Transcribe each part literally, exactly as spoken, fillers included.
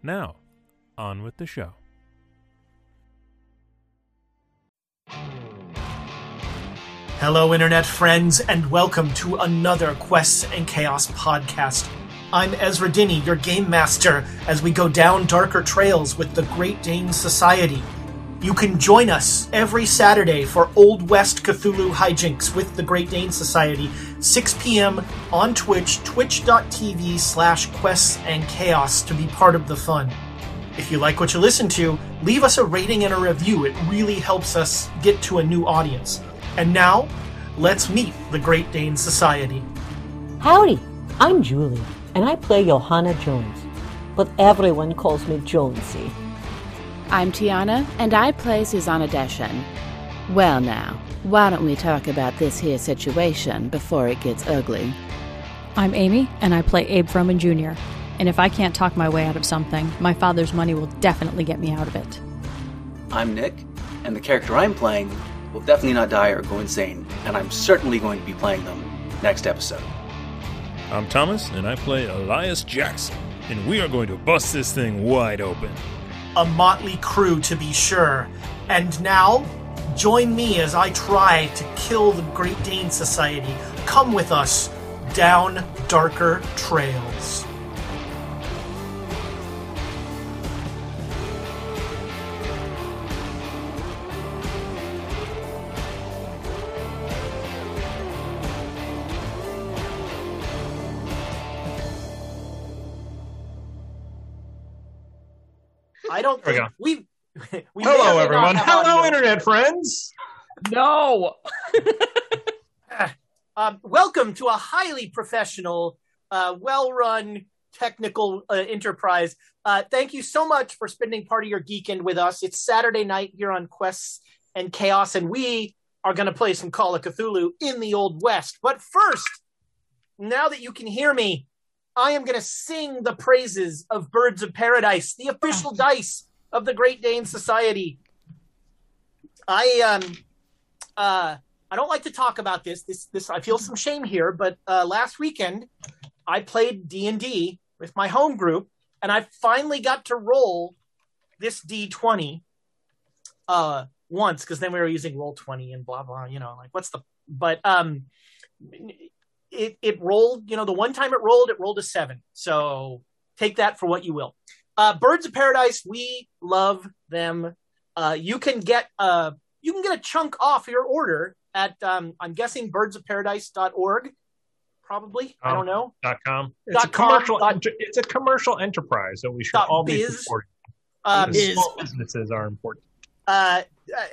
Now, on with the show. Hello, Internet friends, and welcome to another Quests and Chaos podcast. I'm Ezra Dini, your Game Master, as we go down darker trails with the Great Dane Society. You can join us every Saturday for Old West Cthulhu hijinks with the Great Dane Society, six p.m. on Twitch, twitch.tv slash quests and chaos to be part of the fun. If you like what you listen to, leave us a rating and a review. It really helps us get to a new audience. And now, let's meet the Great Dane Society. Howdy, I'm Julie, and I play Johanna Jones, but everyone calls me Jonesy. I'm Tiana, and I play Susanna Deshin. Well now, why don't we talk about this here situation before it gets ugly? I'm Amy, and I play Abe Froman Junior, and if I can't talk my way out of something, my father's money will definitely get me out of it. I'm Nick, and the character I'm playing will definitely not die or go insane, and I'm certainly going to be playing them next episode. I'm Thomas, and I play Elias Jackson, and we are going to bust this thing wide open. A motley crew, to be sure. And now, join me as I try to kill the Great Dane Society. Come with us down darker trails. I don't think we. we Hello, everyone. Hello, audio. Internet friends. No. um, welcome to a highly professional, uh, well-run technical uh, enterprise. Uh, thank you so much for spending part of your geekend with us. It's Saturday night here on Quests and Chaos, and we are going to play some Call of Cthulhu in the Old West. But first, now that you can hear me, I am going to sing the praises of Birds of Paradise, the official dice of the Great Dane Society. I um, uh, I don't like to talk about this. This this I feel some shame here, but uh, last weekend I played D and D with my home group, and I finally got to roll this D twenty uh, once, because then we were using roll twenty and blah blah. You know, like what's the but um. It it rolled, you know, the one time it rolled, it rolled a seven. So take that for what you will. Uh, Birds of Paradise, we love them. Uh, you can get a you can get a chunk off your order at um, I'm guessing birds of paradise dot org, probably. Um, I don't know. Dot com. It's dot a commercial. Com, dot, it's a commercial enterprise, so we should all be supporting. Um, small businesses are important. Uh,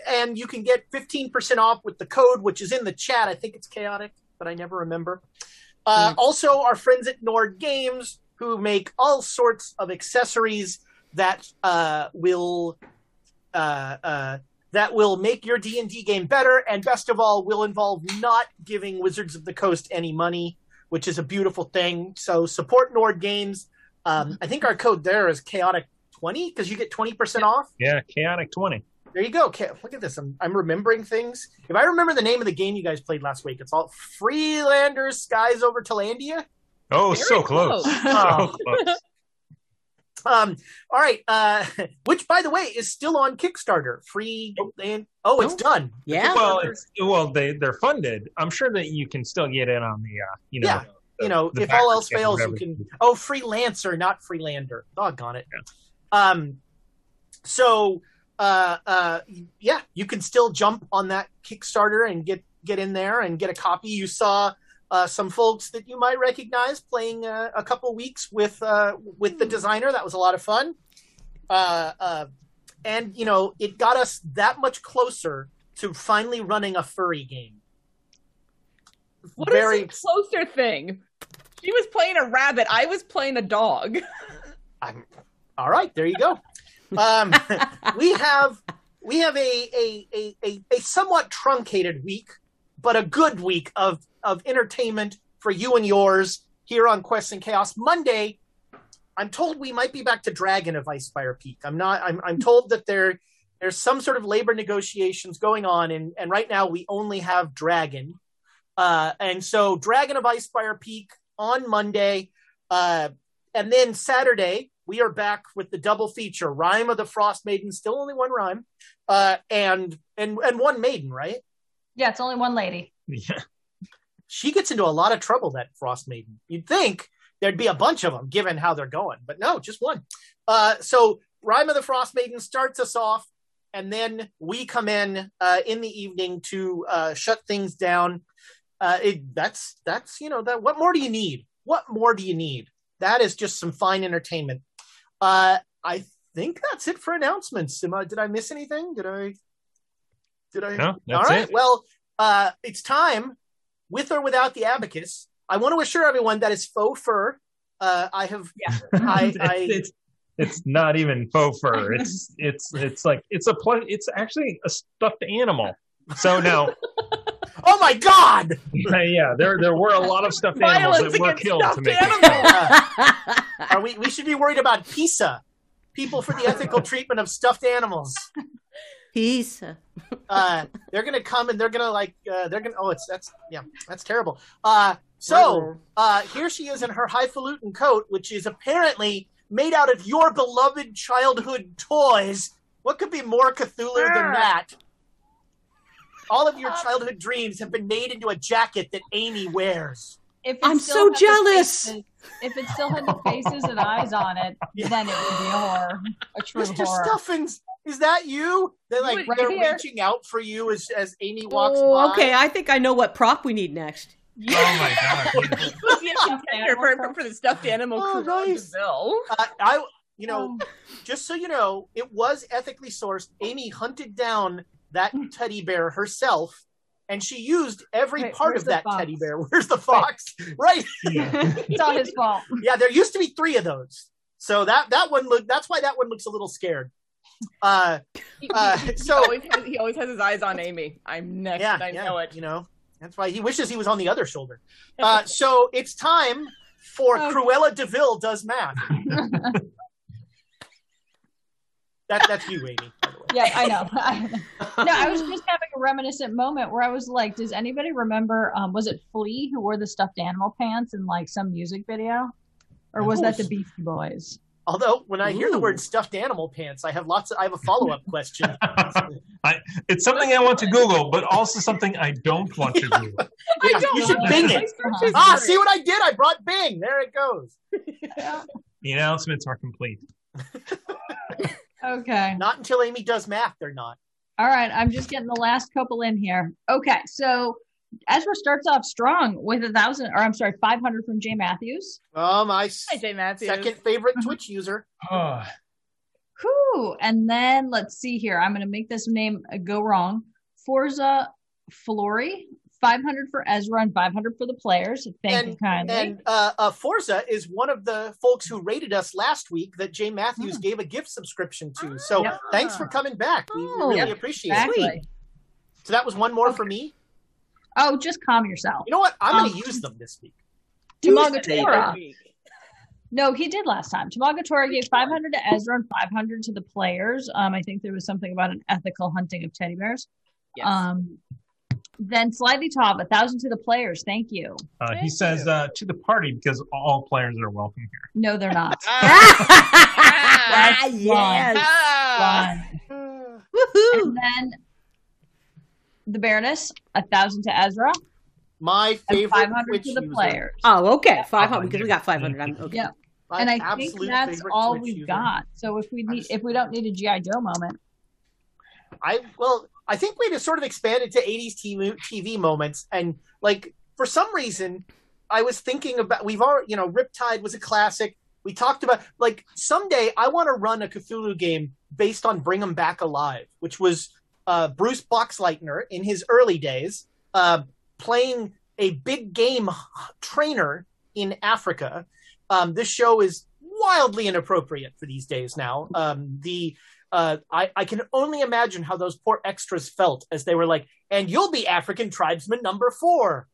and you can get fifteen percent off with the code, which is in the chat. I think it's chaotic, but I never remember. Uh, mm. Also, our friends at Nord Games, who make all sorts of accessories that uh, will uh, uh, that will make your D and D game better, and best of all, will involve not giving Wizards of the Coast any money, which is a beautiful thing. So support Nord Games. Um, mm. I think our code there is chaotic twenty, because you get twenty percent off. Yeah, chaotic twenty. There you go. Look at this. I'm, I'm remembering things. If I remember the name of the game you guys played last week, it's all Freelanders Skies Over Tillandia. Oh, very so close. close. Oh. So close. Um, all right. Uh, which, by the way, is still on Kickstarter. Free. And, oh, it's oh. done. Yeah. Well, it's, well, they they're funded. I'm sure that you can still get in on the. Uh, you know. Yeah. The, you know, the if all else fails, you can. Oh, Freelancer, not Freelander. Doggone it. Yeah. Um. So. Uh, uh, yeah, you can still jump on that Kickstarter and get, get in there and get a copy. You saw uh, some folks that you might recognize playing uh, a couple weeks with uh, with the designer. That was a lot of fun. Uh, uh, and, you know, it got us that much closer to finally running a furry game. What Very... is the closer thing? She was playing a rabbit. I was playing a dog. I'm... All right, there you go. Um, we have we have a a, a a a somewhat truncated week, but a good week of of entertainment for you and yours here on Quests and Chaos. Monday, I'm told we might be back to Dragon of Icespire Peak. I'm not. I'm I'm told that there there's some sort of labor negotiations going on, and and right now we only have Dragon. Uh, and so Dragon of Icespire Peak on Monday, uh, and then Saturday we are back with the double feature: Rime of the Frostmaiden, still only one rhyme, uh, and and and one maiden, right? Yeah, it's only one lady. Yeah, she gets into a lot of trouble, that Frostmaiden. You'd think there'd be a bunch of them, given how they're going, but no, just one. Uh, so Rime of the Frostmaiden starts us off, and then we come in uh, in the evening to uh, shut things down. Uh, it, that's, that's, you know, that, what more do you need? What more do you need? That is just some fine entertainment. Uh, I think that's it for announcements. Am I, did I miss anything? Did I, did I? No, that's all right. It. Well, uh, it's time, with or without the abacus. I want to assure everyone that it's faux fur. Uh, I have, yeah. I, it's, I, it's, it's not even faux fur. It's, it's, it's like, it's a, ple- it's actually a stuffed animal. So now. Oh my God! Uh, yeah, there there were a lot of stuffed animals that were killed to make it. Are we we should be worried about PISA, people for the ethical treatment of stuffed animals. PISA. Uh, they're gonna come and they're gonna like uh, they're gonna oh it's that's yeah that's terrible. Uh, so uh, here she is in her highfalutin coat, which is apparently made out of your beloved childhood toys. What could be more Cthulhu than that? All of your childhood dreams have been made into a jacket that Amy wears. If it I'm still so jealous. Faces, if it still had the faces and eyes on it, yeah. then it would be a horror, a true Mister horror. Mister Stuffins, is that you? They're like you would, they're right reaching out for you as as Amy walks oh, by. Okay, I think I know what prop we need next. Yeah. Oh my God! for, for the stuffed animal. Oh, nice. uh, I, you know, just so you know, it was ethically sourced. Amy hunted down that teddy bear herself, and she used every Wait, part of that fox? teddy bear. Where's the fox? Right. Yeah. It's all his fault. Yeah, there used to be three of those. So that that one look that's why that one looks a little scared. Uh, uh so he always has, he always has his eyes on Amy. I'm next, yeah, I yeah, know it. You know. That's why he wishes he was on the other shoulder. Uh so it's time for oh. Cruella DeVille Does Math. that that's you, Amy. Yeah, I know. I, no, I was just having a reminiscent moment where I was like, does anybody remember, um, was it Flea who wore the stuffed animal pants in like some music video? Or was that the Beastie Boys? Although when I Ooh. hear the word stuffed animal pants, I have lots of, I have a follow-up question. I, it's something I want to Google, but also something I don't want to Google. Yeah, I don't you should Bing it. Uh-huh. Ah, see what I did? I brought Bing. There it goes. Yeah. The announcements are complete. Okay. Not until Amy does math, they're not. All right. I'm just getting the last couple in here. Okay. So Ezra starts off strong with a thousand, or I'm sorry, five hundred from Jay Matthews. Oh, my Hi, Jay Matthews. Second favorite Twitch user. Oh. Whew. And then let's see here. I'm going to make this name go wrong. Forza Flory, five hundred for Ezra and five hundred for the players. Thank and, you kindly. And uh, uh, Forza is one of the folks who rated us last week that Jay Matthews mm. gave a gift subscription to. So yeah. thanks for coming back. We oh, really yeah, appreciate exactly. it. Sweet. So that was one more okay. for me. Oh, just calm yourself. You know what? I'm um, going to use them this week. Tamagotora. No, he did last time. Tamagotora gave five hundred to Ezra and five hundred to the players. Um, I think there was something about an ethical hunting of teddy bears. Yes. Um, Then Slightly Top, a thousand to the players. Thank you. Uh, Thank he says uh, to the party because all players are welcome here. No, they're not. That's yes. One. Woohoo. And then the Baroness, a thousand to Ezra. My favorite. Five hundred to the user. players. Oh, okay, five hundred because we got five hundred. I'm okay. Yeah. My and I think that's all we've user. got. So if we need, if we don't need a G I Joe moment, I well. I think we just sort of expanded to eighties T V moments, and like for some reason, I was thinking about we've already you know Riptide was a classic. We talked about like someday I want to run a Cthulhu game based on Bring 'Em Back Alive, which was uh, Bruce Boxleitner in his early days uh, playing a big game trainer in Africa. Um, this show is wildly inappropriate for these days now. Um, the uh, I, I can only imagine how those poor extras felt as they were like, and you'll be African tribesman number four.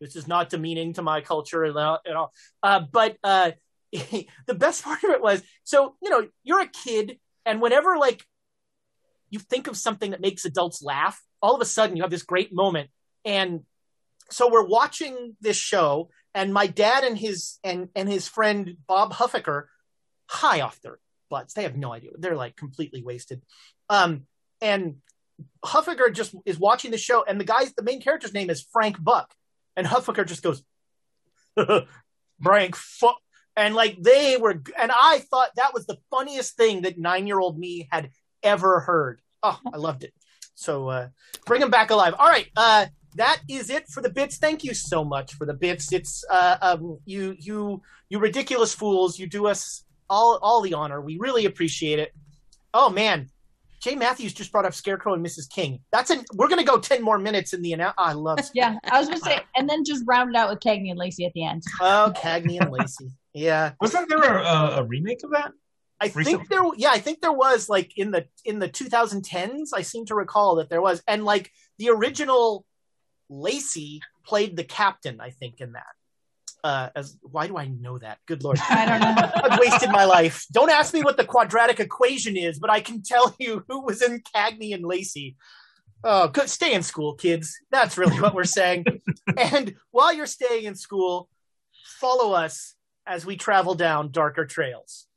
This is not demeaning to my culture at all. Uh, but uh, the best part of it was, so, you know, you're a kid, and whenever, like, you think of something that makes adults laugh, all of a sudden you have this great moment. And so we're watching this show, and my dad and his and and his friend Bob Huffaker, high off their butts. They have no idea. They're like completely wasted. Um, and Huffaker just is watching the show, and the guy's the main character's name is Frank Buck, and Huffaker just goes, Frank Fuck, and like they were, and I thought that was the funniest thing that nine-year-old me had ever heard. Oh, I loved it. So uh, bring them back alive. All right. Uh, that is it for the bits. Thank you so much for the bits. It's uh, um, you, you, you ridiculous fools. You do us all, all the honor. We really appreciate it. Oh man, Jay Matthews just brought up Scarecrow and Missus King. That's an. We're gonna go ten more minutes in the announcement. Oh, I love. Yeah, I was gonna say, and then just round it out with Cagney and Lacey at the end. Oh, Cagney and Lacey. Yeah. Wasn't there a, a remake of that? I recently? think there. Yeah, I think there was like in the in the twenty tens. I seem to recall that there was, and like the original. Lacey played the captain, I think, in that. Uh, as why do I know that? Good Lord, I don't know. I've wasted my life. Don't ask me what the quadratic equation is, but I can tell you who was in Cagney and Lacey. Oh, good. Stay in school, kids. That's really what we're saying. And while you're staying in school, follow us as we travel down darker trails.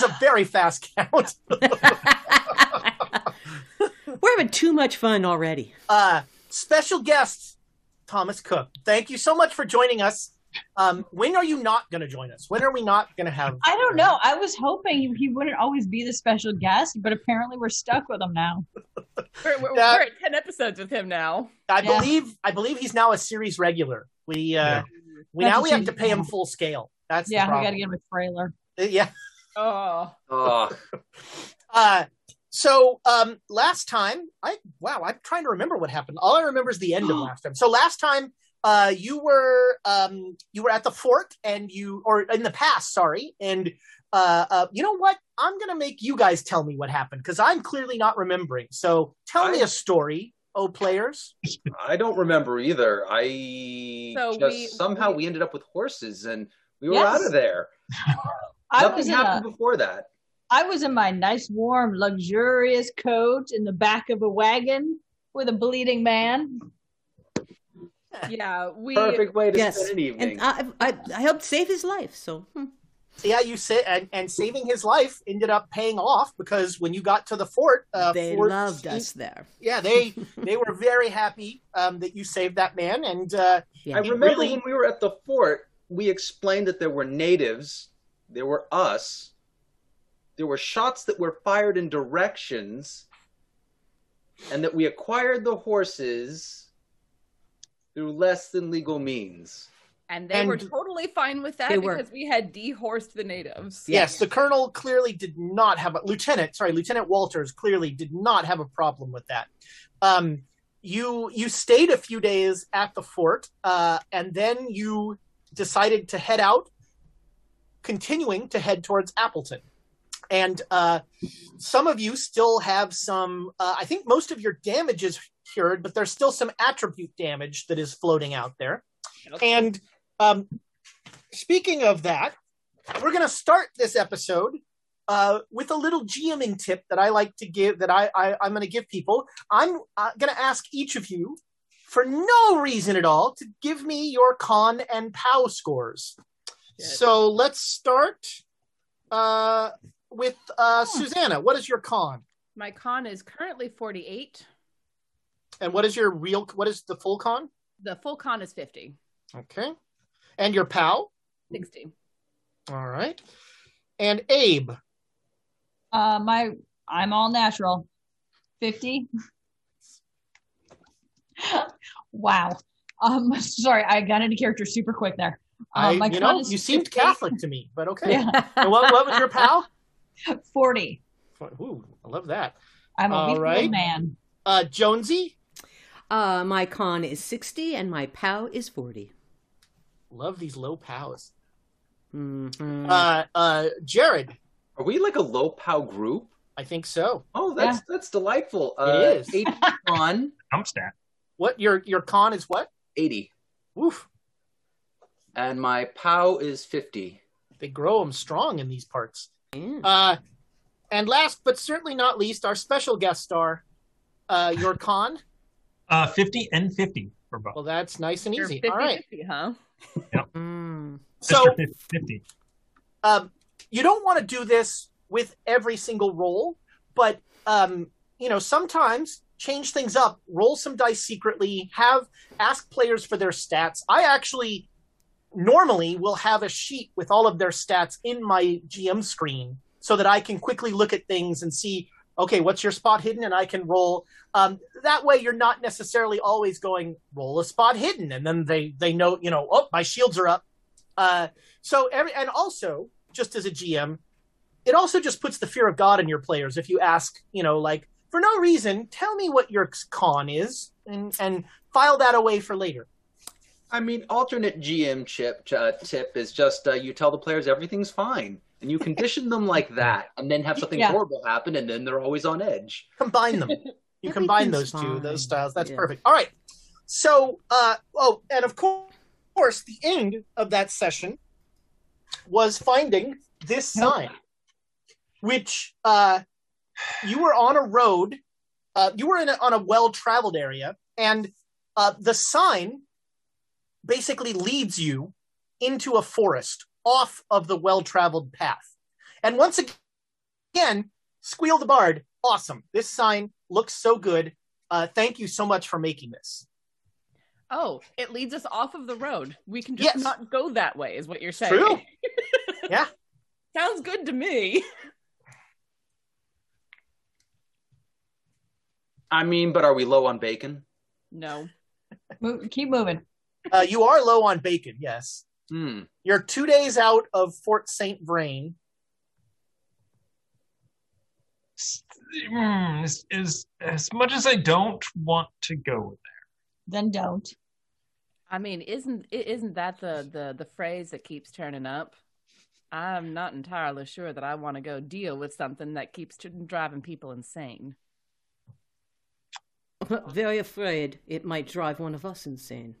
A very fast count. We're having too much fun already. Uh, special guest, Thomas Cook. Thank you so much for joining us. Um, when are you not going to join us? When are we not going to have... I don't know. I was hoping he wouldn't always be the special guest, but apparently we're stuck with him now. we're, we're, that, we're at ten episodes with him now. I yeah. believe I believe he's now a series regular. We uh, yeah. we That's now we have to pay him full scale. That's Yeah, the we got to get him a trailer. Uh, yeah. Oh. oh. Uh, so um, last time, I wow, I'm trying to remember what happened. All I remember is the end of last time. So last time, uh, you were um, you were at the fort, and you or in the past, sorry. And uh, uh, you know what? I'm gonna make you guys tell me what happened because I'm clearly not remembering. So tell I, me a story, oh players. I don't remember either. I so just we, somehow we, we ended up with horses, and we were yes. out of there. I Nothing was happened a, before that. I was in my nice, warm, luxurious coat in the back of a wagon with a bleeding man. Yeah, we perfect way to yes. spend an evening. And I, I, I helped save his life, so hmm. yeah, you sit and, and saving his life ended up paying off because when you got to the fort, uh, they fort, loved he, us there. Yeah, they they were very happy um, that you saved that man. And uh, yeah. I remember really, when we were at the fort, we explained that there were natives. There were us. There were shots that were fired in directions, and that we acquired the horses through less than legal means. And they and were totally fine with that because were. we had dehorsed the natives. Yes, the colonel clearly did not have a lieutenant. Sorry, Lieutenant Walters clearly did not have a problem with that. Um, you you stayed a few days at the fort, uh, and then you decided to head out. Continuing to head towards Appleton. And uh, some of you still have some, uh, I think most of your damage is cured, but there's still some attribute damage that is floating out there. Okay. And um, speaking of that, we're going to start this episode uh, with a little GMing tip that I like to give, that I, I, I'm going to give people. I'm uh, going to ask each of you, for no reason at all, to give me your con and pow scores. So let's start uh, with uh, Susanna. What is your con? My con is currently forty-eight. And what is your real, what is the full con? The full con is fifty. Okay. And your pal? sixty. All right. And Abe? Uh, my, I'm all natural. fifty. Wow. Um, sorry, I got into character super quick there. Um, I, you know, you seemed Catholic to me, but okay. Yeah. And what, what was your pal? forty. Ooh, I love that. I'm a beautiful right. man. Uh, Jonesy? Uh, my con is sixty and my pow is forty. Love these low pows. Mm-hmm. uh, uh, Jared? Are we like a low pow group? I think so. Oh, that's yeah. that's delightful. It uh, is. eighty con. I'm stat. What, your, your con is what? eighty. Oof. And my pow is fifty. They grow them strong in these parts. Mm. Uh, and last but certainly not least, our special guest star, uh, your con? Uh, fifty and fifty for both. Well, that's nice and easy. fifty, all right. fifty, huh? Yep. Mm. So, fifty. Um, you don't want to do this with every single roll, but, um, you know, sometimes change things up, roll some dice secretly, have, ask players for their stats. I actually normally will have a sheet with all of their stats in my G M screen so that I can quickly look at things and see, okay, what's your spot hidden? And I can roll. Um, that way you're not necessarily always going, roll a spot hidden. And then they, they know, you know, oh, my shields are up. Uh, so, every, and also, just as a G M, it also just puts the fear of God in your players. If you ask, you know, like, for no reason, tell me what your con is and, and file that away for later. I mean, alternate G M chip, uh, tip is just uh, you tell the players everything's fine. And you condition them like that, and then have something yeah. horrible happen, and then they're always on edge. Combine them. You combine those fine. two, those styles. That's yeah. perfect. All right. So, uh, oh, and of course, the end of that session was finding this sign, which uh, you were on a road. Uh, you were in a, on a well-traveled area, and uh, the sign basically leads you into a forest off of the well-traveled path. And once again, Squeal the Bard, awesome. This sign looks so good. Uh, thank you so much for making this. Oh, it leads us off of the road. We can just yes. not go that way, is what you're saying. True. Yeah. Sounds good to me. I mean, but are we low on bacon? No. Move, keep moving. Uh, you are low on bacon, yes. Mm. You're two days out of Fort Saint Vrain. Mm, as, as, as much as I don't want to go there, then don't. I mean, isn't isn't that the the the phrase that keeps turning up? I'm not entirely sure that I want to go deal with something that keeps driving people insane. Very afraid it might drive one of us insane.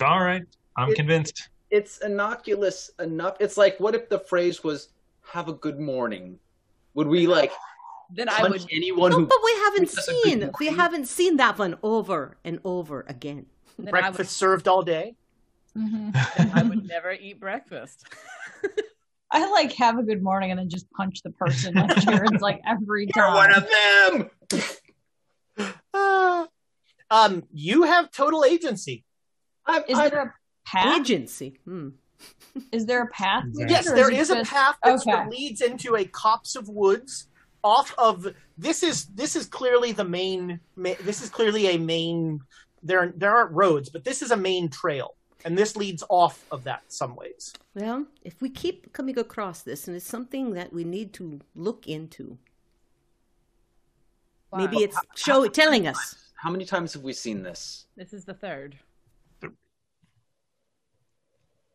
All right. I'm it, convinced. It's innocuous enough. It's like, what if the phrase was, have a good morning? Would we like then I would anyone no, who but we haven't seen we haven't seen that one over and over again. Then breakfast would, served all day. Mm-hmm. Then I would never eat breakfast. I like have a good morning and then just punch the person like Jared's like every time. You're one of them. uh, um you have total agency. I'm, is I'm, there a path? Agency. Hmm. Is there a path? Exactly. Yes, there is, is just... a path that okay. leads into a copse of woods off of. This is this is clearly the main. Ma- this is clearly a main. There there aren't roads, but this is a main trail, and this leads off of that some ways. Well, if we keep coming across this, and it's something that we need to look into. Wow. Maybe it's show telling us. How many times have we seen this? This is the third.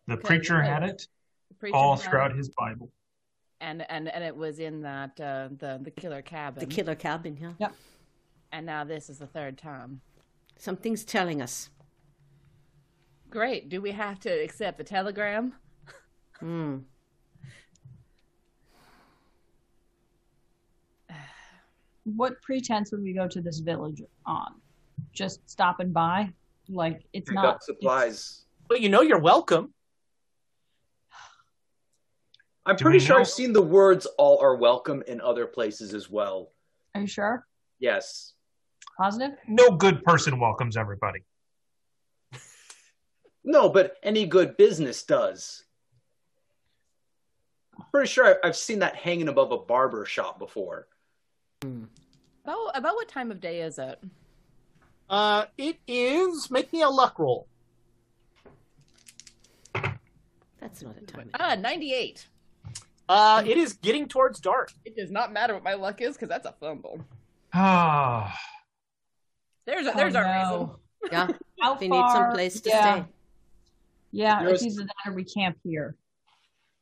The preacher had it all throughout his Bible, and and and it was in that uh, the the killer cabin. The killer cabin, yeah. Yep. And now this is the third time. Something's telling us. Great. Do we have to accept the telegram? Hmm. What pretense would we go to this village on? Just stopping by, like it's not supplies. But you know you're welcome. I'm pretty sure know? I've seen the words "all are welcome" in other places as well. Are you sure? Yes. Positive? No good person welcomes everybody. No, but any good business does. I'm pretty sure I've seen that hanging above a barber shop before. Mm. About, about what time of day is it? Uh, it is... Make me a luck roll. That's not a time. Ah, ninety-eight. Uh, it is getting towards dark. It does not matter what my luck is, because that's a fumble. Ah. There's a, there's oh, our no. reason. Yeah. How we far? Need some place to yeah. stay. Yeah, it's either that or we camp here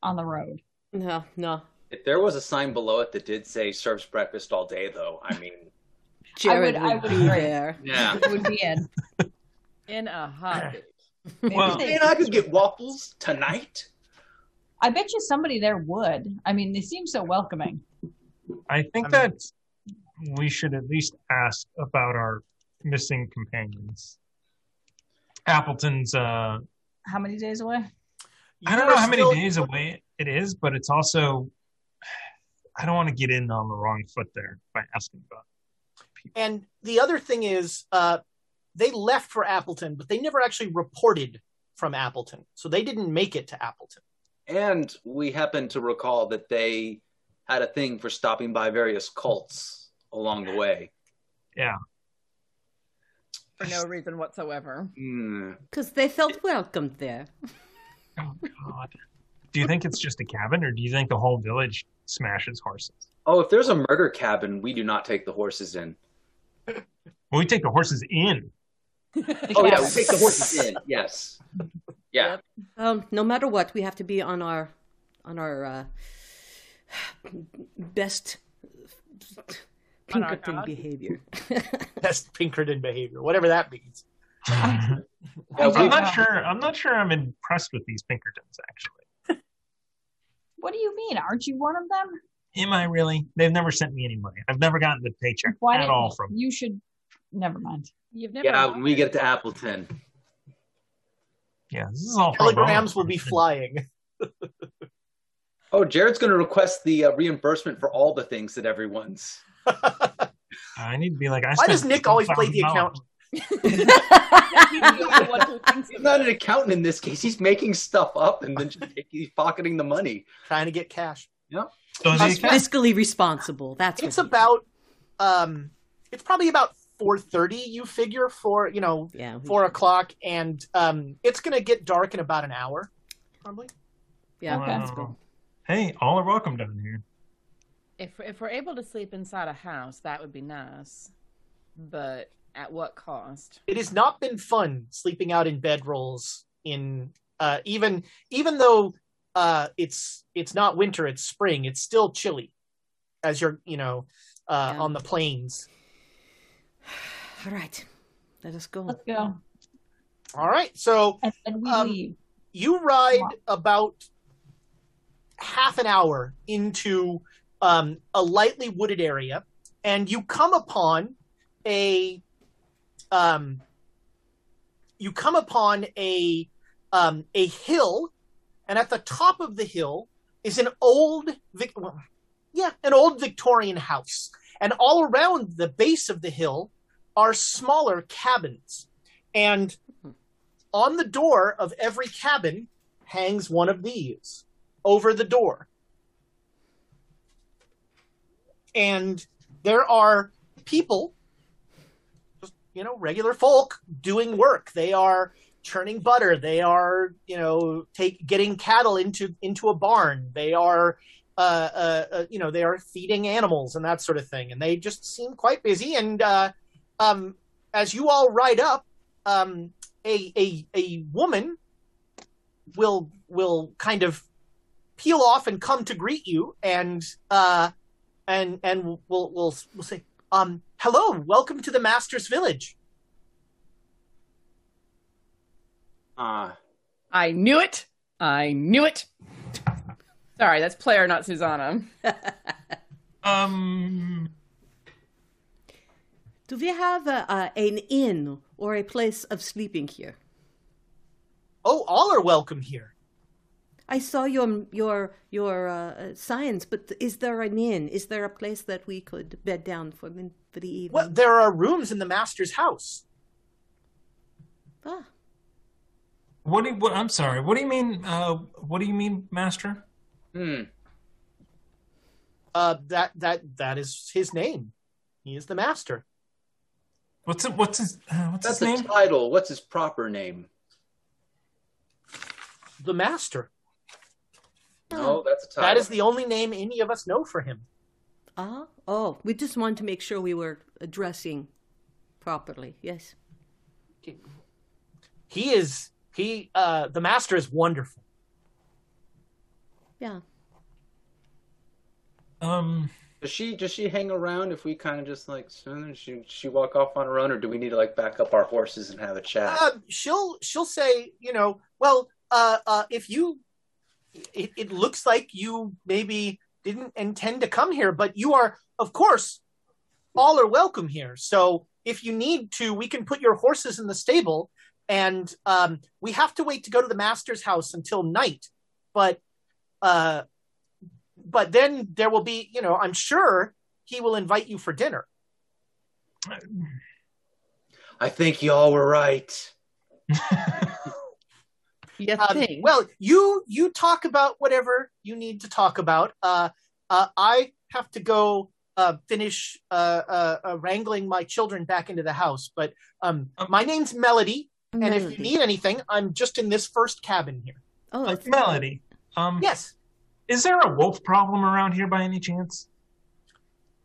on the road. No, no. If there was a sign below it that did say serves breakfast all day, though, I mean... Jared I would, would I would be there. Yeah. It would be in. In a hot... Well, and I could get waffles tonight. I bet you somebody there would. I mean, they seem so welcoming. I think I that mean, we should at least ask about our missing companions. Appleton's. Uh, how many days away? I don't know how many days away it is, but it's also. I don't want to get in on the wrong foot there by asking about people. And the other thing is. Uh, They left for Appleton, but they never actually reported from Appleton. So they didn't make it to Appleton. And we happen to recall that they had a thing for stopping by various cults along the way. Yeah. For no reason whatsoever. Because mm. they felt welcomed there. Oh, God. Do you think it's just a cabin, or do you think the whole village smashes horses? Oh, if there's a murder cabin, we do not take the horses in. Well, we take the horses in. Oh, yeah, we take the horses in, yes. Yeah. Um, no matter what, we have to be on our on our uh, best Pinkerton our behavior. Best Pinkerton behavior, whatever that means. I'm not sure I'm not sure I'm impressed with these Pinkertons, actually. What do you mean? Aren't you one of them? Am I really? They've never sent me any money. I've never gotten the paycheck Why at all from you should Never mind. You've never yeah, when we get to Appleton. Yeah, this is all telegrams will be flying. Oh, Jared's going to request the uh, reimbursement for all the things that everyone's. I need to be like. I Why does Nick always play the accountant? He's not an accountant in this case. He's making stuff up and then just he's pocketing the money, trying to get cash. Yeah, so he's fiscally responsible. That's it's about. Um, it's probably about. four thirty, you figure, for, you know, yeah, four o'clock, and um, it's going to get dark in about an hour, probably. Yeah, wow. Okay, that's cool. Hey, all are welcome down here. If, if we're able to sleep inside a house, that would be nice, but at what cost? It has not been fun sleeping out in bedrolls in, uh, even, even though uh, it's, it's not winter, it's spring, it's still chilly as you're, you know, uh, yeah. on the plains. All right, let us go. Let's go. All right, so um, you ride about half an hour into um, a lightly wooded area, and you come upon a um, you come upon a um, a hill, and at the top of the hill is an old Vic- well, yeah, an old Victorian house. And all around the base of the hill are smaller cabins. And on the door of every cabin hangs one of these over the door. And there are people, just, you know, regular folk doing work. They are churning butter. They are, you know, take, getting cattle into, into a barn. They are... Uh, uh, uh, you know, they are feeding animals and that sort of thing. And they just seem quite busy. And uh, um, as you all ride up, um, a, a a woman will will kind of peel off and come to greet you. And uh, and and we'll we'll, we'll, we'll say, um, hello, welcome to the Master's Village. Uh, I knew it. I knew it. Sorry, that's player, not Susanna. um, Do we have a, uh, an inn or a place of sleeping here? Oh, all are welcome here. I saw your your your uh, signs, but is there an inn? Is there a place that we could bed down for the, for the evening? Well, there are rooms in the master's house. Ah. What do you, what, I'm sorry. What do you mean? Uh, what do you mean, master? Hmm. Uh, that that that is his name. He is the master. What's it, what's his uh, what's That's his name? That's the title. What's his proper name? The Master. Oh, that's a title. That is the only name any of us know for him. Ah, uh, oh, we just wanted to make sure we were addressing properly. Yes. He is he. Uh, the Master is wonderful. Yeah. Um. Does she does she hang around if we kind of just like she she walk off on her own, or do we need to like back up our horses and have a chat? Uh, she'll she'll say, you know, well. Uh, uh, if you, it, it looks like you maybe didn't intend to come here, but you are, of course, all are welcome here. So if you need to, we can put your horses in the stable, and um, we have to wait to go to the master's house until night. But, uh, but then there will be, you know, I'm sure he will invite you for dinner. I think y'all were right. Um, well, you you talk about whatever you need to talk about. Uh, uh, I have to go uh, finish uh, uh, uh, wrangling my children back into the house. But um, um, my name's Melody, Melody, and if you need anything, I'm just in this first cabin here. Oh, uh, Melody. Um, yes. Is there a wolf problem around here by any chance?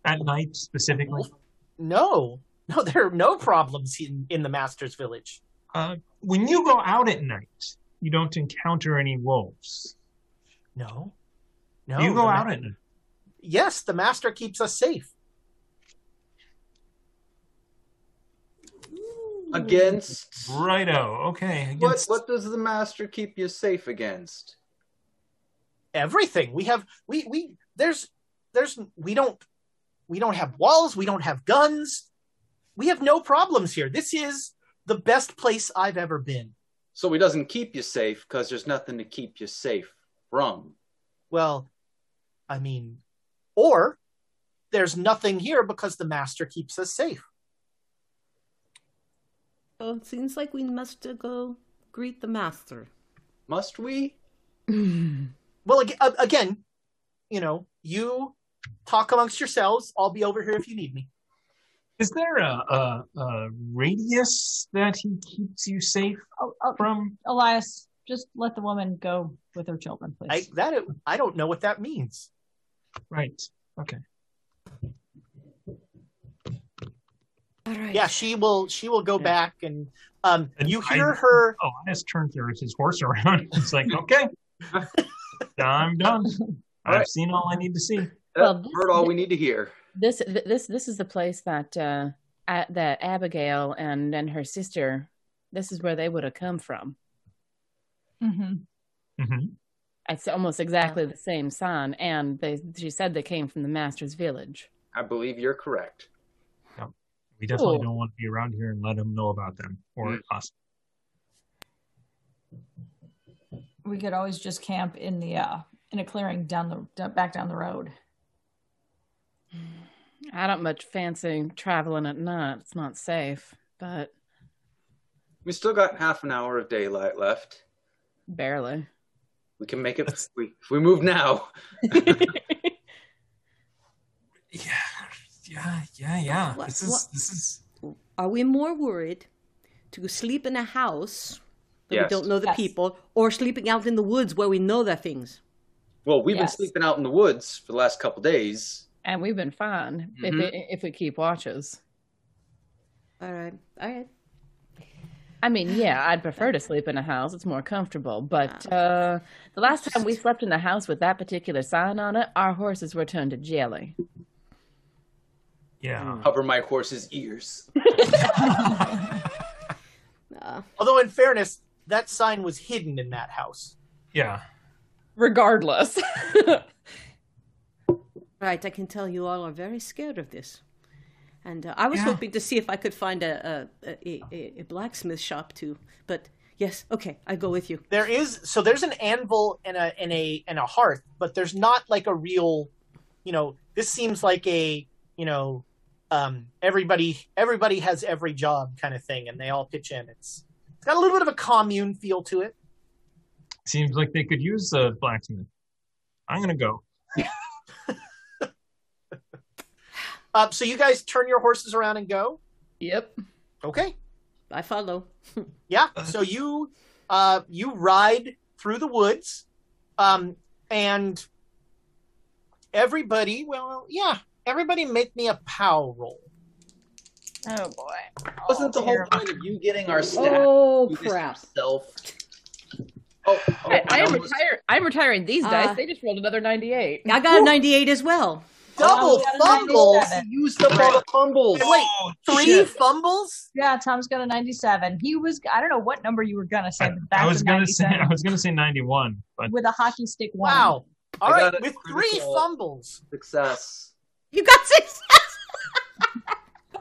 At night, specifically? No. No, there are no problems in, in the Master's Village. Uh, when you go out at night... You don't encounter any wolves. No. No. You go out at night. Yes, the master keeps us safe. Against? Righto, okay. Against... What, what does the master keep you safe against? Everything. We have we we there's there's we don't we don't have walls, we don't have guns. We have no problems here. This is the best place I've ever been. So he doesn't keep you safe because there's nothing to keep you safe from. Well, I mean, or there's nothing here because the master keeps us safe. Oh, it seems like we must go greet the master. Must we? Well, again, you know, you talk amongst yourselves. I'll be over here if you need me. Is there a, a, a radius that he keeps you safe oh, oh, from? Elias, just let the woman go with her children, please. I, that, I don't know what that means. Right. Okay. All right. Yeah, she will. She will go yeah. back, and um, and you hear I, her. Oh, Elias turns his horse around. It's like, okay, I'm done. I've all right. seen all I need to see. Well, heard all we need to hear. This this this is the place that uh, that Abigail and, and her sister, this is where they would have come from. Mm-hmm. Mm-hmm. It's almost exactly the same sign, and they she said they came from the master's village. I believe you're correct. No, we definitely Ooh. don't want to be around here and let them know about them or mm-hmm. us. We could always just camp in the uh, in a clearing down the back down the road. I don't much fancy traveling at night. It's not safe, but... We still got half an hour of daylight left. Barely. We can make it if we, if we move now. yeah, yeah, yeah, yeah. What, this is, what, this is... Are we more worried to sleep in a house that yes. we don't know the yes. people, or sleeping out in the woods where we know the things? Well, we've yes. been sleeping out in the woods for the last couple days. And we've been fine mm-hmm. if, it, if we keep watches. All right. All right. I mean, yeah, I'd prefer to sleep in a house. It's more comfortable. But uh, the last time we slept in a house with that particular sign on it, our horses were turned to jelly. Yeah. Cover my horse's ears. No. Although, in fairness, that sign was hidden in that house. Yeah. Regardless. Right, I can tell you all are very scared of this. And uh, I was yeah. hoping to see if I could find a a, a, a blacksmith shop, too. But yes, okay, I go with you. There is, so there's an anvil and a and a and a hearth, but there's not like a real, you know, this seems like a, you know, um, everybody everybody has every job kind of thing, and they all pitch in. It's it's got a little bit of a commune feel to it. Seems like they could use a blacksmith. I'm gonna go. Uh, so you guys turn your horses around and go? Yep. Okay. I follow. Yeah. So you uh, you ride through the woods, um, and everybody, well, yeah, everybody make me a pow roll. Oh, boy. Wasn't the whole point of you getting our stat? Oh, crap. Yourself? Oh, oh, I, I am retired. I'm retiring these uh, dice. They just rolled another ninety-eight. I got a ninety-eight as well. Double oh, fumbles. Use the ball fumbles. Wait, three shit. fumbles? Yeah, Tom's got a ninety-seven. He was, I don't know what number you were gonna say, but that I was, was gonna say I was gonna say ninety-one, but with a hockey stick one. Wow. All I right, with three fumbles. Success. You got success.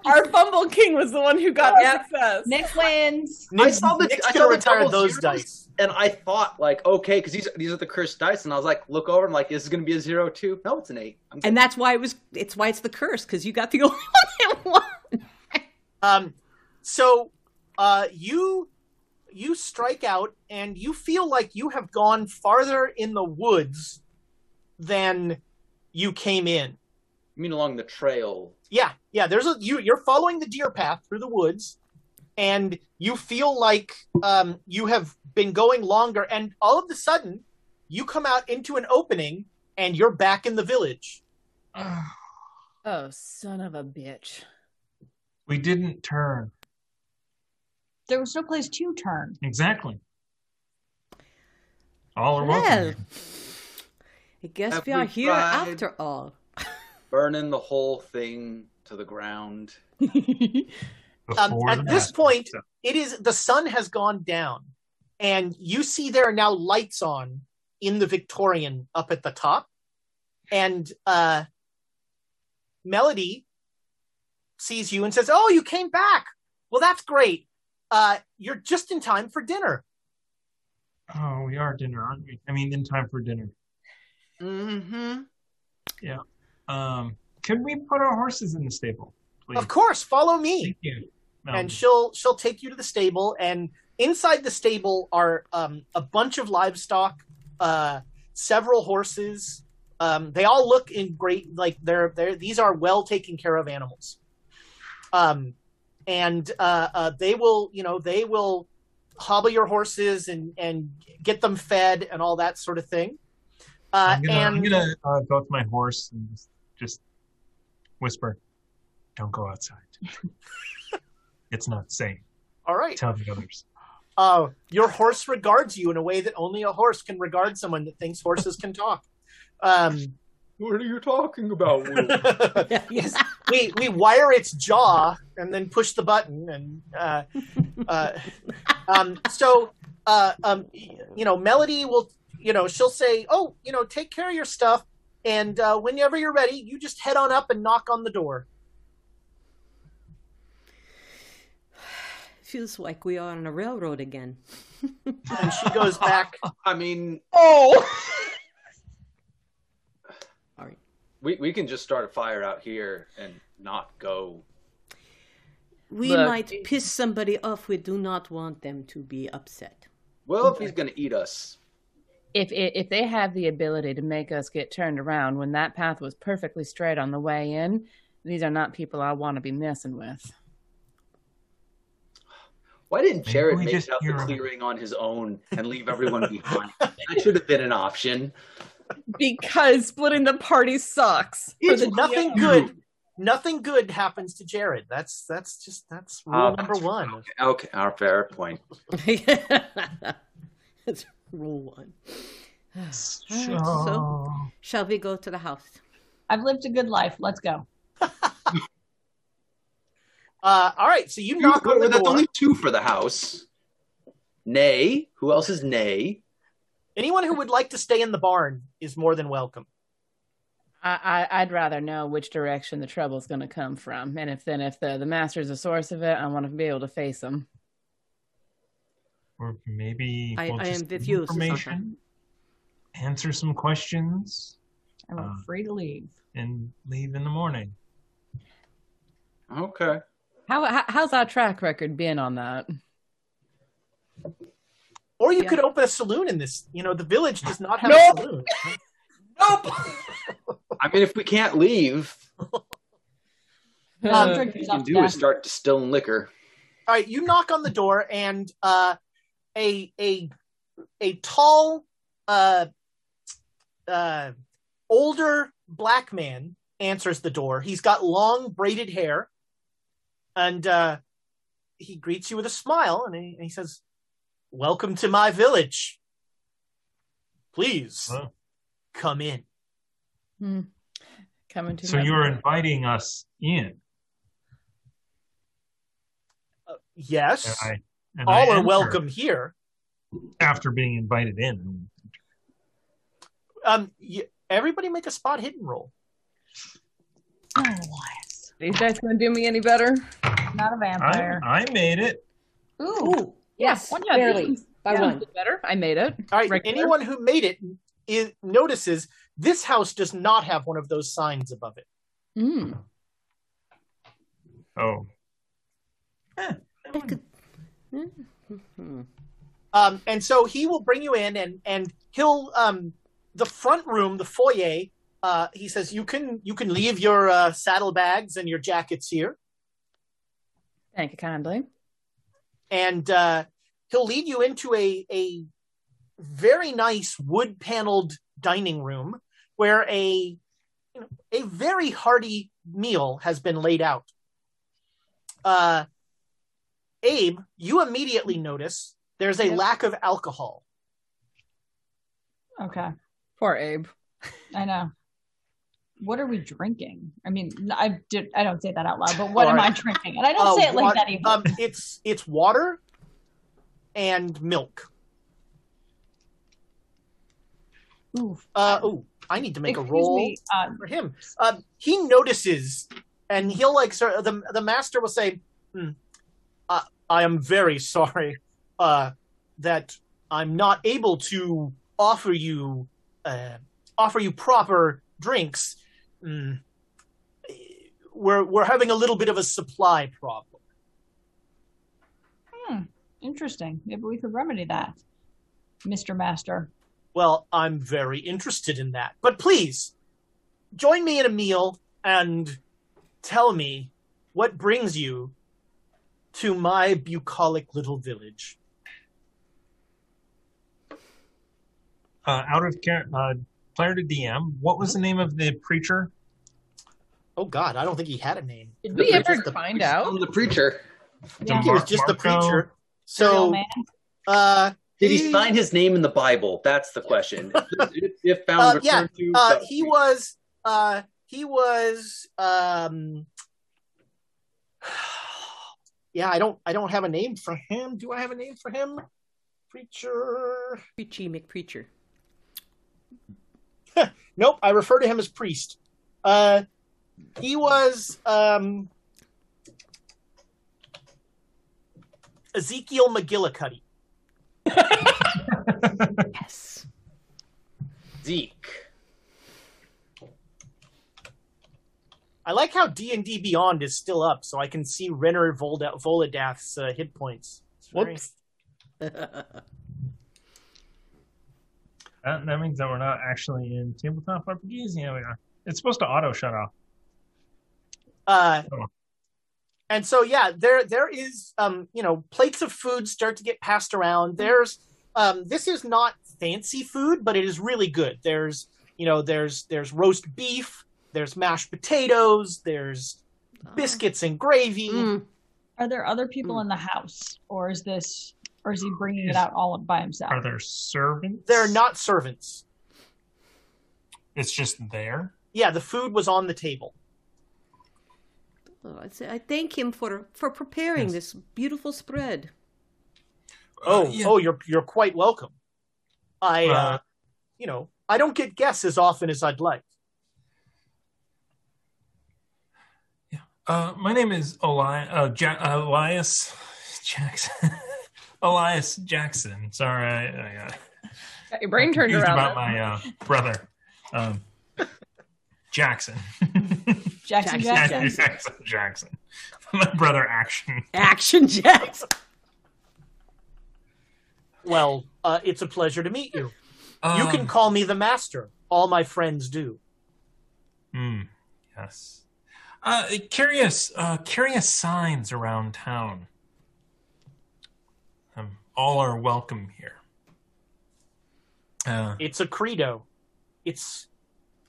Our fumble king was the one who got yeah. success. Nick wins. Nick, I saw the, I saw the retire those dice, and I thought like, okay, because these these are the cursed dice, and I was like, look over, and like, this is going to be a zero two. No, it's an eight. I'm and that's why it was. It's why it's the curse, because you got the only one that won. Um, so, uh, you you strike out, and you feel like you have gone farther in the woods than you came in. You mean along the trail? Yeah, yeah. There's a you. You're following the deer path through the woods, and you feel like um, you have been going longer. And all of a sudden, you come out into an opening, and you're back in the village. Oh, oh son of a bitch! We didn't turn. There was no place to turn. Exactly. All are well, welcome. I guess have we are here tried? After all. Burning the whole thing to the ground. um, at this point, it is the sun has gone down, and you see there are now lights on in the Victorian up at the top. And uh, Melody sees you and says, "Oh, you came back. Well, that's great. Uh, you're just in time for dinner." Oh, we are dinner, aren't we? I mean, in time for dinner. Mm-hmm. Yeah. Um, could we put our horses in the stable, please? Of course, follow me. Thank you. Um, and she'll she'll take you to the stable, and inside the stable are um, a bunch of livestock, uh, several horses. Um, they all look in great like they're they're these are well taken care of animals. Um, and uh, uh, they will you know they will hobble your horses and and get them fed and all that sort of thing. Uh, I'm gonna, and, I'm gonna uh, go with my horse and just. Just whisper, don't go outside. It's not safe. All right. Tell the others. Uh, your horse regards you in a way that only a horse can regard someone that thinks horses can talk. Um, what are you talking about, Will? Yes. We, we wire its jaw and then push the button. And uh, uh, um, so, uh, um, you know, Melody will, you know, she'll say, oh, you know, take care of your stuff. And uh, whenever you're ready, you just head on up and knock on the door. Feels like we are on a railroad again. And she goes back. I mean, oh. All right. We we can just start a fire out here and not go. We Look. might piss somebody off. We do not want them to be upset. Well, if he's going to eat us. If it, if they have the ability to make us get turned around when that path was perfectly straight on the way in, these are not people I want to be messing with. Why didn't Jared make out the clearing on his own and leave everyone behind? That should have been an option. Because splitting the party sucks. It's nothing good. Nothing good happens to Jared. That's that's just that's rule uh, number that's, one. Okay, okay, our fair point. That's rule one. Sure. So, shall we go to the house? I've lived a good life. Let's go. uh, all right. So you two, knock on the that's door. That's only two for the house. Nay. Who else is nay? Anyone who would like to stay in the barn is more than welcome. I, I, I'd rather know which direction the trouble is going to come from. And if then if the, the master's the source of it, I want to be able to face him. or maybe I, we'll I am with you, information, Susanna. Answer some questions. I'm uh, free to leave and leave in the morning. Okay. How, how how's our track record been on that? Or you yeah. could open a saloon in this. You know, the village does not have nope. a saloon. Nope. I mean, if we can't leave, all uh, we can do is start distilling liquor. All right, you knock on the door, and uh, a a a tall, uh, uh, older black man answers the door. He's got long braided hair, and uh, he greets you with a smile, and he, and he says, "Welcome to my village. Please Hello. come in." Hmm. Coming to so you're village. inviting us in. Uh, yes, and I, and all I are welcome here. After being invited in, um, you, everybody make a spot hidden roll. Oh, what? Are you guys gonna do me any better? Not a vampire. I, I made it. Ooh. Ooh. Yes, one, yeah, barely. By yeah. one. Better. I made it. All right. Regular. Anyone who made it is, notices this house does not have one of those signs above it. Mm. Oh. Eh, could... um, and so he will bring you in, and and he'll um, the front room, the foyer. Uh, he says you can you can leave your uh, saddlebags and your jackets here. Thank you kindly. And uh, he'll lead you into a, a very nice wood-paneled dining room where a you know, a very hearty meal has been laid out. Uh, Abe, you immediately notice there's a yep. lack of alcohol. Okay. Poor Abe. I know. What are we drinking? I mean, I did. I don't say that out loud, but what am I drinking? And I don't uh, say it like that either. Um, it's it's water and milk. Ooh. Uh, ooh. I need to make Excuse a roll me, um, for him. Uh, he notices, and he'll like. So the the master will say, mm, uh, "I am very sorry uh, that I'm not able to offer you uh, offer you proper drinks." Mm. We're we're having a little bit of a supply problem. Hmm. Interesting. Maybe we could remedy that, Mister Master. Well, I'm very interested in that. But please, join me in a meal and tell me what brings you to my bucolic little village. Uh, out of care. Uh... Player to D M. What was the name of the preacher? Oh God, I don't think he had a name. Did we ever find out? The preacher. I think he was just the preacher. So, uh, did he find his name in the Bible? That's the question. If found, yeah, he was. Uh, he was. Um, yeah, I don't. I don't have a name for him. Do I have a name for him? Preacher. Preachy McPreacher. Nope, I refer to him as priest. Uh, he was um, Ezekiel McGillicuddy. Yes. Zeke. I like how D and D Beyond is still up, so I can see Renner Volda- Voladath's uh, hit points. Whoops. That, that means that we're not actually in tabletop R P Gs. Yeah, we are. It's supposed to auto shut off. Uh, oh. And so, yeah, there there is, um, you know, plates of food start to get passed around. There's, um, this is not fancy food, but it is really good. There's, you know, there's there's roast beef, there's mashed potatoes, there's biscuits and gravy. Mm. Are there other people mm. in the house, or is this? Or is he bringing it out all by himself? Are there servants? They're not servants. It's just there? Yeah, the food was on the table. Oh, I thank him for for preparing yes. this beautiful spread. Oh, uh, yeah. oh, you're you're quite welcome. I, uh, uh, you know, I don't get guests as often as I'd like. Yeah. Uh, my name is Eli- uh, ja- Elias Jackson. Elias Jackson. Sorry, I, I got your brain turned around. About my uh, brother, um, Jackson. Jackson. Jackson Jackson Jackson Jackson. My brother Action. Action Jackson. Well, uh, it's a pleasure to meet you. Um, you can call me the Master. All my friends do. Hmm. Yes. Uh, curious, uh, curious signs around town. Um, all are welcome here. Uh, it's a credo. It's,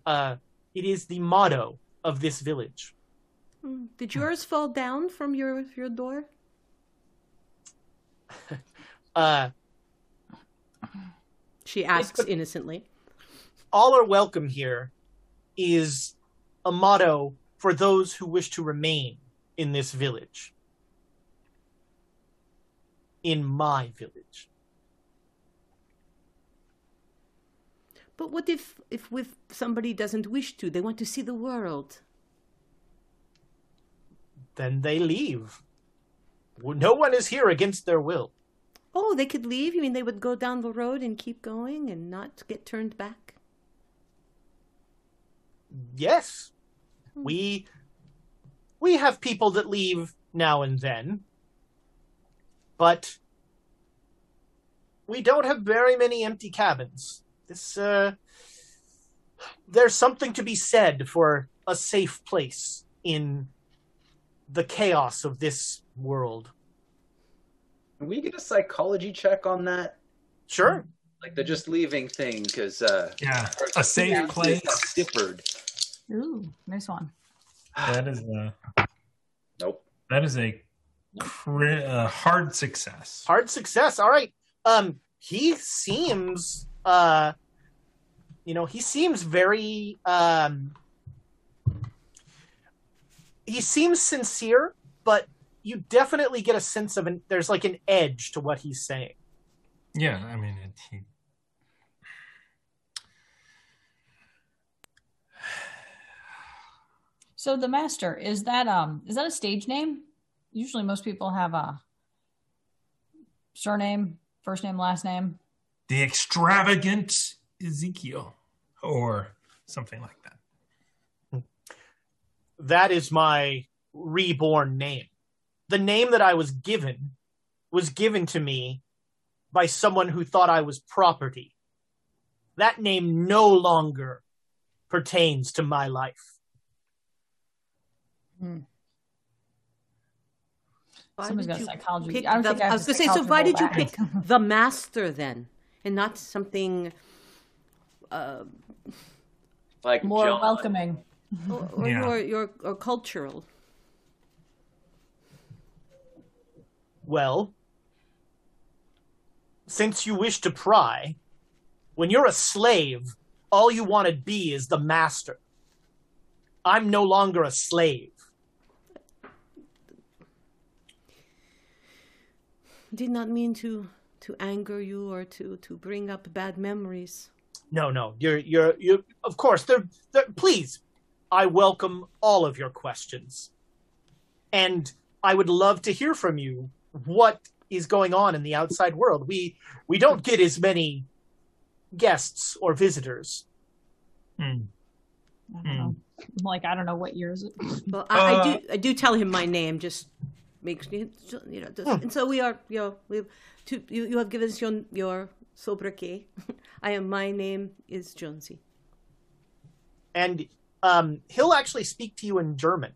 uh, it is the motto of this village. Did yours hmm. fall down from your your door? uh, she asks innocently. All are welcome here is a motto for those who wish to remain in this village. In my village. But what if, if with somebody doesn't wish to, they want to see the world? Then they leave. No one is here against their will. Oh, they could leave? You mean they would go down the road and keep going and not get turned back? Yes. We we have people that leave now and then, but we don't have very many empty cabins. This uh, there's something to be said for a safe place in the chaos of this world. Can we get a psychology check on that? Sure. Like the just leaving thing, because uh, yeah, a safe place differed. Ooh, nice one. That is a nope. That is a cri- uh, hard success. Hard success. All right. Um, he seems, uh, you know, he seems very. Um, he seems sincere, but you definitely get a sense of an. There's like an edge to what he's saying. Yeah, I mean, it, he. So the Master, is that um is that a stage name? Usually most people have a surname, first name, last name. The Extravagant Ezekiel or something like that. That is my reborn name. The name that I was given was given to me by someone who thought I was property. That name no longer pertains to my life. Hmm. Somebody's got psychology. I don't the, think I, I was going to say, so why did you pick the Master then, and not something uh, like more John. welcoming, or, or, yeah. or, or, or cultural? Well, since you wish to pry, when you're a slave, all you want to be is the Master. I'm no longer a slave. Did not mean to, to anger you or to, to bring up bad memories. No, no, you're you're you. Of course, they're, they're, please, I welcome all of your questions, and I would love to hear from you. What is going on in the outside world? We we don't get as many guests or visitors. Mm. I don't know. I'm like, I don't know what year is it. Well, I, uh, I do. I do tell him my name. Just makes you know. Just, hmm. And so we are. You know, we have two, you, you have given us your your sobriquet. I am. My name is Jonesy. And um, he'll actually speak to you in German.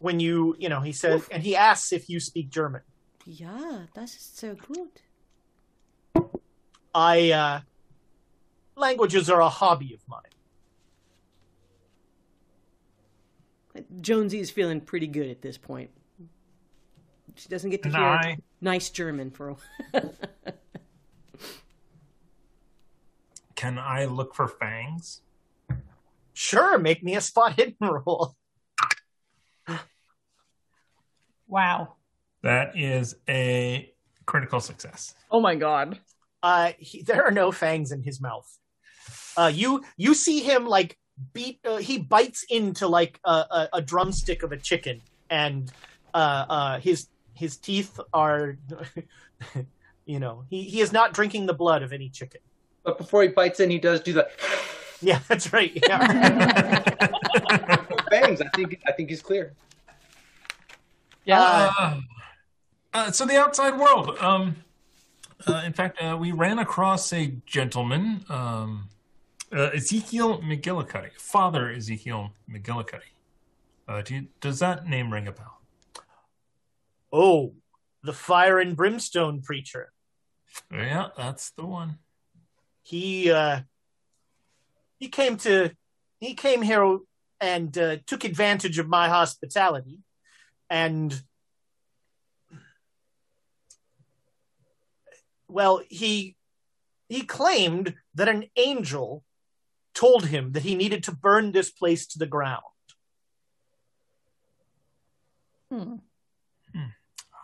When you, you know, he says, Oof. and he asks if you speak German. Yeah, that's so good. I uh, languages are a hobby of mine. Jonesy's feeling pretty good at this point. She doesn't get to and hear I, nice German for a while. Can I look for fangs? Sure, make me a spot hidden roll. Wow. That is a critical success. Oh my God. Uh, he, there are no fangs in his mouth. Uh, you you see him like Beat. Uh, he bites into like a, a, a drumstick of a chicken, and uh, uh, his His teeth are, you know, he, he is not drinking the blood of any chicken. But before he bites in, he does do the... Yeah, that's right. Yeah. Bangs. I think I think he's clear. Yeah. Uh, uh, so the outside world. Um, uh, in fact, uh, we ran across a gentleman, um, uh, Ezekiel McGillicuddy, Father Ezekiel McGillicuddy. Uh, do you, does that name ring a bell? Oh, the fire and brimstone preacher. Yeah, that's the one. He uh, he came to he came here and uh, took advantage of my hospitality, and well, he he claimed that an angel told him that he needed to burn this place to the ground. Hmm. Hmm.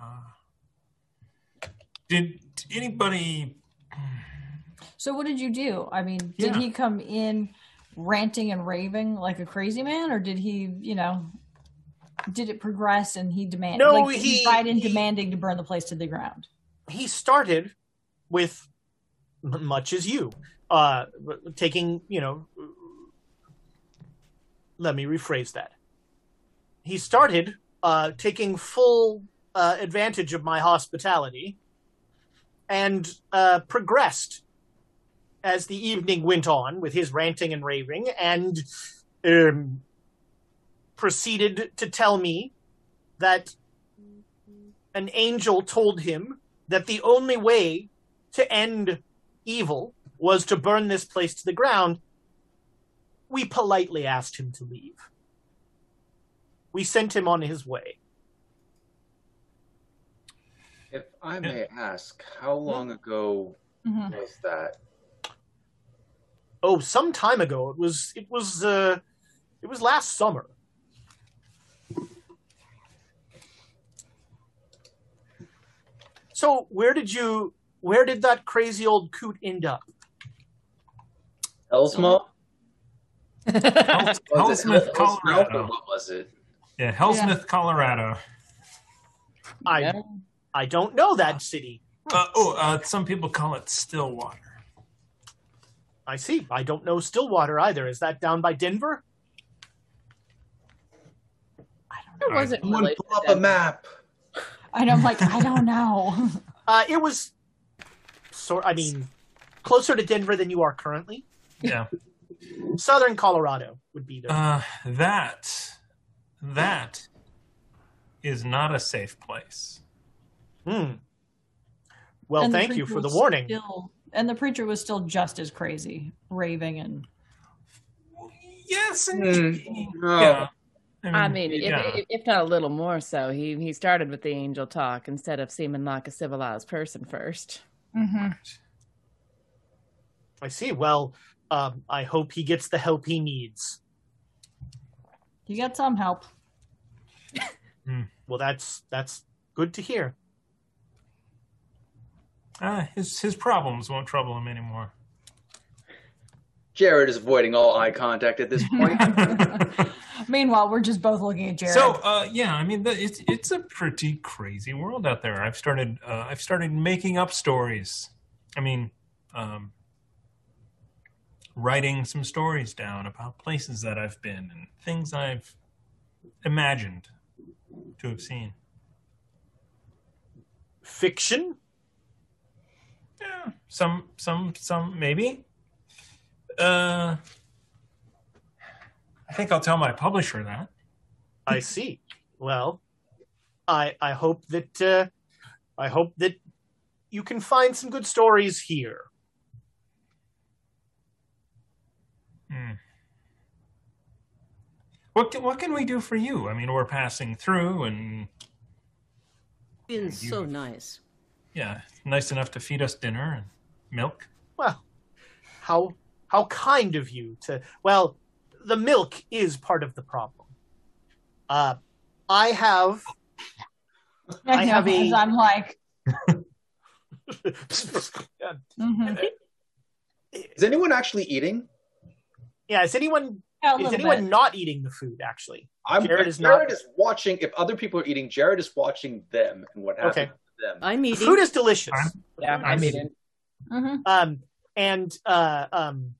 Uh, did anybody? So what did you do? I mean, did yeah. he come in ranting and raving like a crazy man, or did he, you know, did it progress and he demanded? No, like, he tried in demanding to burn the place to the ground. He started with much as you, uh, taking, you know, let me rephrase that. He started uh, taking full uh, advantage of my hospitality and uh, progressed as the evening went on with his ranting and raving, and um, proceeded to tell me that an angel told him that the only way to end evil was to burn this place to the ground. We politely asked him to leave. We sent him on his way. If I may ask, how long ago mm-hmm. was that? Oh, some time ago. It was. It was. Uh, it was last summer. So, where did you? Where did that crazy old coot end up? Elsmo. Hellsmith, Colorado. What was it? Yeah, Hellsmith, yeah. Colorado. I. Yeah. I don't know that city. Uh, oh, uh, some people call it Stillwater. I see. I don't know Stillwater either. Is that down by Denver? I don't know. It wasn't. Someone pull up a map. And I'm like, I don't know. Uh, it was, sort. I mean, closer to Denver than you are currently. Yeah. Southern Colorado would be the. Uh, that, that, is not a safe place. Hmm. Well, and thank you for the warning. Still- And the preacher was still just as crazy, raving and... Yes, and... Mm. Yeah. I mean, yeah. if, if not a little more so. He he started with the angel talk instead of seeming like a civilized person first. Mm-hmm. I see. Well, um, I hope he gets the help he needs. He got some help. Mm. Well, that's that's good to hear. Uh, his his problems won't trouble him anymore. Jared is avoiding all eye contact at this point. Meanwhile, we're just both looking at Jared. So, uh, yeah, I mean, the, it's it's a pretty crazy world out there. I've started uh, I've started making up stories. I mean, um, writing some stories down about places that I've been and things I've imagined to have seen. Fiction? Yeah, some, some, some, maybe. Uh, I think I'll tell my publisher that. I see. Well, I I hope that uh, I hope that you can find some good stories here. Hmm. What can, what can we do for you? I mean, we're passing through, and been so nice. Yeah, nice enough to feed us dinner and milk. Well, how how kind of you to... Well, the milk is part of the problem. Uh, I have... I, I have a... I'm like... mm-hmm. Is anyone actually eating? Yeah, is anyone Yeah, is anyone bit. not eating the food, actually? I'm, Jared is Jared not. Is watching. If other people are eating, Jared is watching them and what happens okay. to them. I'm eating. The food is delicious. I'm, yeah, I'm, I'm eating. Mm-hmm. Um, and, uh, um,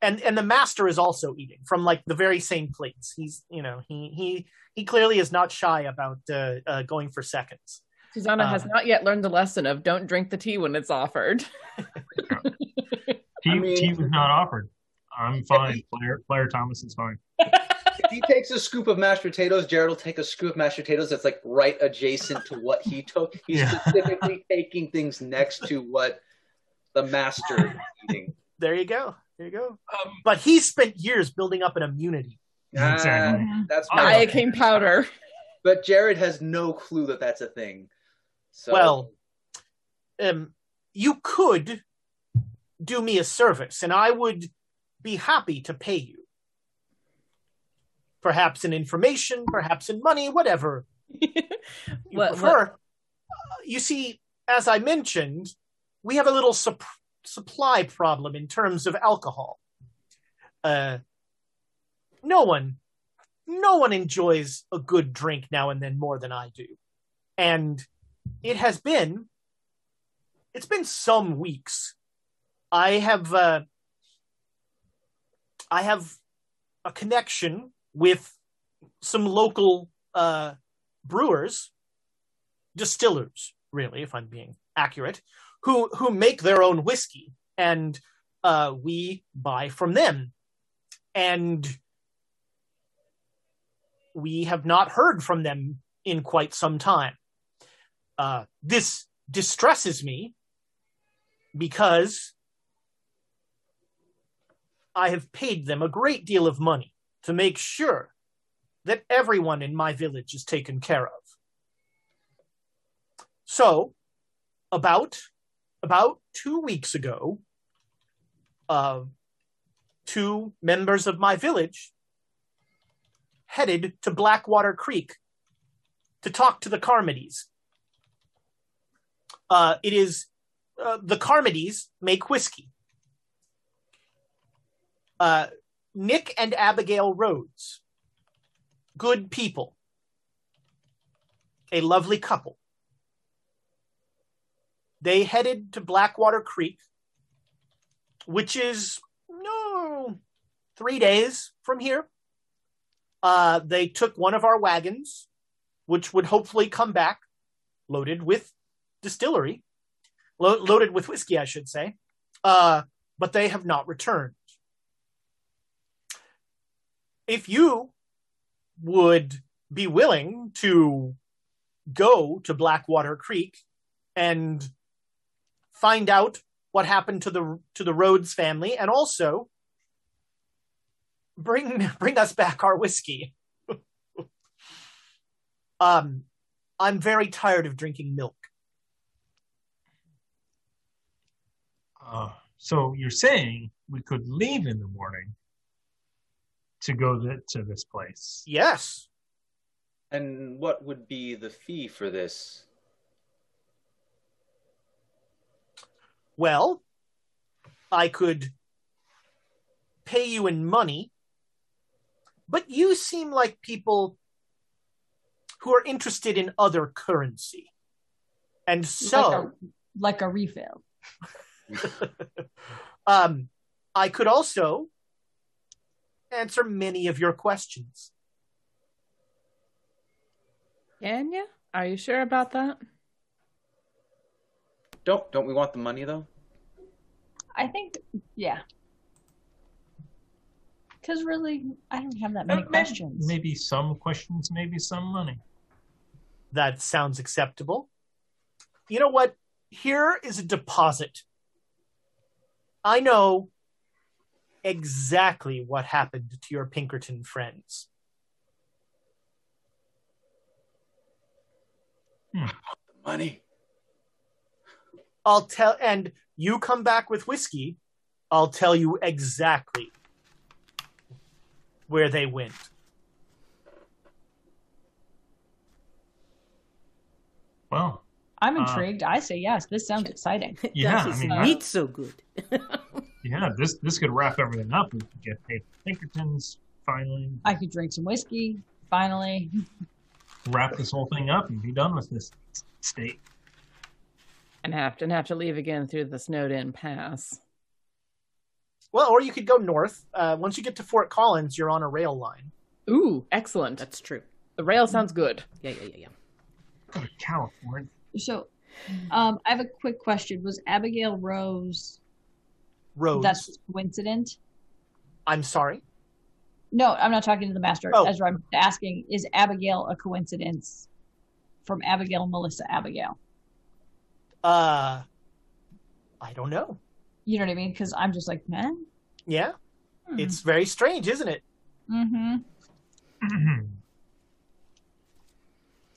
and, and the master is also eating from, like, the very same plates. He's, you know, he he, he clearly is not shy about uh, uh, going for seconds. Susanna um, has not yet learned the lesson of don't drink the tea when it's offered. tea, I mean, tea was not offered. I'm fine. Blair, Blair Thomas is fine. If he takes a scoop of mashed potatoes, Jared will take a scoop of mashed potatoes that's, like, right adjacent to what he took. He's yeah. specifically taking things next to what the master is eating. There you go. There you go. Um, but he spent years building up an immunity. Uh, exactly. That's iocane powder. But Jared has no clue that that's a thing. So. Well, um, you could do me a service, and I would be happy to pay you. Perhaps in information, perhaps in money, whatever you what, prefer. What? Uh, you see, as I mentioned, we have a little su- supply problem in terms of alcohol. Uh, no one, no one enjoys a good drink now and then more than I do. And it has been, it's been some weeks. I have... Uh, I have a connection with some local uh, brewers, distillers, really, if I'm being accurate, who who make their own whiskey, and uh, we buy from them. And we have not heard from them in quite some time. Uh, this distresses me because I have paid them a great deal of money to make sure that everyone in my village is taken care of. So, about about two weeks ago, uh, two members of my village headed to Blackwater Creek to talk to the Carmodys. Uh, it is uh, the Carmodys make whiskey. Uh, Nick and Abigail Rhodes, good people, a lovely couple. They headed to Blackwater Creek, which is no three days from here. Uh, they took one of our wagons, which would hopefully come back loaded with distillery, lo- loaded with whiskey, I should say. Uh, but they have not returned. If you would be willing to go to Blackwater Creek and find out what happened to the to the Rhodes family, and also bring bring us back our whiskey. um, I'm very tired of drinking milk. Uh, so you're saying we could leave in the morning to go th- to this place? Yes. And what would be the fee for this? Well, I could pay you in money, but you seem like people who are interested in other currency. And so... Like a, like a refill. um, I could also answer many of your questions. Can you? Are you sure about that? Don't don't we want the money though? I think yeah. Because really, I don't have that many maybe, questions. Maybe some questions, maybe some money. That sounds acceptable. You know what? Here is a deposit. I know exactly what happened to your Pinkerton friends. Hmm. Money. I'll tell, and you come back with whiskey, I'll tell you exactly where they went. Well, I'm intrigued. Uh, I say yes. This sounds exciting. Yeah, I mean, meat's so good. Yeah, this this could wrap everything up. We could get paid for Pinkerton's finally. I could drink some whiskey, finally. Wrap this whole thing up and be done with this state. And have to, and have to leave again through the Snowden Pass. Well, or you could go north. Uh, once you get to Fort Collins, you're on a rail line. Ooh, excellent. That's true. The rail sounds good. Yeah, yeah, yeah, yeah. Go to California. So, um, I have a quick question. Was Abigail Rose... Rhodes. That's coincident. I'm sorry? No, I'm not talking to the master. Oh. Ezra, I'm asking, is Abigail a coincidence from Abigail Melissa Abigail? Uh, I don't know. You know what I mean? Because I'm just like, man. Yeah. Hmm. It's very strange, isn't it? Mm-hmm.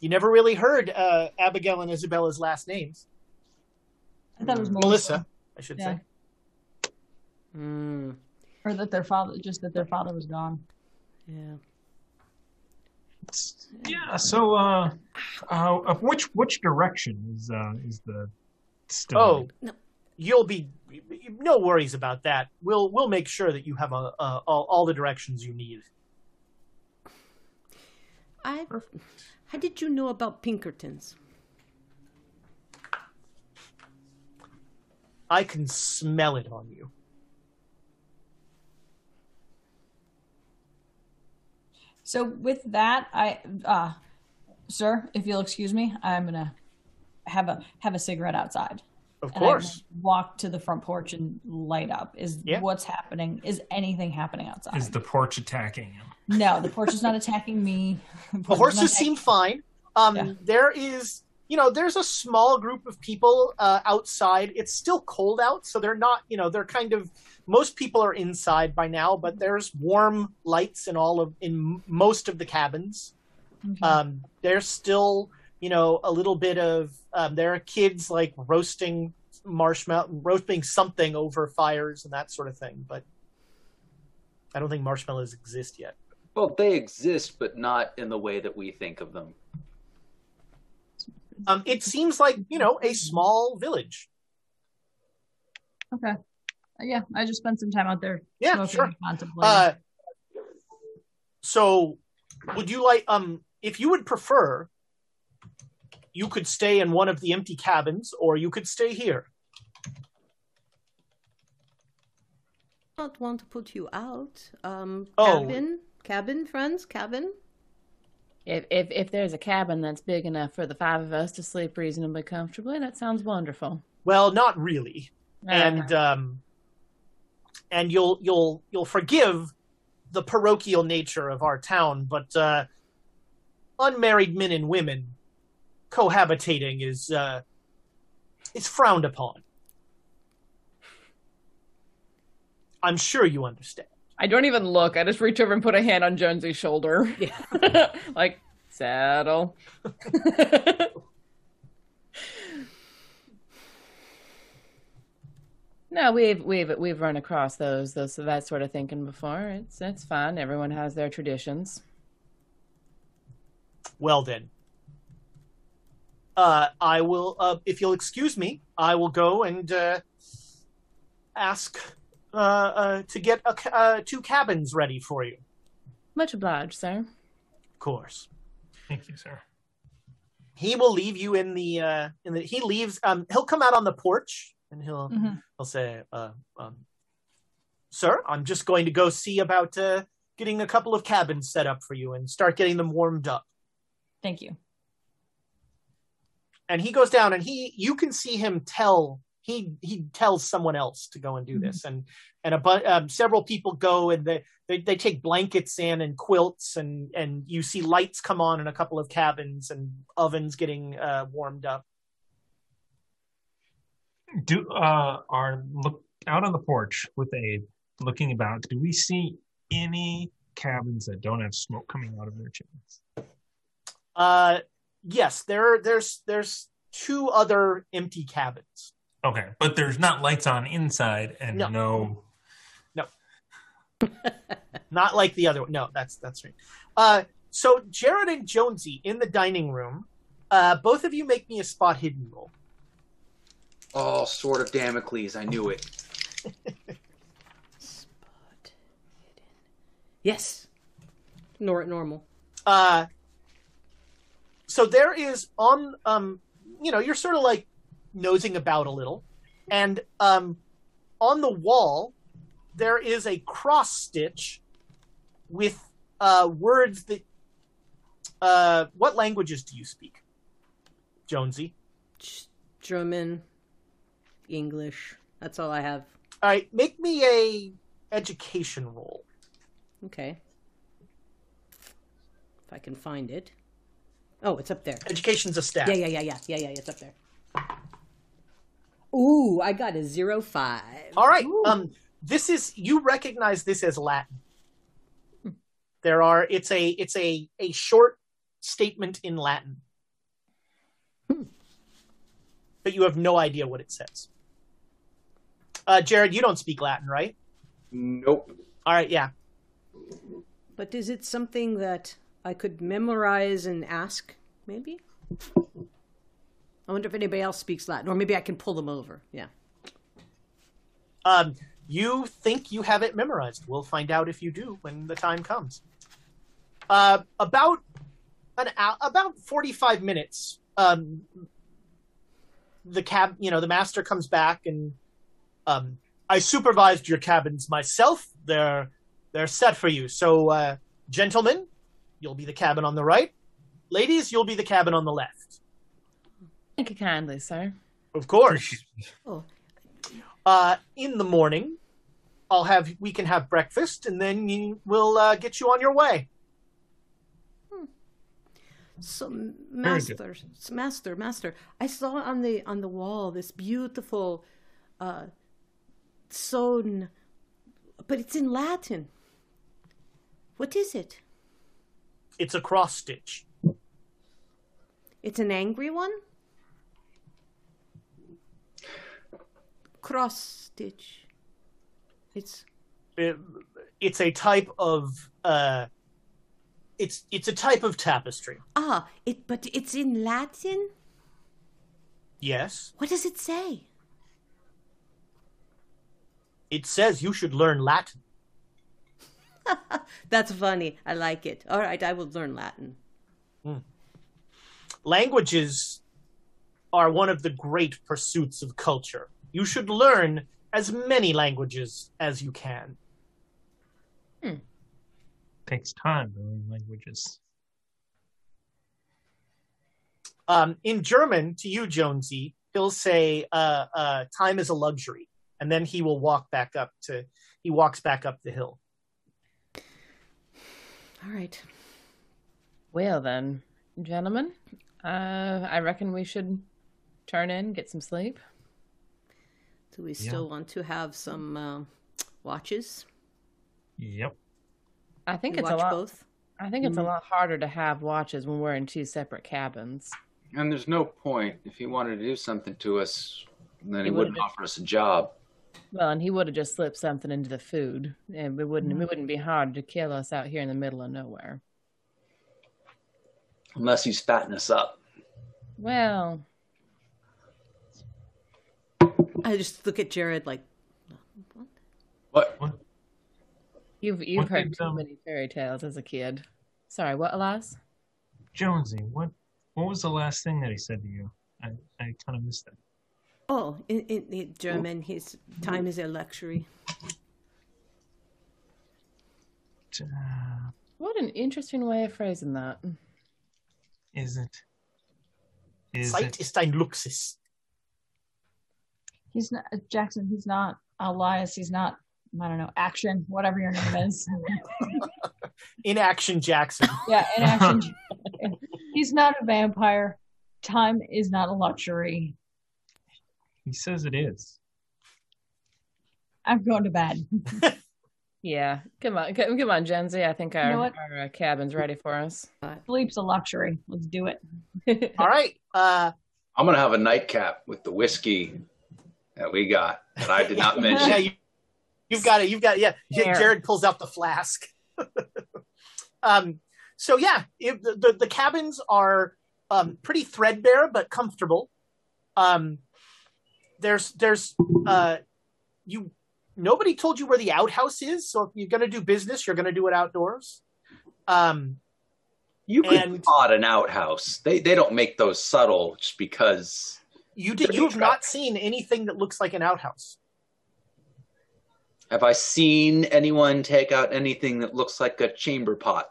You never really heard uh, Abigail and Isabella's last names. I thought it was Melissa. Melissa, I should yeah. say. Mm. Or that their father, just that their father was gone. Yeah. Yeah. So, uh, uh which which direction is uh is the? Still oh, no. You'll be no worries about that. We'll we'll make sure that you have a, a all, all the directions you need. I. How did you know about Pinkertons? I can smell it on you. So with that, I, uh, sir, if you'll excuse me, I'm gonna have a have a cigarette outside. Of course. And walk to the front porch and light up. Is yeah. what's happening? Is anything happening outside? Is the porch attacking him? No, the porch is not attacking me. The, the horses seem fine. Um, yeah. There is, you know, there's a small group of people uh, outside. It's still cold out, so they're not, you know, they're kind of. Most people are inside by now, but there's warm lights in all of in most of the cabins. Mm-hmm. Um, there's still, you know, a little bit of um, there are kids like roasting marshmallow, roasting something over fires and that sort of thing. But I don't think marshmallows exist yet. Well, they exist, but not in the way that we think of them. Um, it seems like, you know, a small village. Okay. Yeah, I just spent some time out there. Yeah, sure. Uh, so, would you like, um, if you would prefer, you could stay in one of the empty cabins, or you could stay here. I don't want to put you out. Um, oh. Cabin, cabin, friends, cabin. If, if, if there's a cabin that's big enough for the five of us to sleep reasonably comfortably, that sounds wonderful. Well, not really. And, um... And you'll you'll you'll forgive the parochial nature of our town, but uh, unmarried men and women cohabitating is uh, is frowned upon. I'm sure you understand. I don't even look. I just reach over and put a hand on Jonesy's shoulder, yeah. like saddle. No, we've we've we've run across those those that sort of thinking before. It's it's fine. Everyone has their traditions. Well then, uh, I will. Uh, if you'll excuse me, I will go and uh, ask uh, uh, to get a, uh, two cabins ready for you. Much obliged, sir. Of course. Thank you, sir. He will leave you in the uh, in the. He leaves. Um, he'll come out on the porch. And he'll mm-hmm. he'll say, uh, um, "Sir, I'm just going to go see about uh, getting a couple of cabins set up for you and start getting them warmed up." Thank you. And he goes down, and he you can see him tell he he tells someone else to go and do mm-hmm. this, and and a bu- um, several people go and they, they they take blankets in and quilts, and and you see lights come on in a couple of cabins and ovens getting uh, warmed up. Do uh are look out on the porch with Abe looking about, do we see any cabins that don't have smoke coming out of their chimneys? Uh yes, there there's there's two other empty cabins. Okay, but there's not lights on inside and no no, no. Not like the other one. No, that's that's right. Uh so Jared and Jonesy in the dining room, uh both of you make me a spot hidden roll. Oh, Sword of Damocles. I knew it. Spot hidden. Yes. nor at normal. Uh, so there is on, um, you know, you're sort of like nosing about a little, and um, on the wall there is a cross stitch with uh, words that. Uh, what languages do you speak, Jonesy? German, English. That's all I have. All right, make me a education roll. Okay. If I can find it. Oh, it's up there. Education's a stat. Yeah, yeah, yeah, yeah, yeah, yeah. It's up there. Ooh, I got a zero five. All right. Ooh. Um, this is you recognize this as Latin. There are. It's a. It's a. A short statement in Latin. Hmm. But you have no idea what it says. Uh, Jared, you don't speak Latin, right? Nope. All right, yeah. But is it something that I could memorize and ask, maybe? I wonder if anybody else speaks Latin, or maybe I can pull them over, yeah. Um, you think you have it memorized. We'll find out if you do when the time comes. Uh, about an hour, about forty-five minutes, um... the cab, you know, the master comes back and um, I supervised your cabins myself. They're they're set for you. So, uh, gentlemen, you'll be the cabin on the right. Ladies, you'll be the cabin on the left. Thank you kindly, sir. Of course. Oh. Uh, in the morning, I'll have we can have breakfast, and then we'll uh, get you on your way. So, master, master, master, I saw on the on the wall this beautiful uh, sewn, but it's in Latin. What is it? It's a cross stitch. It's an angry one? Cross stitch. It's... It, it's a type of... Uh, It's it's a type of tapestry. Ah, it but it's in Latin? Yes. What does it say? It says you should learn Latin. That's funny. I like it. All right, I will learn Latin. Mm. Languages are one of the great pursuits of culture. You should learn as many languages as you can. Hmm. Takes time to learn languages. Um, in German, to you, Jonesy, he'll say, uh, uh, "Time is a luxury," and then he will walk back up to. He walks back up the hill. All right. Well then, gentlemen, uh, I reckon we should turn in, get some sleep. Do we still yeah. want to have some uh, watches? Yep. I think we it's a lot. Both. I think it's mm-hmm. a lot harder to have watches when we're in two separate cabins. And there's no point if he wanted to do something to us, then he, he wouldn't offer us a job. Well, and he would have just slipped something into the food, and it wouldn't. Mm-hmm. It wouldn't be hard to kill us out here in the middle of nowhere. Unless he's fatting us up. Well, I just look at Jared like, what? What? What? You've you've what heard too um, many fairy tales as a kid. Sorry, what, Elias? Jonesy, what what was the last thing that he said to you? I, I kind of missed that. Oh, in, in, in German, his time is a luxury. What an interesting way of phrasing that. Is it? Is Zeit it? Ist ein Luxus. He's not Jackson. He's not Elias. He's not. I don't know, Action, whatever your name is. In Action Jackson. Yeah, In Action Jackson. He's not a vampire. Time is not a luxury. He says it is. I'm going to bed. Yeah, come on, come on, Jonesy. I think our, you know our uh, cabin's ready for us. Sleep's a luxury. Let's do it. All right. Uh, I'm going to have a nightcap with the whiskey that we got that I did not mention. Yeah, you You've got it. You've got it. Yeah. There. Jared pulls out the flask. um, so yeah, it, the, the the cabins are um, pretty threadbare but comfortable. Um, there's there's uh, you nobody told you where the outhouse is, so if you're going to do business, you're going to do it outdoors. Um, you could and, spot an outhouse. They they don't make those subtle just because. You did. You have not seen anything that looks like an outhouse. Have I seen anyone take out anything that looks like a chamber pot?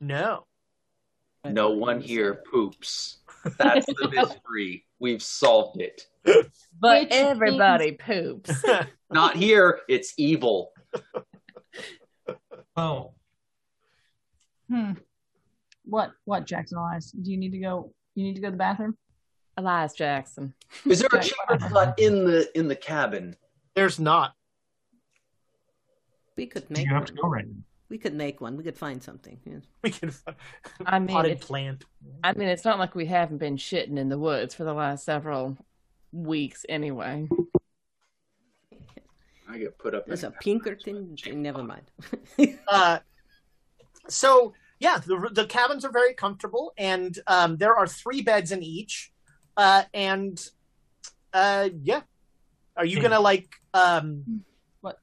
No. No one here poops. That's the mystery. We've solved it. But Which everybody means... poops. Not here. It's evil. Oh. Hmm. What? What, Jackson Elias? Do you need to go? You need to go to the bathroom? Elias Jackson. Is there a chamber pot in the in the cabin? There's not. We could make. You have one. To go right now. We could make one. We could find something. Yeah. We could find I mean, potted plant. I mean, it's not like we haven't been shitting in the woods for the last several weeks anyway. I get put up. There's a Pinkerton. Never mind. uh, so, yeah, the, the cabins are very comfortable, and um, there are three beds in each. Uh, and, uh, yeah. Are you going to, like, um, what?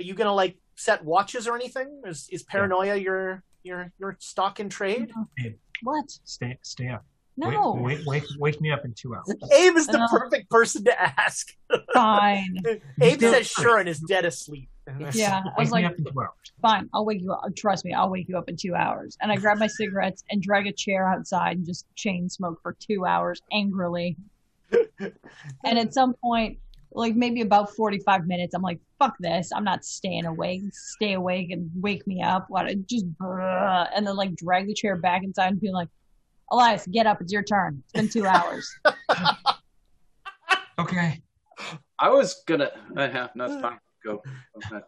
Are you going to, like, set watches or anything? Is is paranoia your your your stock in trade? Abe, what? Stay stay up. No. Wait, wait wake wake me up in two hours. Abe is the perfect person to ask. Fine. Abe says sure and is dead asleep. Yeah, I was like, wake me up in two hours. Fine, I'll wake you up. Trust me, I'll wake you up in two hours. And I grab my cigarettes and drag a chair outside and just chain smoke for two hours angrily. And at some point, like maybe about forty-five minutes, I'm like, fuck this. I'm not staying awake. Stay awake and wake me up. What? Just bruh. And then like drag the chair back inside and be like, Elias, get up. It's your turn. It's been two hours. Okay. I was going to. Uh, no, it's fine. Go. Okay.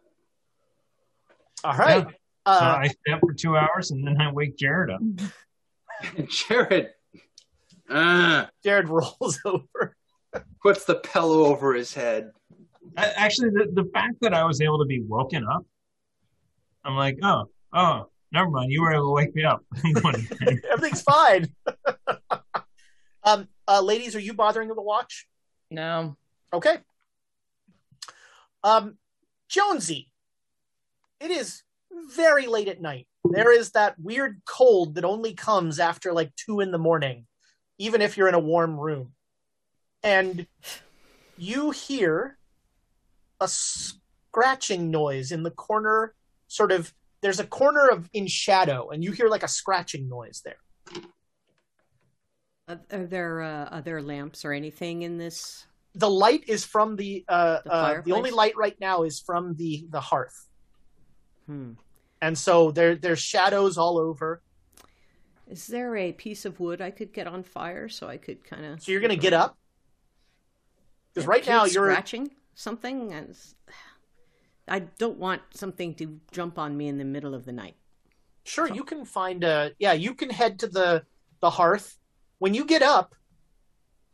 All right. Yeah. Uh, so I stay up for two hours and then I wake Jared up. Jared. Uh, Jared rolls over. Puts the pillow over his head. Actually, the, the fact that I was able to be woken up, I'm like, oh, oh, never mind. You were able to wake me up. Everything's fine. um, uh, ladies, are you bothering with the watch? No. Okay. Um, Jonesy, it is very late at night. There is that weird cold that only comes after like two in the morning, even if you're in a warm room. And you hear a scratching noise in the corner, sort of, there's a corner of in shadow, and you hear like a scratching noise there. Are there uh, are there lamps or anything in this? The light is from the, uh, the, uh, the only light right now is from the, the hearth. Hmm. And so there there's shadows all over. Is there a piece of wood I could get on fire so I could kind of... So you're going to get up? Because right now you're... scratching something? And I don't want something to jump on me in the middle of the night. Sure, so. You can find a... Yeah, you can head to the, the hearth. When you get up,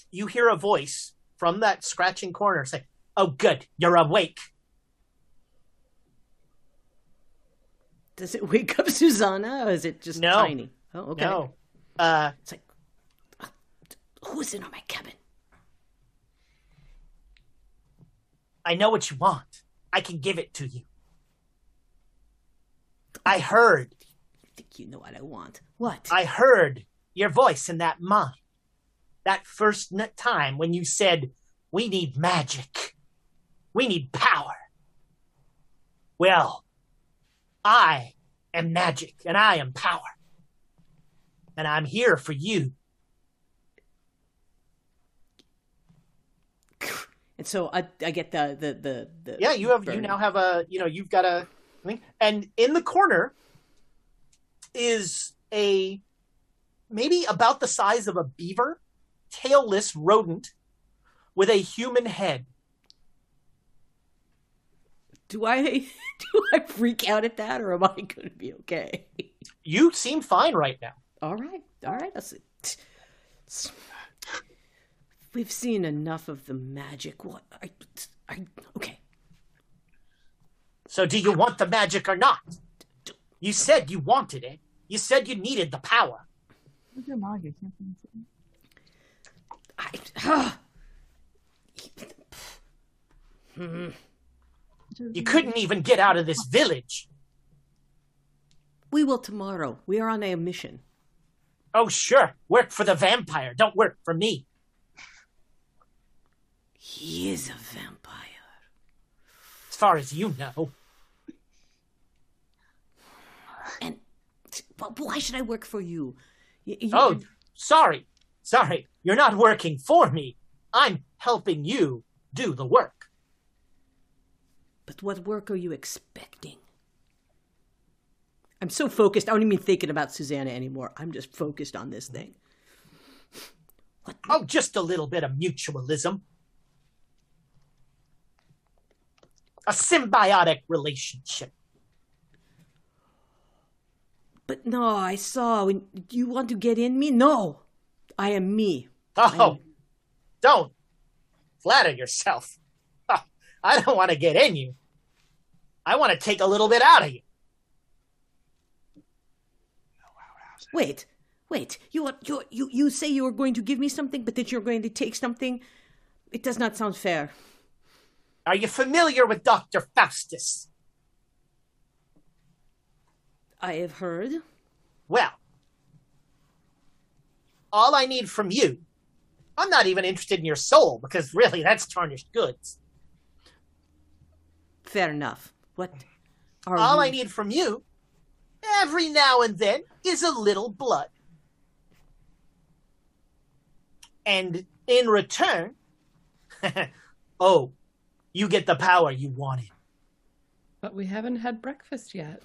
you hear a voice from that scratching corner say, "Oh, good, you're awake." Does it wake up Susanna, or is it just no. tiny? Oh, okay. No. Uh, it's like, oh, who's in on my cabin? I know what you want. I can give it to you. I heard. I think you know what I want. What? I heard your voice in that mine. That first time when you said, "We need magic. We need power." Well, I am magic and I am power. And I'm here for you. And so I, I get the, the, the, the yeah, you have, burning. You now have a, you know, you've got a, and in the corner is a, maybe about the size of a beaver, tailless rodent with a human head. Do I, do I freak out at that, or am I going to be okay? You seem fine right now. All right, all right. That's it. We've seen enough of the magic. What? I, I, okay. So, do you want the magic or not? You said you wanted it. You said you needed the power. Where's your magic? I. Uh, you couldn't even get out of this village. We will tomorrow. We are on a mission. Oh, sure. Work for the vampire. Don't work for me. He is a vampire. As far as you know. And why should I work for you? You're... Oh, sorry. Sorry. You're not working for me. I'm helping you do the work. But what work are you expecting? I'm so focused. I don't even thinking about Susanna anymore. I'm just focused on this thing. What? Oh, just a little bit of mutualism. A symbiotic relationship. But no, I saw. When, do you want to get in me? No. I am me. Oh, am... don't flatter yourself. Oh, I don't want to get in you. I want to take a little bit out of you. Wait, wait. You, you, you, you say you are going to give me something, but that you're going to take something? It does not sound fair. Are you familiar with Doctor Faustus? I have heard. Well, all I need from you, I'm not even interested in your soul, because really, that's tarnished goods. Fair enough. What are all you... I need from you, every now and then, is a little blood. And in return, oh, you get the power you wanted. But we haven't had breakfast yet.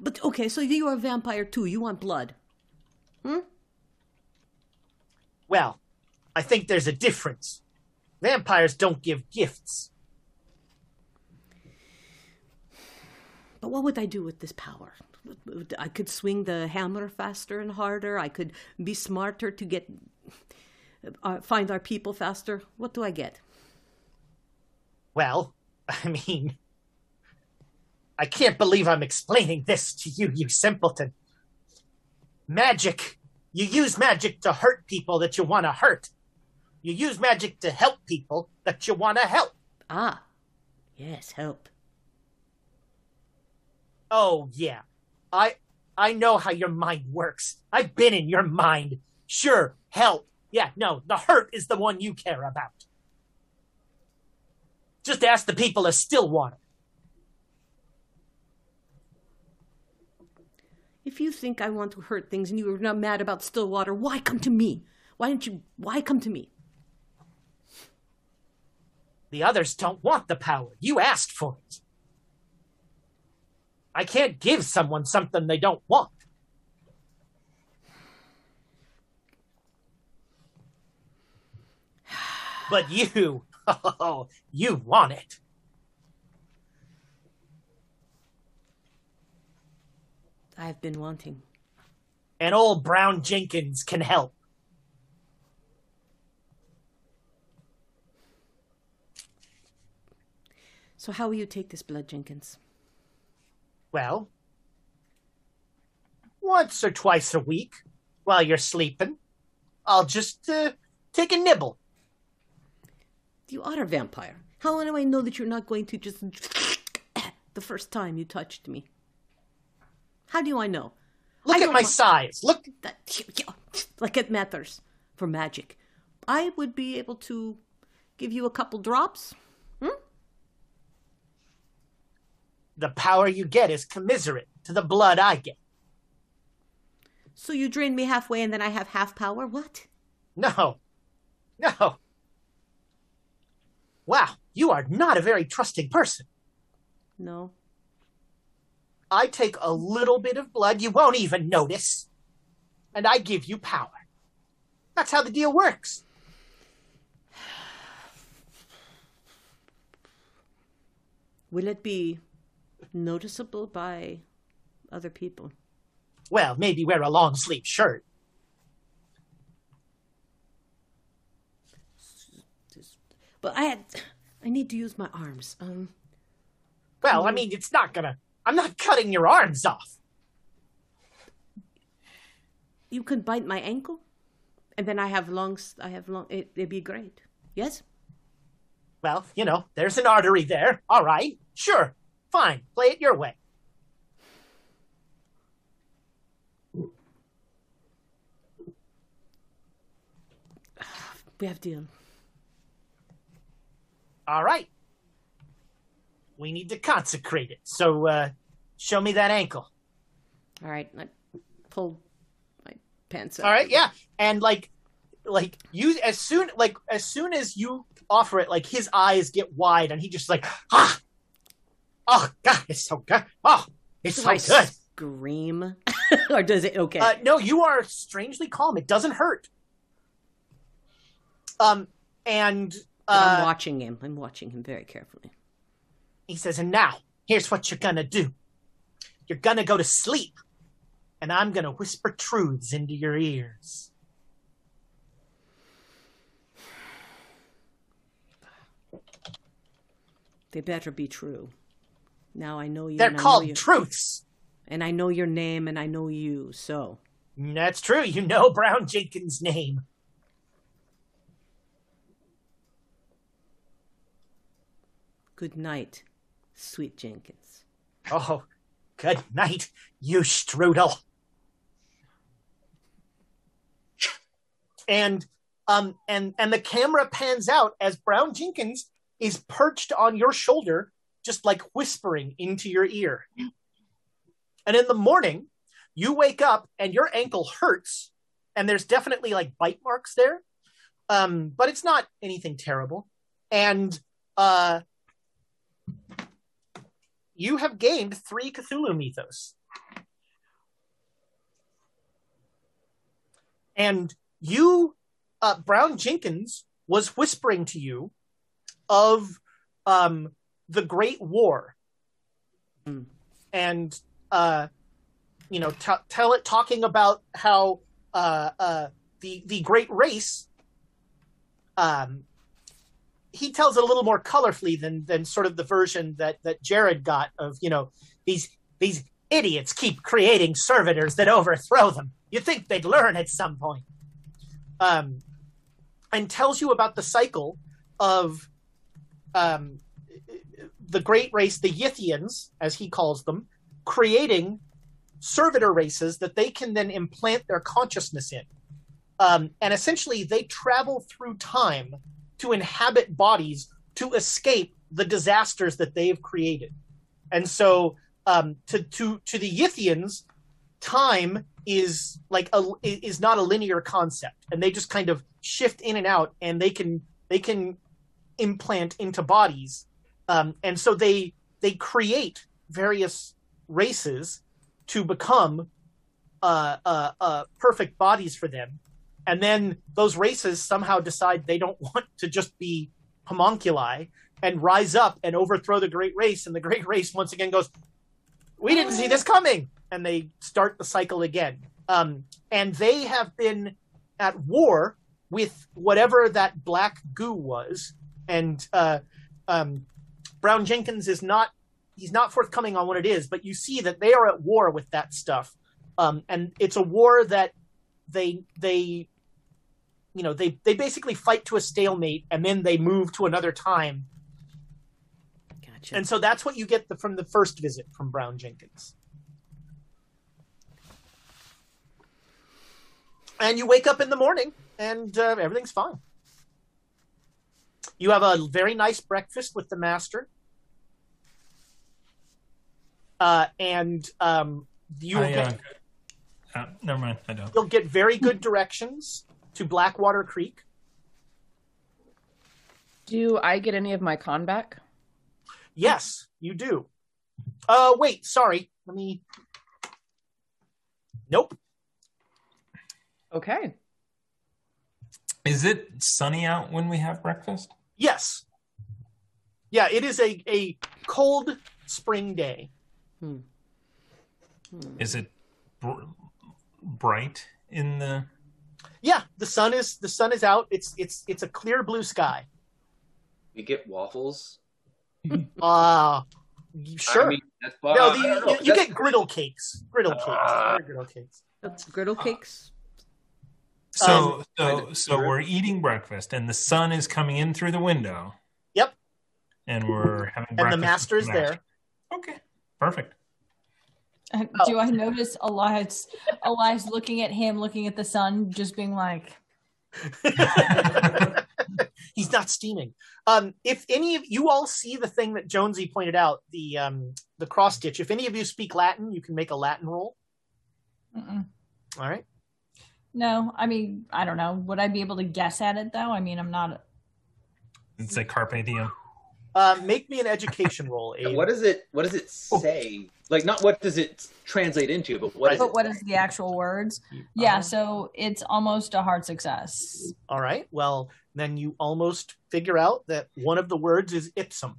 But, okay, so you are a vampire, too. You want blood. Hmm? Well, I think there's a difference. Vampires don't give gifts. But what would I do with this power? I could swing the hammer faster and harder. I could be smarter to get uh, find our people faster. What do I get? Well, I mean, I can't believe I'm explaining this to you, you simpleton. Magic. You use magic to hurt people that you want to hurt. You use magic to help people that you want to help. Ah, yes, help. Oh, yeah. I I know how your mind works. I've been in your mind. Sure, help. Yeah, no, the hurt is the one you care about. Just ask the people of Stillwater. If you think I want to hurt things and you are not mad about Stillwater, why come to me? Why don't you, why come to me? The others don't want the power. You asked for it. I can't give someone something they don't want. But you, oh, you want it. I've been wanting. And old Brown Jenkins can help. So how will you take this blood, Jenkins? Well, once or twice a week, while you're sleeping, I'll just uh, take a nibble. You are a vampire. How do I know that you're not going to just the first time you touched me? How do I know? Look I at my size. Look. Like it matters for magic. I would be able to give you a couple drops. Hmm? The power you get is commiserate to the blood I get. So you drain me halfway and then I have half power? What? No. No. Wow, you are not a very trusting person. No. I take a little bit of blood you won't even notice, and I give you power. That's how the deal works. Will it be noticeable by other people? Well, maybe wear a long sleeve shirt. But I had, I need to use my arms. Um. Well, I mean, it's not gonna. I'm not cutting your arms off. You can bite my ankle, and then I have long. I have long. It, it'd be great. Yes. Well, you know, there's an artery there. All right, sure. Fine, play it your way. We have to. All right. We need to consecrate it. So uh, show me that ankle. All right. I pull my pants up. All right. Yeah. And like, like you, as soon, like, as soon as you offer it, like his eyes get wide and he just like, ah, oh, God, it's so good. Oh, it's so good. Do I scream? Or does it? Okay. Uh, no, you are strangely calm. It doesn't hurt. Um, and, uh, I'm watching him. I'm watching him very carefully. He says, and now here's what you're going to do. You're going to go to sleep and I'm going to whisper truths into your ears. They better be true. Now I know you. They're called truths. And I know your name and I know you. So that's true. You know, Brown Jenkins' name. Good night, sweet Jenkins. Oh, good night, you strudel. And um and and the camera pans out as Brown Jenkins is perched on your shoulder, just like whispering into your ear. And in the morning, you wake up and your ankle hurts, and there's definitely like bite marks there, um, but it's not anything terrible. And uh. You have gained three Cthulhu mythos. And you, uh, Brown Jenkins, was whispering to you of um, the Great War. Mm. And, uh, you know, t- tell it talking about how uh, uh, the, the Great Race, um, he tells it a little more colorfully than than sort of the version that that Jared got of, you know, these these idiots keep creating servitors that overthrow them. You'd think they'd learn at some point. Um, and tells you about the cycle of um, the great race, the Yithians, as he calls them, creating servitor races that they can then implant their consciousness in. Um, and essentially they travel through time to inhabit bodies to escape the disasters that they've created. And so um, to, to, to the Yithians, time is like a, is not a linear concept, and they just kind of shift in and out, and they can, they can implant into bodies. Um, and so they, they create various races to become uh, uh, uh, perfect bodies for them. And then those races somehow decide they don't want to just be homunculi and rise up and overthrow the Great Race. And the Great Race once again goes, we didn't see this coming. And they start the cycle again. Um, and they have been at war with whatever that black goo was. And uh, um, Brown Jenkins is not, he's not forthcoming on what it is, but you see that they are at war with that stuff. Um, and it's a war that they, they, you know, they, they basically fight to a stalemate and then they move to another time. Gotcha. And so that's what you get the, from the first visit from Brown Jenkins. And you wake up in the morning and uh, everything's fine. You have a very nice breakfast with the master. Uh, and um, you will I, get... Uh... Uh, never mind, I don't. You'll get very good directions to Blackwater Creek. Do I get any of my con back? Yes, you do. Uh, wait, sorry. Let me... Nope. Okay. Is it sunny out when we have breakfast? Yes. Yeah, it is a, a cold spring day. Hmm. Hmm. Is it... Br- bright in the yeah the sun is the sun is out. It's it's it's a clear blue sky. We get waffles. uh sure I mean, that's, uh, no, the, you, you get griddle cakes griddle cakes uh, griddle cakes that's griddle cakes so um, so so we're eating breakfast and the sun is coming in through the window. Yep. And we're having breakfast and the master is there. Okay, perfect. Uh, oh. Do I notice Elias, Elias looking at him, looking at the sun, just being like... He's not steaming. Um, if any of you all see the thing that Jonesy pointed out, the um, the cross stitch, if any of you speak Latin, you can make a Latin roll. Mm-mm. All right. No, I mean, I don't know. Would I be able to guess at it, though? I mean, I'm not... It's like Carpe Diem. Uh, make me an education roll, Abe. What does it, what does it say? Oh. Like, not what does it translate into, but what right. is But it what is the actual words? Um, yeah, so it's almost a hard success. All right, well, then you almost figure out that one of the words is ipsum.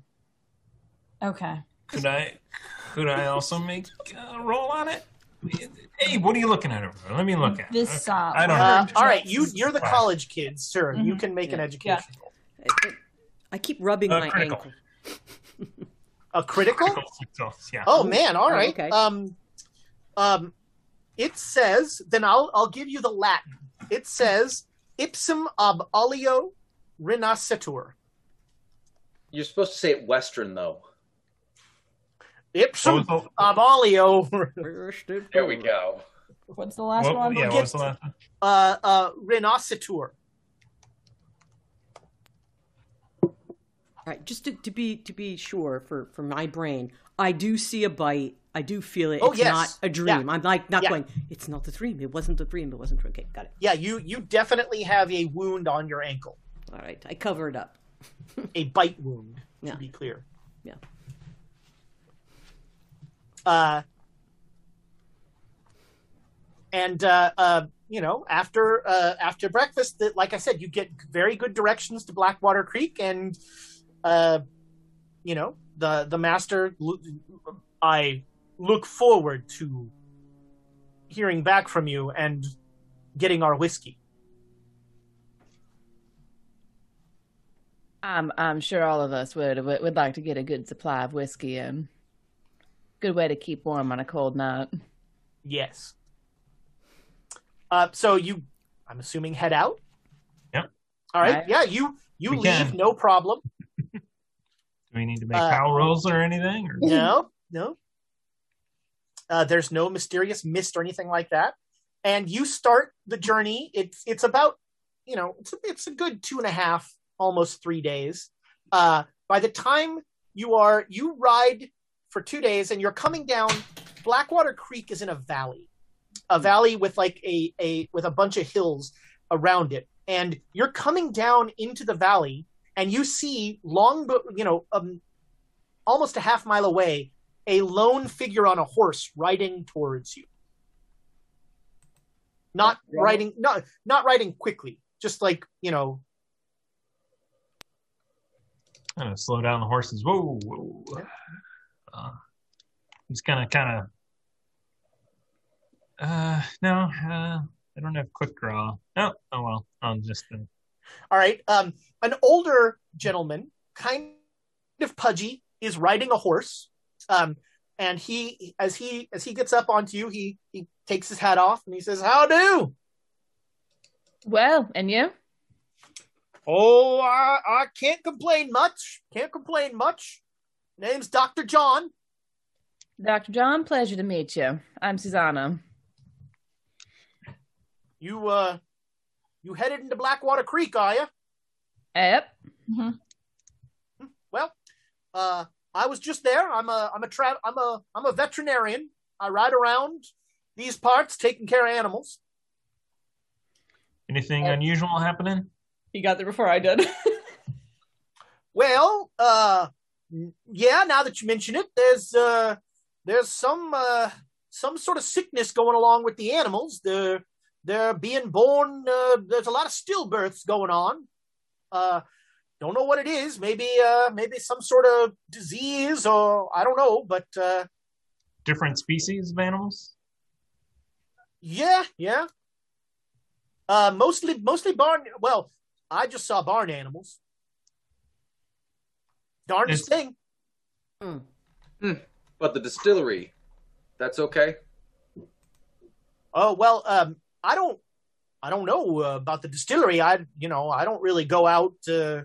Okay. Could I, could I also make a roll on it? Hey, what are you looking at over there? Let me look at this. Okay. Side. I don't uh, know. All right, you, you're the college kids, sir. Mm-hmm. You can make yeah. an education yeah. roll. I, I keep rubbing uh, my critical. ankle. A critical? critical? Yeah. Oh man! All right. Oh, okay. Um, um, it says. Then I'll I'll give you the Latin. It says "Ipsum ab oleo renascitur." You're supposed to say it Western, though. Ipsum ab oleo. There we go. What's the last what, one? Yeah, what was the last one? Uh, uh, renascitur. All right, just to, to be to be sure for, for my brain, I do see a bite. I do feel it. Oh, it's yes. not a dream. Yeah. I'm like not yeah. going, it's not the dream. It wasn't the dream. It wasn't okay. Got it. Yeah, you, you definitely have a wound on your ankle. All right. I cover it up. A bite wound, to yeah. be clear. Yeah. Uh and uh, uh you know, after uh, after breakfast, that like I said, you get very good directions to Blackwater Creek and Uh, you know, the the master. I look forward to hearing back from you and getting our whiskey. I'm I'm sure all of us would would like to get a good supply of whiskey and good way to keep warm on a cold night. Yes. Uh, so you, I'm assuming, head out. Yep. All right. All right. Yeah. You you we leave can. No problem. Do we need to make uh, foul rolls or anything? Or? No, no. Uh, there's no mysterious mist or anything like that. And you start the journey. It's it's about, you know, it's a, it's a good two and a half, almost three days. Uh, by the time you are, you ride for two days and you're coming down. Blackwater Creek is in a valley, a valley with like a, a with a bunch of hills around it. And you're coming down into the valley. And you see, long, you know, um, almost a half mile away, a lone figure on a horse riding towards you. Not yeah. riding, not not riding quickly. Just like, you know, I'm gonna slow down the horses. Whoa, whoa. Yeah. Uh, he's gonna kind of. Uh, no, uh, I don't have quick draw. No, oh well, I'm just. Uh, All right. Um, an older gentleman, kind of pudgy, is riding a horse. Um, and he, as he as he gets up onto you, he he takes his hat off and he says, "How do?" Well, and you? Oh, I, I can't complain much. Can't complain much. Name's Doctor John. Doctor John, pleasure to meet you. I'm Susanna. You uh. You headed into Blackwater Creek, are you? Yep. Mm-hmm. Well, uh, I was just there. I'm a, I'm a, tra- I'm a, I'm a veterinarian. I ride around these parts taking care of animals. Anything uh, unusual happening? You got there before I did. Well, uh, yeah. Now that you mention it, there's, uh, there's some, uh, some sort of sickness going along with the animals. The They're being born, uh, there's a lot of stillbirths going on. Uh, don't know what it is. Maybe uh, maybe some sort of disease or I don't know, but... Uh, different species of animals? Yeah, yeah. Uh, mostly mostly barn... Well, I just saw barn animals. Darnest it's... thing. Mm. Mm. But the distillery, that's okay? Oh, well... Um, I don't, I don't know uh, about the distillery. I, you know, I don't really go out. Uh,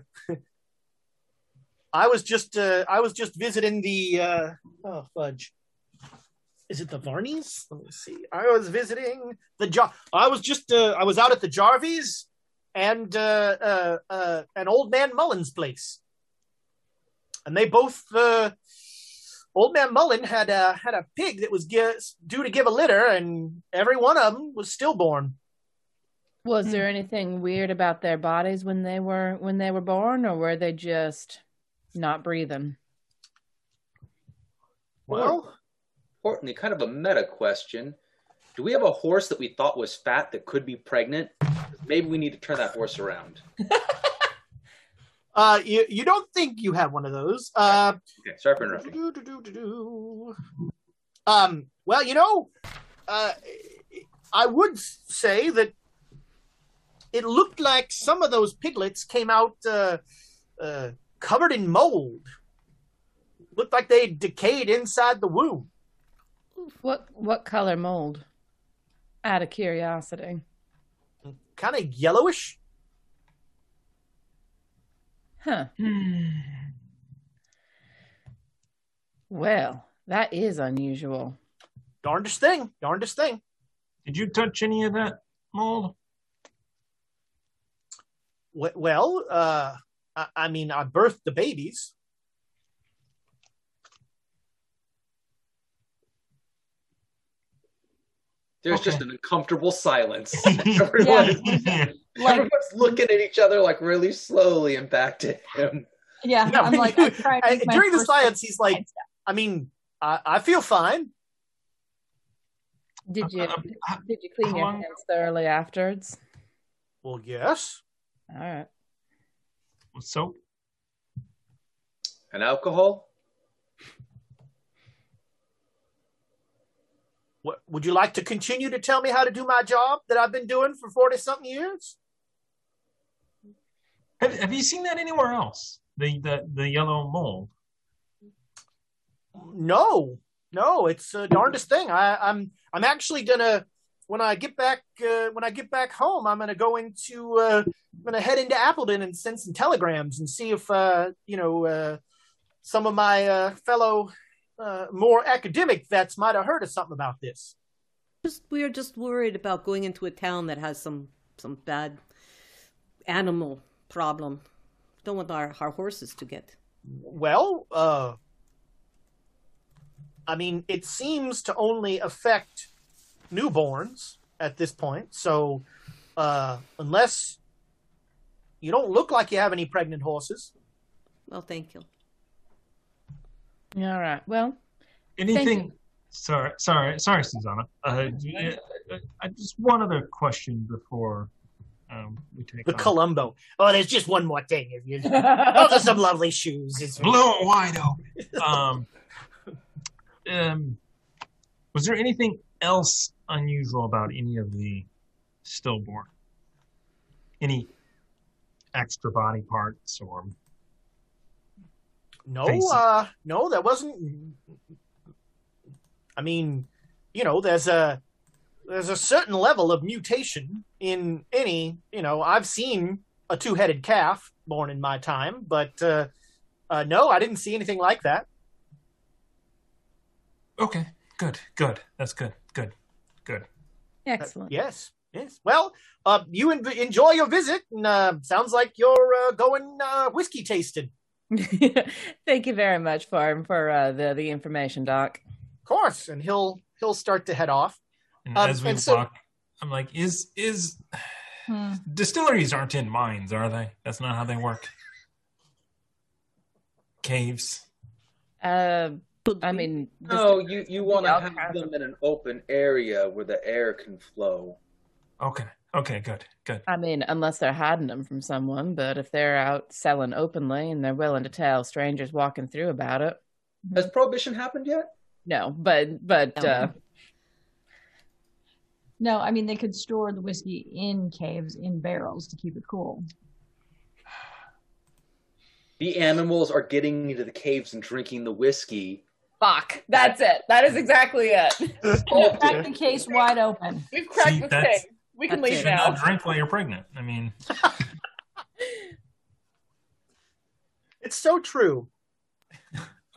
I was just uh, I was just visiting the uh, oh fudge, is it the Varneys? Let me see. I was visiting the Jar. I was just uh, I was out at the Jarvis and uh, uh, uh, an old man Mullen's place, and they both. Uh, Old Man Mullen had a, had a pig that was give, due to give a litter, and every one of them was stillborn. Was there anything weird about their bodies when they were when they were born, or were they just not breathing? Well, importantly, kind of a meta question. Do we have a horse that we thought was fat that could be pregnant? Maybe we need to turn that horse around. Uh, you, you don't think you have one of those. Uh, okay, sorry for interrupting. Do, do, do, do, do, do. Um, well, you know, uh, I would say that it looked like some of those piglets came out uh, uh, covered in mold. Looked like they decayed inside the womb. What, what color mold? Out of curiosity. Kind of yellowish. Huh. Well, that is unusual. Darndest thing. Darndest thing. Did you touch any of that mold? Well, uh, I, I mean, I birthed the babies. There's okay. just an uncomfortable silence. Everyone yeah. Like, everyone's looking at each other like really slowly and back to him. Yeah, yeah I'm like, do, I'm trying to make during the science, he's like, mindset. I mean, I, I feel fine. Did you uh, did you clean uh, your hands thoroughly afterwards? Well, yes. All right. With soap and alcohol. What, would you like to continue to tell me how to do my job that I've been doing for forty-something years? Have, have you seen that anywhere else? The, the, the yellow mold? No. No, it's the darndest thing. I, I'm I'm actually going to, when I get back uh, when I get back home, I'm going to go into, uh, I'm going to head into Appleton and send some telegrams and see if, uh, you know, uh, some of my uh, fellow... Uh, more academic vets might have heard of something about this. Just, we are just worried about going into a town that has some some bad animal problem. Don't want our, our horses to get. Well, uh, I mean, it seems to only affect newborns at this point. So uh, unless you don't look like you have any pregnant horses. Well, thank you. All right. Well, anything. Sorry, sorry, sorry, Susanna. Uh, I, I just one other question before um, we take the on. Columbo. Oh, there's just one more thing. Those are some lovely shoes. It's blow it wide open. Um, um, was there anything else unusual about any of the stillborn? Any extra body parts or? No, uh, no, that wasn't. I mean, you know, there's a there's a certain level of mutation in any. You know, I've seen a two-headed calf born in my time, but uh, uh, no, I didn't see anything like that. Okay, good, good. That's good, good, good. Excellent. Uh, yes, yes. Well, uh, you en- enjoy your visit, and uh, sounds like you're uh, going uh, whiskey tasting. Thank you very much for for uh, the the information, Doc. Of course, and he'll he'll start to head off. And um, as we and walk, so, I'm like, is is hmm. distilleries aren't in mines, are they? That's not how they work. Caves. Uh, I mean, no, you you want to have them in an open area where the air can flow. Okay. Okay, good, good. I mean, unless they're hiding them from someone, but if they're out selling openly and they're willing to tell strangers walking through about it. Has prohibition happened yet? No, but... but no. Uh, no, I mean, they could store the whiskey in caves, in barrels to keep it cool. The animals are getting into the caves and drinking the whiskey. Fuck. That's it. That is exactly it. We've cracked the case wide open. We've cracked See, the case. We can leave now. Drink while you're pregnant. I mean, It's so true.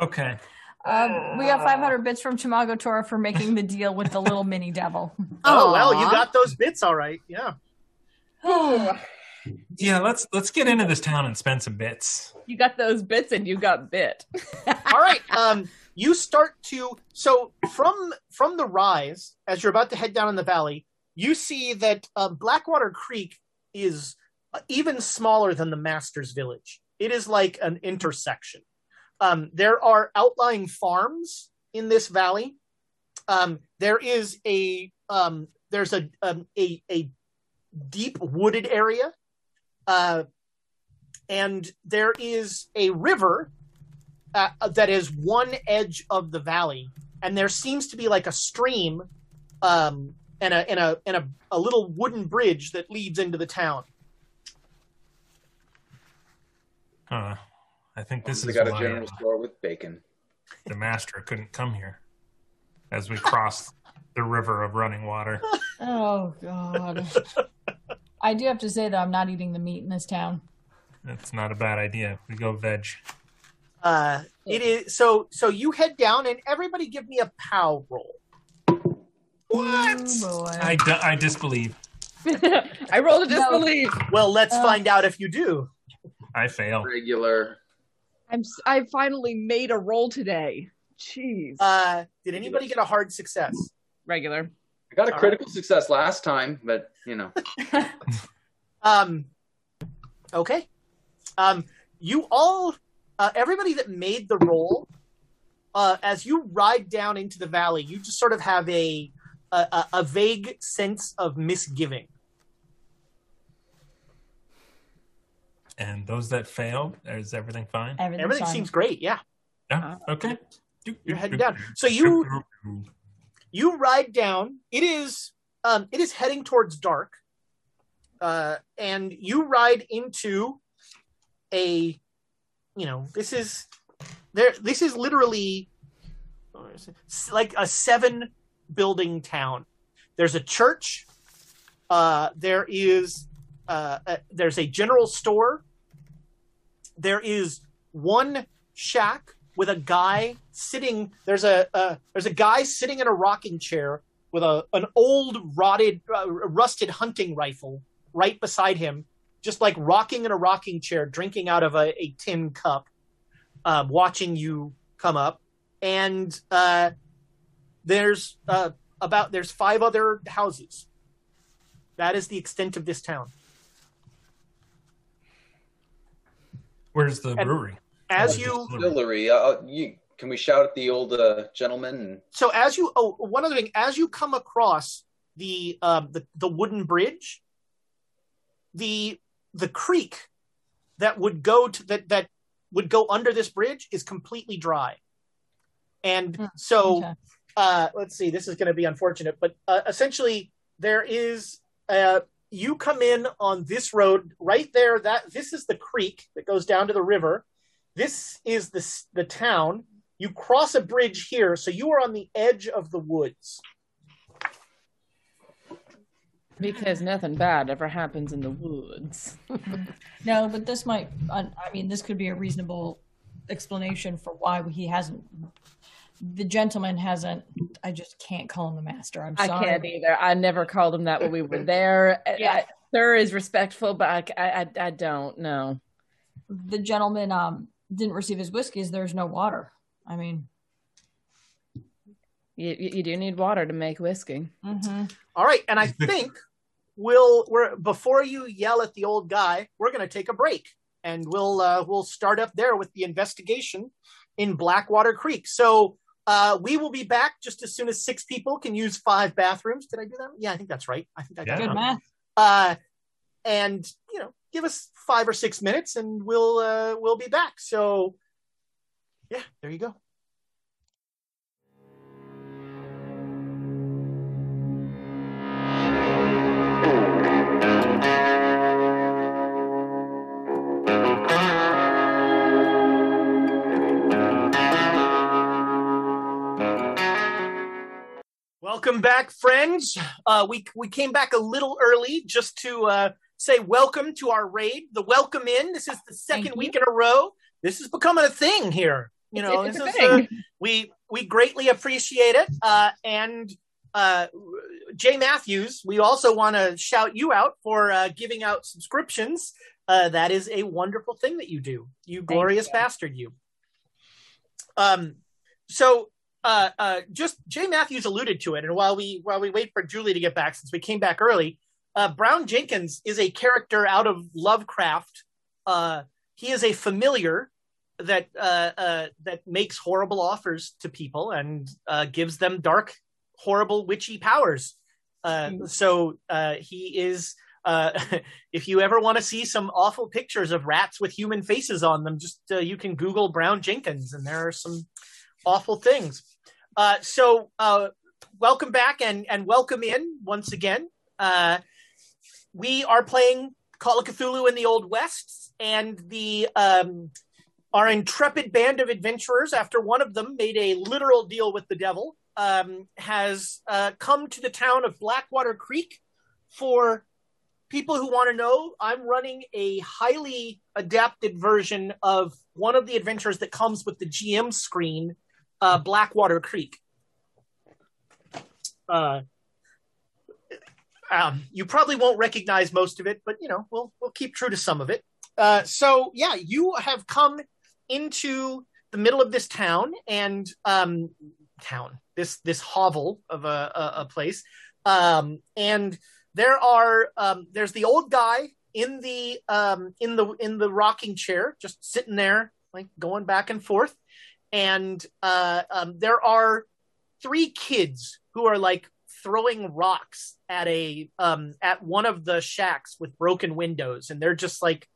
Okay. Um, we got five hundred bits from Chimago Tora for making the deal with the little mini devil. Oh, aww. Well, you got those bits, all right. Yeah. Yeah, let's let's get into this town and spend some bits. You got those bits and you got bit. All right. Um, you start to so from from the rise as you're about to head down in the valley, you see that uh, Blackwater Creek is even smaller than the Master's Village. It is like an intersection. Um, there are outlying farms in this valley. Um, there is a um, there's a, um, a a deep wooded area, uh, and there is a river uh, that is one edge of the valley, and there seems to be like a stream um, and a and a and a, a little wooden bridge that leads into the town. Huh. I think this they is got a general store with bacon. The Master couldn't come here as we crossed the river of running water. Oh, God. I do have to say, though, I'm not eating the meat in this town. That's not a bad idea. We go veg. Uh, it is so, so you head down, and everybody give me a pow roll. What? Oh, I, d- I disbelieve. I rolled a disbelief. No. Well, let's uh, find out if you do. I fail. Regular. I'm, I finally made a roll today. Jeez. Uh, did anybody get a hard success? Regular. I got a critical right. success last time, but, you know. um, okay. Um, you all, uh, everybody that made the roll, uh, as you ride down into the valley, you just sort of have a a, a vague sense of misgiving. And those that failed, is everything fine? Everything, everything fine. Seems great, yeah. Yeah, okay. You're heading down. So you you ride down. It is um, it is heading towards dark, uh, and you ride into a, you know, this is there. This is literally like a seven building town. There's a church. Uh, there is uh, a, there's a general store. There is one shack with a guy sitting. There's a uh, there's a guy sitting in a rocking chair with a an old rotted, uh, rusted hunting rifle right beside him, just like rocking in a rocking chair, drinking out of a, a tin cup, uh, watching you come up. And uh, there's uh, about there's five other houses. That is the extent of this town. Where's the brewery? As you, distillery. Uh, you can we shout at the old uh, gentleman? So as you, oh, one other thing, as you come across the uh, the the wooden bridge, the the creek that would go to that that would go under this bridge is completely dry, and mm, so okay. uh, let's see. This is going to be unfortunate, but uh, essentially there is. Uh, you come in on this road right there. That this is the creek that goes down to the river. This is the, the town. You cross a bridge here, so you are on the edge of the woods. Because nothing bad ever happens in the woods. No, but this might, I mean, this could be a reasonable explanation for why he hasn't, the gentleman hasn't, I just can't call him the Master. I'm sorry. I can't either. I never called him that when we were there. Yeah. I, I, sir is respectful, but I, I, I don't know. The gentleman, um, didn't receive his whiskeys. There's no water. I mean, you you do need water to make whiskey. Mm-hmm. All right, and I think we'll we're before you yell at the old guy, we're going to take a break, and we'll uh, we'll start up there with the investigation in Blackwater Creek. So uh, we will be back just as soon as six people can use five bathrooms. Did I do that? Yeah, I think that's right. I think I got yeah. Good math. Uh, and you know. Give us five or six minutes, and we'll uh, we'll be back. So, yeah, there you go. Welcome back, friends. Uh, we we came back a little early just to. Uh, Say welcome to our raid, the welcome in. This is the second week in a row this is becoming a thing here. You know, it's, it's this is, uh, we we greatly appreciate it. Uh, and uh, Jay Matthews, we also want to shout you out for uh, giving out subscriptions. Uh, that is a wonderful thing that you do. You glorious you. bastard, you. Um, so uh, uh, just Jay Matthews alluded to it. And while we while we wait for Julie to get back, since we came back early, uh, Brown Jenkins is a character out of Lovecraft. Uh, he is a familiar that uh, uh, that makes horrible offers to people and uh, gives them dark, horrible, witchy powers. Uh, mm. So uh, he is, uh, if you ever want to see some awful pictures of rats with human faces on them, just uh, you can Google Brown Jenkins, and there are some awful things. Uh, so uh, welcome back and, and welcome in once again. Uh, we are playing Call of Cthulhu in the Old West, and the... Um, Our intrepid band of adventurers, after one of them made a literal deal with the devil, um, has uh, come to the town of Blackwater Creek. For people who want to know, I'm running a highly adapted version of one of the adventures that comes with the G M screen, uh, Blackwater Creek. Uh, um, you probably won't recognize most of it, but, you know, we'll we'll keep true to some of it. Uh, so, yeah, you have come into the middle of this town and um, town, this this hovel of a, a, a place. Um, and there are um, there's the old guy in the um, in the in the rocking chair, just sitting there, like going back and forth. And uh, um, there are three kids who are like throwing rocks at a um, at one of the shacks with broken windows, and they're just like.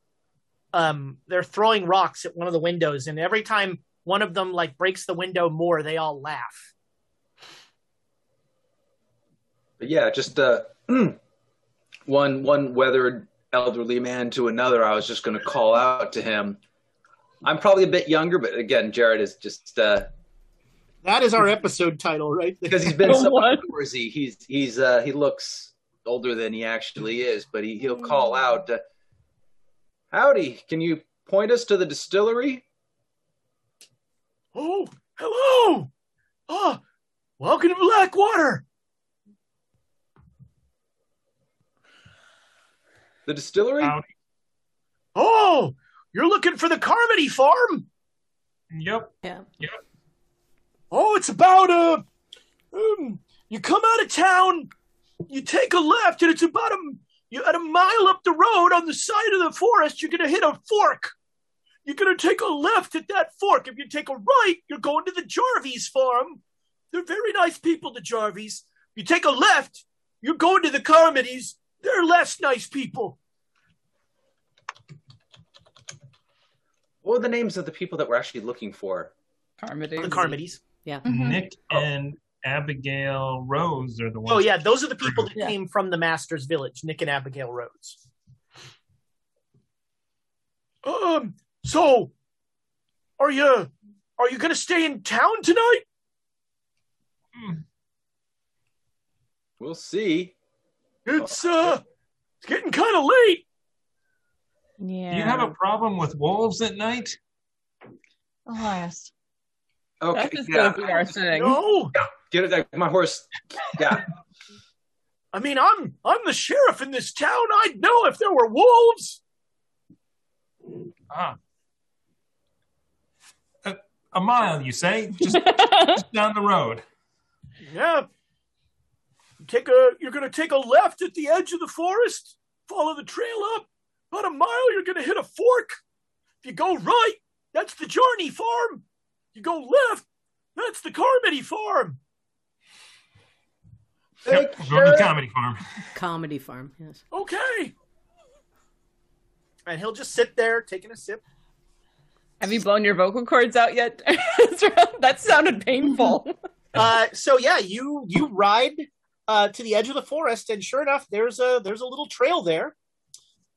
Um, they're throwing rocks at one of the windows, and every time one of them like breaks the window more, they all laugh. But yeah, just uh, one one weathered elderly man to another. I was just going to call out to him. I'm probably a bit younger, but again, Jared is just. Uh, that is our episode title, right? Because he's been so outdoorsy. He's he's uh, he looks older than he actually is, but he he'll call out. Uh, Howdy, can you point us to the distillery? Oh, hello! Oh, welcome to Blackwater! The distillery? Howdy. Oh, you're looking for the Carmody farm? Yep. Yeah. Yep. Oh, it's about a... Um, you come out of town, you take a left, and it's about a... You at a mile up the road on the side of the forest, you're going to hit a fork. You're going to take a left at that fork. If you take a right, you're going to the Jarvis farm. They're very nice people, the Jarvis. You take a left, you're going to the Carmodys. They're less nice people. What were the names of the people that we're actually looking for? Carmody. The Carmodys. Yeah. Mm-hmm. Nick and... Abigail Rhodes are the ones. Oh yeah, those are the people that yeah. came from the Master's Village, Nick and Abigail Rhodes. Um, so are you are you gonna stay in town tonight? We'll see. It's uh it's getting kinda late. Yeah. Do you have a problem with wolves at night? Elias. Okay. That's just yeah. gonna be our thing. No. Yeah. Get it, my horse. Yeah. I mean, I'm I'm the sheriff in this town. I'd know if there were wolves. Ah. A, a mile, you say? Just, just down the road. Yeah. Take a. You're gonna take a left at the edge of the forest. Follow the trail up. About a mile, you're gonna hit a fork. If you go right, that's the Jarney farm. You go left. That's the Carmody farm. Yep, we're going to the Comedy Farm. Comedy Farm, yes. Okay. And he'll just sit there taking a sip. Have you blown your vocal cords out yet? That sounded painful. Uh, so yeah, you you ride uh, to the edge of the forest, and sure enough, there's a there's a little trail there,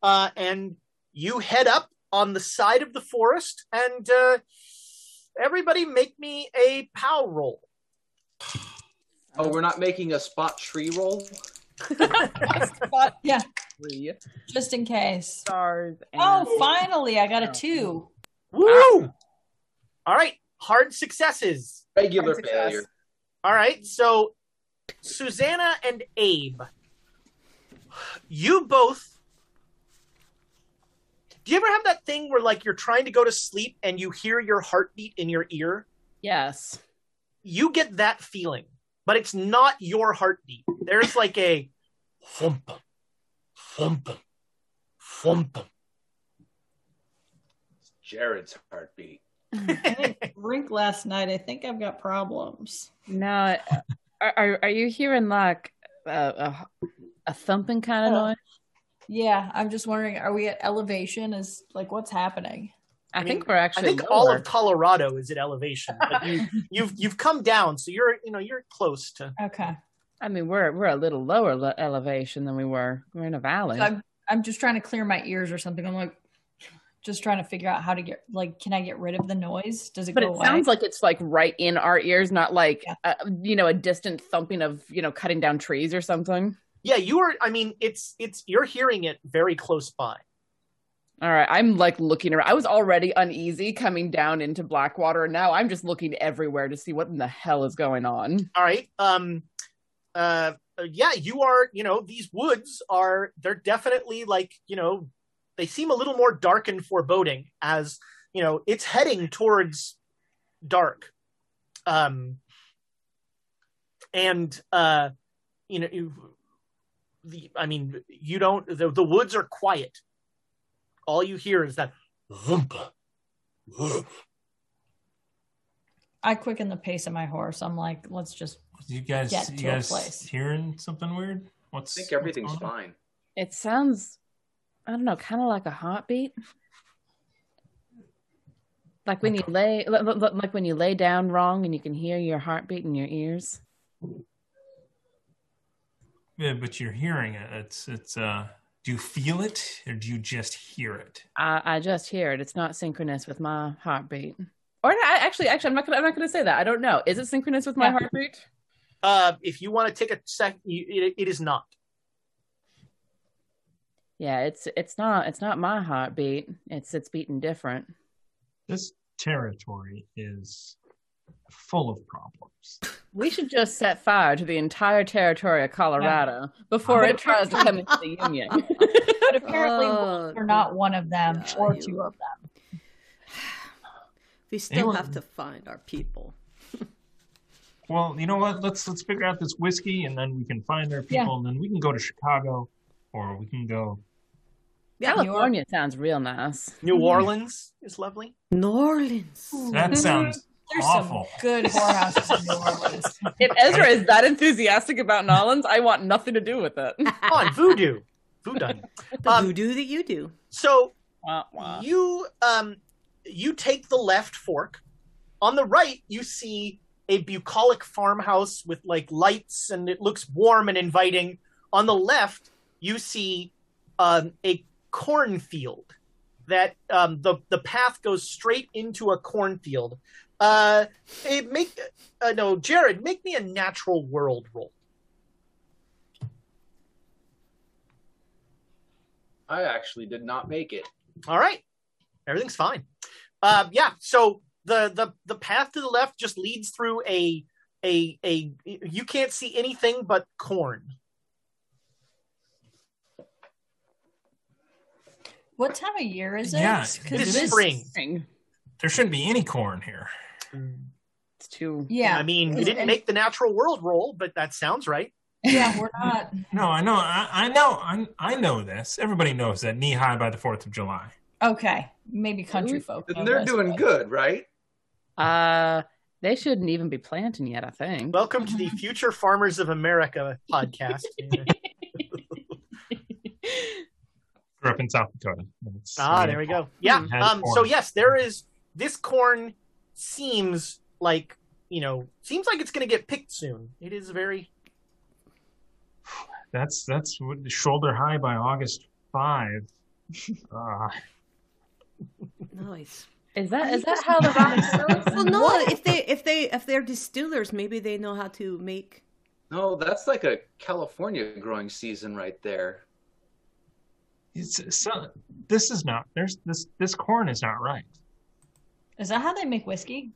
uh, and you head up on the side of the forest, and uh, everybody make me a pow roll. Oh, we're not making a spot tree roll? Spot, yeah. Just in case. Stars. And oh, finally, I got a two. Woo! All right. Hard successes. Regular Hard success. failure. All right. So, Susanna and Abe, you both. Do you ever have that thing where, like, you're trying to go to sleep and you hear your heartbeat in your ear? Yes. You get that feeling, but it's not your heartbeat. There's like a thump, thump, thump. It's Jared's heartbeat. I didn't drink last night. I think I've got problems. No, are are you hearing like uh, a a thumping kind of noise? Yeah, I'm just wondering, are we at elevation? Is like what's happening? I, I mean, think we're actually. I think lower. all of Colorado is at elevation. But you, you've you've come down, so you're you know you're close to. Okay. I mean, we're we're a little lower le- elevation than we were. We're in a valley. So I'm I'm just trying to clear my ears or something. I'm like, just trying to figure out how to get like, can I get rid of the noise? Does it but go it away? But it sounds like it's like right in our ears, not like yeah. a, you know a distant thumping of you know cutting down trees or something. Yeah, you are. I mean, it's it's you're hearing it very close by. All right, I'm like looking around. I was already uneasy coming down into Blackwater, and now I'm just looking everywhere to see what in the hell is going on. All right, um, uh, yeah, you are. You know, these woods are. They're definitely like you know, they seem a little more dark and foreboding as you know it's heading towards dark. Um, and uh, you know, you, the, I mean, you don't. The, the woods are quiet. All you hear is that. I quicken the pace of my horse. I'm like, let's just. You guys, get you to guys, a place. Hearing something weird? What's? I think everything's what's fine. It sounds, I don't know, kind of like a heartbeat. Like when okay. you lay, like when you lay down wrong, and you can hear your heartbeat in your ears. Yeah, but you're hearing it. It's it's. Uh... Do you feel it, or do you just hear it? I, I just hear it. It's not synchronous with my heartbeat. Or I, actually, actually, I'm not gonna. I'm not gonna say that. I don't know. Is it synchronous with my yeah. heartbeat? Uh, if you want to take a second, it, it is not. Yeah, it's it's not it's not my heartbeat. It's it's beating different. This territory is full of problems. We should just set fire to the entire territory of Colorado yeah. before it tries to come into the Union. But apparently oh, we're not one of them no, or two of them. We still Anyone? have to find our people. Well, you know what? Let's let's figure out this whiskey, and then we can find our people, yeah. and then we can go to Chicago, or we can go... California sounds real nice. New Orleans is lovely. New Orleans. That sounds... There's Awful. some good whorehouses in New Orleans. If Ezra is that enthusiastic about Nolans, I want nothing to do with it. Come on, voodoo. Voodoo. The um, voodoo that you do. So wah, wah. you um, you take the left fork. On the right, you see a bucolic farmhouse with like lights, and it looks warm and inviting. On the left, you see um, a cornfield that um, the, the path goes straight into a cornfield. Uh, it make uh, no, Jared, make me a natural world roll. I actually did not make it. All right, everything's fine. Uh, yeah. So the the the path to the left just leads through a a a. You can't see anything but corn. What time of year is it? Yeah, it is spring. spring. There shouldn't be any corn here. It's too... Yeah. I mean, you didn't make the natural world roll, but that sounds right. Yeah, we're not... No, I know. I, I know. I, I know this. Everybody knows that. Knee high by the fourth of July. Okay. Maybe country folk. And they're doing good, right? Uh, they shouldn't even be planting yet, I think. Welcome to the Future Farmers of America podcast. Grew up in South Dakota. It's ah, really there we go. Yeah. Um, so, yes, there is... This corn seems like, you know, seems like it's going to get picked soon. It is very... That's that's shoulder high by August fifth. uh. Nice. Is that is that how the rocks work? Well, no, what? if they if they if they're distillers, maybe they know how to make. No, that's like a California growing season right there. It's so, this is not there's this this corn is not right. Is that how they make whiskey?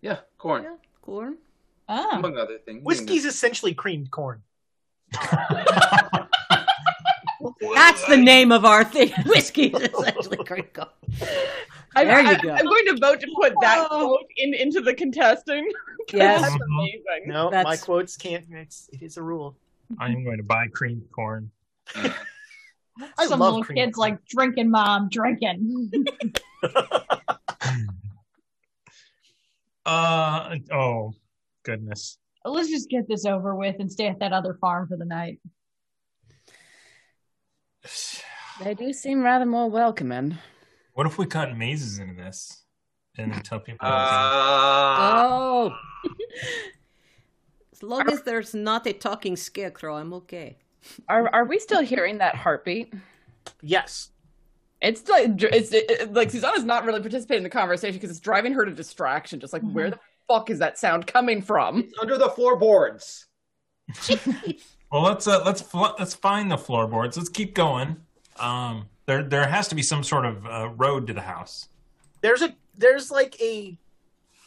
Yeah, corn. Yeah, corn. Oh. Among other things. Whiskey's essentially creamed corn. That's the name of our thing. Whiskey's essentially creamed corn. I'm, there you go. I'm going to vote to put that quote in into the contesting. Yes. That's amazing. No, That's... my quotes can't. It's, it is a rule. I'm going to buy creamed corn. Uh, I Some love little kids corn. Like drinking, mom, drinking. uh oh, goodness. Let's just get this over with and stay at that other farm for the night. They do seem rather more welcoming. What if we cut mazes into this and tell people? Uh, oh, as long are, as there's not a talking scarecrow, I'm okay. Are Are we still hearing that heartbeat? Yes. It's like it's it, like Susanna's not really participating in the conversation because it's driving her to distraction. Just like, mm-hmm. Where the fuck is that sound coming from? It's under the floorboards. Well, let's uh, let's let's find the floorboards. Let's keep going. Um. There, there has to be some sort of uh, road to the house. There's a, there's like a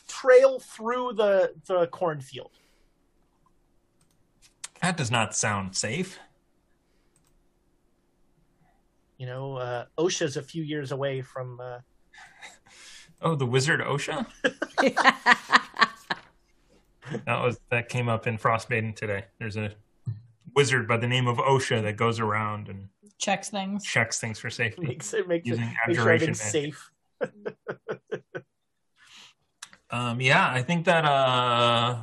trail through the the cornfield. That does not sound safe. You know, uh, OSHA's a few years away from. Uh... Oh, the wizard OSHA. That was that came up in Frostmaiden today. There's a wizard by the name of OSHA that goes around and. Checks things. Checks things for safety. Makes it makes using it abjuration safe. um. Yeah, I think that. Uh...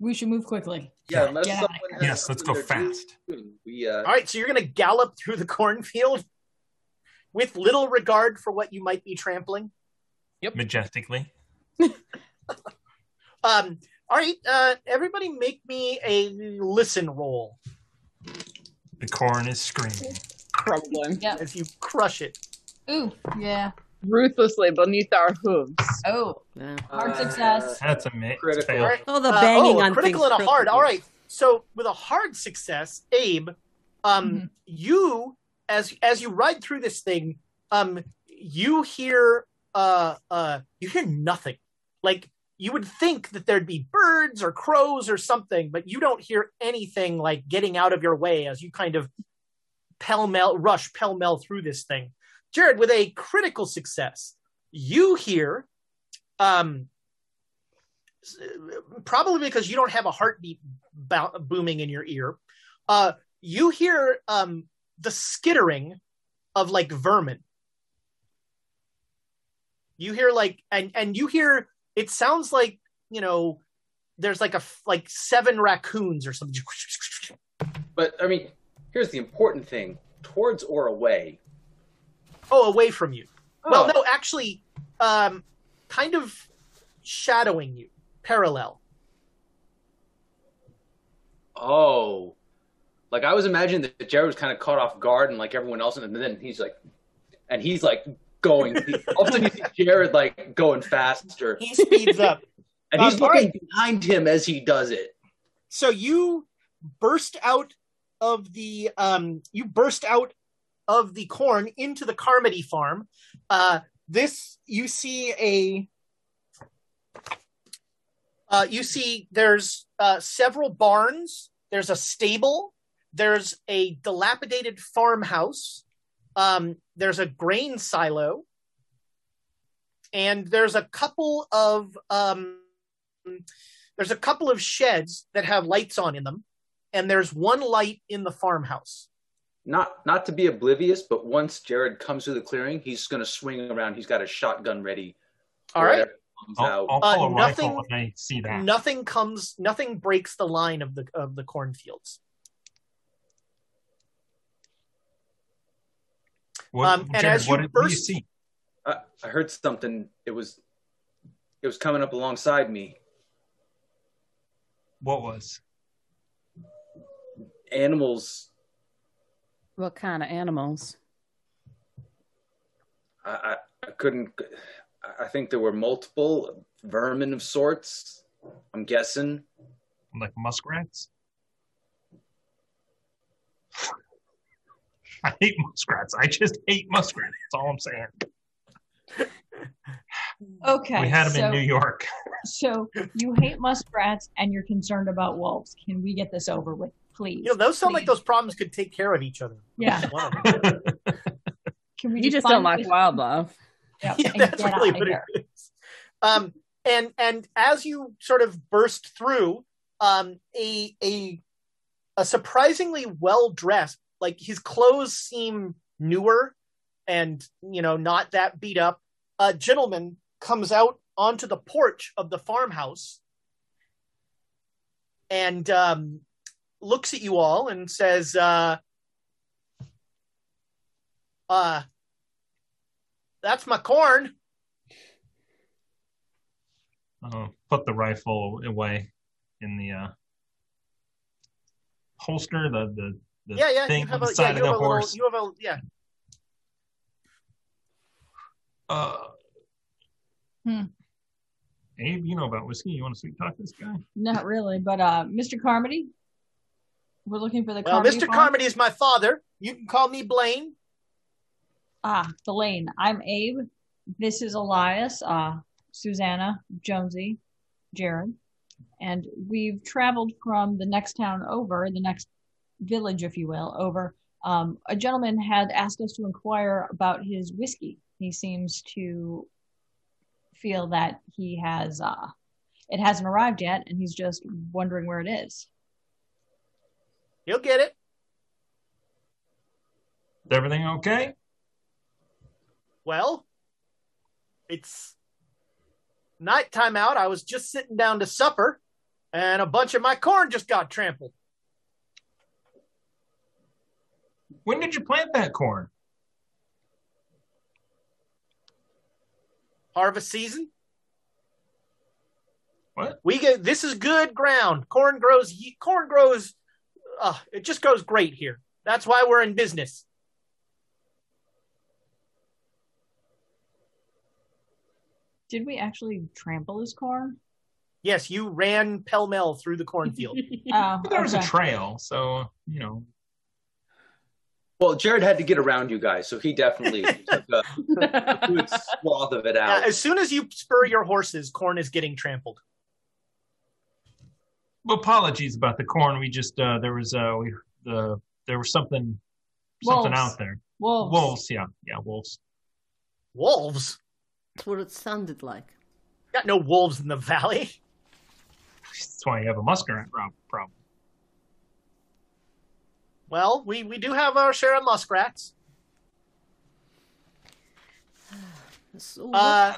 We should move quickly. Yeah. Unless yeah. Has yes. Let's go fast. We, uh... All right. So you're going to gallop through the cornfield with little regard for what you might be trampling. Yep. Majestically. um. All right. Uh. Everybody, make me a listen roll. The corn is screaming. Crumbling. Yep. If you crush it. Ooh, yeah. Ruthlessly beneath our hooves. Oh, yeah. Hard success. Uh, that's a mix. Critical. Right. Oh, the banging uh, oh, on critical things. Critical and a hard. Critical. All right. So with a hard success, Abe, um, mm-hmm. you as as you ride through this thing, um, you hear uh uh you hear nothing. Like you would think that there'd be birds or crows or something, but you don't hear anything like getting out of your way as you kind of pell-mell, rush pell-mell through this thing. Jared, with a critical success, you hear, um, probably because you don't have a heartbeat bo- booming in your ear, uh, you hear um, the skittering of like vermin. You hear like, and and you hear, it sounds like, you know, there's like a like seven raccoons or something. But I mean, here's the important thing: towards or away? Oh, away from you. Oh. Well, no, actually, um, kind of shadowing you, parallel. Oh, like I was imagining that Jared was kind of caught off guard, and like everyone else, and then he's like, and he's like. Going, all of a sudden you see Jared like going faster. He speeds up, and he's um, looking right. behind him as he does it. So you burst out of the um, you burst out of the corn into the Carmody farm. Uh, this you see a, uh, you see there's uh, several barns. There's a stable. There's a dilapidated farmhouse. Um, there's a grain silo, and there's a couple of um, there's a couple of sheds that have lights on in them, and there's one light in the farmhouse. Not not to be oblivious, but once Jared comes through the clearing, he's going to swing around. He's got a shotgun ready. All right. I'll, I'll pull a uh, nothing, rifle when I see that. Nothing comes. Nothing breaks the line of the of the cornfields. What, um, and Jared, as you what, burst, what do you see? I, I heard something. It was, it was coming up alongside me. What was? Animals. What kind of animals? I, I, I couldn't. I think there were multiple vermin of sorts. I'm guessing. Like muskrats. I hate muskrats. I just hate muskrats. That's all I'm saying. Okay. We had them so, in New York. So you hate muskrats and you're concerned about wolves. Can we get this over with, please? You know, those please. sound like those problems could take care of each other. Yeah. Can we you just don't like wildlife. Yeah, yeah, that's really what it is. Um, and and as you sort of burst through, um, a a a surprisingly well dressed, like his clothes seem newer and you know not that beat up, a gentleman comes out onto the porch of the farmhouse and um, looks at you all and says, uh, uh, that's my corn. Uh, put the rifle away in the uh, holster, the, the, the yeah, yeah, thing on the side of the horse. You have a, yeah. Uh, hmm. Abe, you know about whiskey. You want to sweet talk this guy? Not really, but uh, Mister Carmody, we're looking for the. Well, Carmody Mister farm. Carmody is my father. You can call me Blaine. Ah, Blaine. I'm Abe. This is Elias, uh, Susanna, Jonesy, Jared, and we've traveled from the next town over, the next village, if you will, over. Um, a gentleman had asked us to inquire about his whiskey. He seems to feel that he has, uh, it hasn't arrived yet, and he's just wondering where it is. He'll get it. Is everything okay? Well, it's nighttime out. I was just sitting down to supper, and a bunch of my corn just got trampled. When did you plant that corn? Harvest season. What? We get this is good ground. Corn grows. Corn grows. Uh, it just goes great here. That's why we're in business. Did we actually trample his corn? Yes, you ran pell-mell through the cornfield. oh, there was okay. a trail, so you know. Well, Jared had to get around you guys, so he definitely took a, a good swath of it out. Yeah, as soon as you spur your horses, corn is getting trampled. Apologies about the corn. We just uh, there was uh, we the uh, there was something something wolves. out there. Wolves, wolves, yeah, yeah, wolves, wolves. That's what it sounded like. Got no wolves in the valley. That's why you have a muskrat problem. Well, we, we do have our share of muskrats. So uh,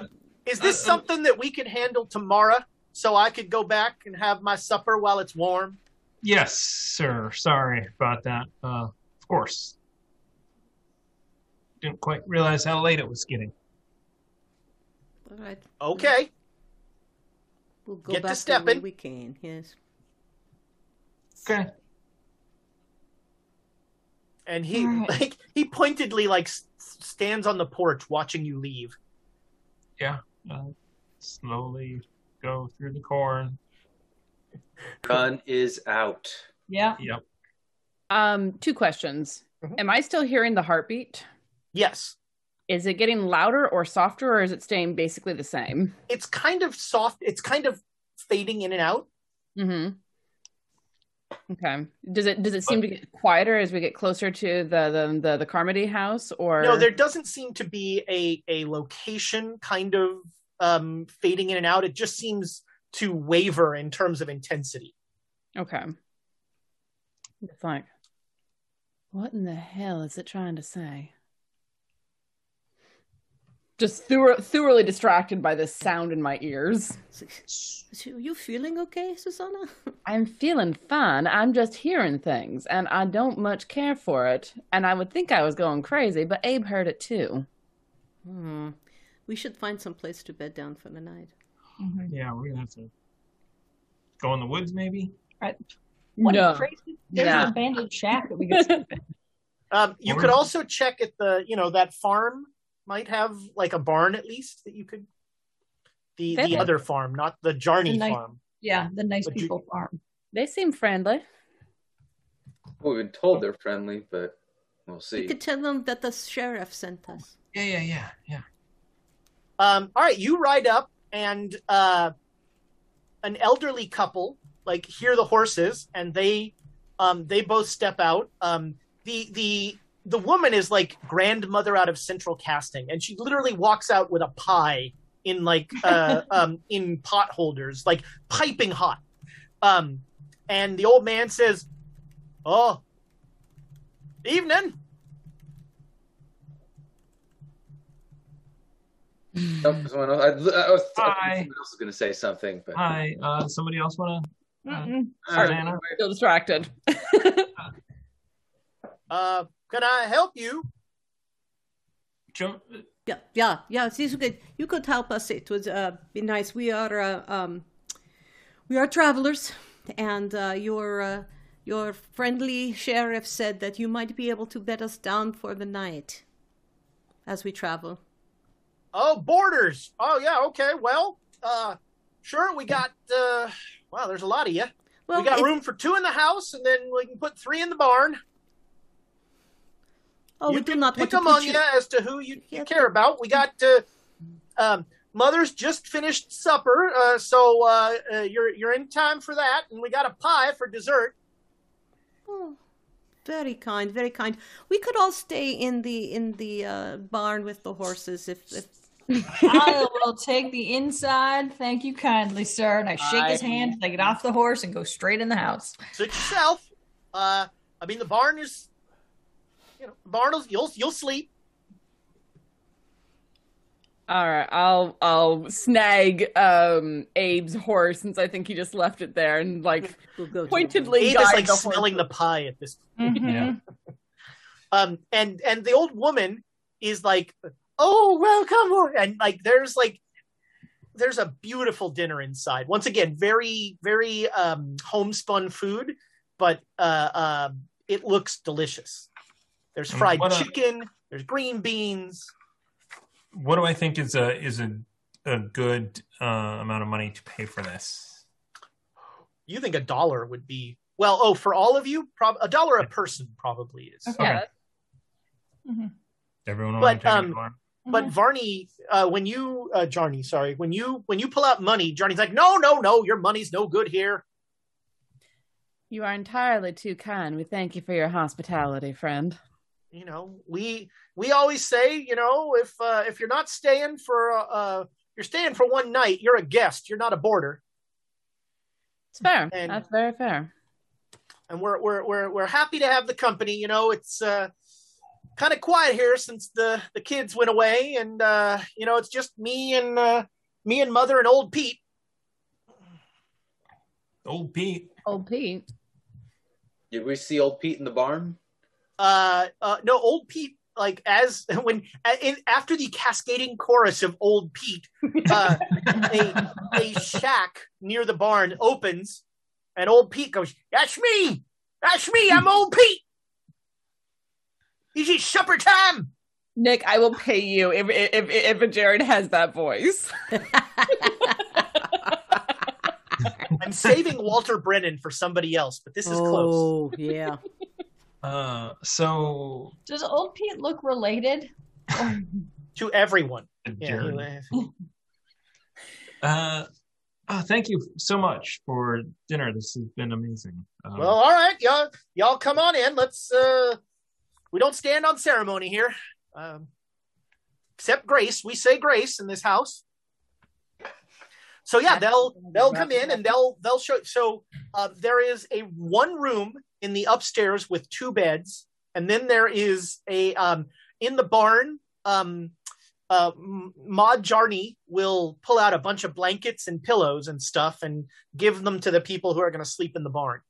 is this uh, something that we could handle tomorrow so I could go back and have my supper while it's warm? Yes, sir. Sorry about that. Uh, of course. Didn't quite realize how late it was getting. All right. Okay. We'll go Get back to stepping. The way we can, yes. Okay. And he right. like he pointedly like stands on the porch watching you leave. Yeah, uh, slowly go through the corn. Gun is out. Yeah. Yep. Um, two questions. Mm-hmm. Am I still hearing the heartbeat? Yes. Is it getting louder or softer, or is it staying basically the same? It's kind of soft. It's kind of fading in and out. Mm-hmm. Okay. Does it does it seem to get quieter as we get closer to the the the, the Carmody house? Or no, there doesn't seem to be a a location kind of um, fading in and out. It just seems to waver in terms of intensity. Okay. It's like, what in the hell is it trying to say? Just thor- thoroughly distracted by this sound in my ears. Are you feeling okay, Susanna? I'm feeling fine. I'm just hearing things, and I don't much care for it. And I would think I was going crazy, but Abe heard it too. Hmm. We should find some place to bed down for the night. Mm-hmm. Yeah, we're going to have to go in the woods, maybe? Right. What no. Crazy? There's yeah. an abandoned shack that we could sleep in. Um, you or... could also check at the, you know, that farm. Might have like a barn at least that you could. The they the have. other farm, not the Jarney the nice, farm. Yeah, the nice but people you, farm. They seem friendly. Well, we've been told they're friendly, but we'll see. You could tell them that the sheriff sent us. Yeah, yeah, yeah, yeah. Um, all right, you ride up, and uh, an elderly couple like hear the horses, and they um, they both step out. Um, the the the woman is like grandmother out of Central Casting, and she literally walks out with a pie in like uh, um, in pot holders, like piping hot. Um, and the old man says, "Oh, evening." Oh, someone else. I, I was, I someone else was going to say something. But... Hi. Uh, somebody else want to? Uh, sorry, Anna. I'm still distracted. uh, can I help you? Jump. Yeah, yeah, yeah. This is good. You could help us. It would uh, be nice. We are, uh, um, we are travelers, and uh, your uh, your friendly sheriff said that you might be able to bed us down for the night as we travel. Oh, boarders. Oh, yeah. Okay. Well, uh, sure. We got, uh, wow, there's a lot of you. Well, we got room for two in the house, and then we can put three in the barn. Oh, you we do not pick among you as to who you, you care about. We got, uh, um, mother's just finished supper. Uh, so, uh, uh, you're, you're in time for that. And we got a pie for dessert. Oh. Very kind, very kind. We could all stay in the in the uh, barn with the horses if. if... I will take the inside. Thank you kindly, sir. And I shake I... his hand. I get off the horse and go straight in the house. Sit yourself. Uh, I mean, the barn is, you know, barn is, you'll you'll sleep. All right, I'll I'll snag um, Abe's horse since I think he just left it there and like we'll pointedly. Abe is like the smelling horse. The pie at this point. Mm-hmm. Yeah. um, and and the old woman is like, "Oh, welcome!" And like, there's like, there's a beautiful dinner inside. Once again, very very um, homespun food, but uh, uh, it looks delicious. There's fried what chicken. A- there's green beans. What do I think is a is a a good uh, amount of money to pay for this? You think a dollar would be well? Oh, for all of you, prob- a dollar a person probably is. Okay. Okay. Mm-hmm. Everyone, but um, mm-hmm. but Varney, uh, when you uh, Jarney, sorry, when you when you pull out money, Jarney's like, no, no, no, your money's no good here. You are entirely too kind. We thank you for your hospitality, friend. You know, we we always say, you know, if uh, if you're not staying for uh, uh, you're staying for one night, you're a guest. You're not a boarder. It's fair. And, That's very fair. And we're we're we're we're happy to have the company. You know, it's uh, kind of quiet here since the, the kids went away, and uh, you know, it's just me and uh, me and mother and old Pete. Old Pete. Old Pete. Did we see old Pete in the barn? Uh, uh, no, old Pete, like as when in, after the cascading chorus of old Pete, uh, a, a shack near the barn opens and old Pete goes, that's me, that's me, I'm old Pete. Is it supper time? Nick, I will pay you if, if, if, if Jared has that voice. I'm saving Walter Brennan for somebody else, but this is oh, close. Oh, yeah. Uh, so does old Pete look related to everyone? Yeah, uh, oh, thank you so much for dinner. This has been amazing. Um, well, all right, y'all, y'all come on in. Let's. Uh, we don't stand on ceremony here, um, except grace. We say grace in this house. So yeah, they'll they'll come in and they'll they'll show. So uh, there is a one room in the upstairs with two beds. And then there is a, um, in the barn, um, uh, Maud Jarney will pull out a bunch of blankets and pillows and stuff and give them to the people who are going to sleep in the barn.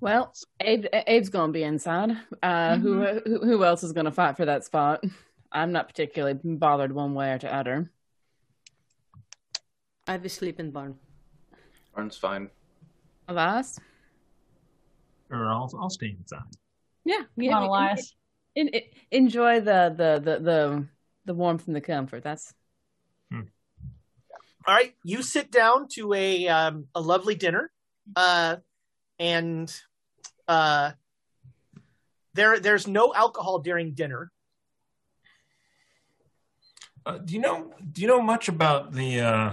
Well, Abe, Abe's going to be inside. Uh, mm-hmm. who, who else is going to fight for that spot? I'm not particularly bothered one way or the other. I'd be sleeping barn. Barn's fine. Elias? Or I'll, I'll stay inside. Yeah, yeah. Come on, Elias. In, in, in, enjoy the, the the the the warmth and the comfort. That's hmm. All right. You sit down to a um, a lovely dinner, uh, and uh, there there's no alcohol during dinner. Uh, do you know? Do you know much about the uh,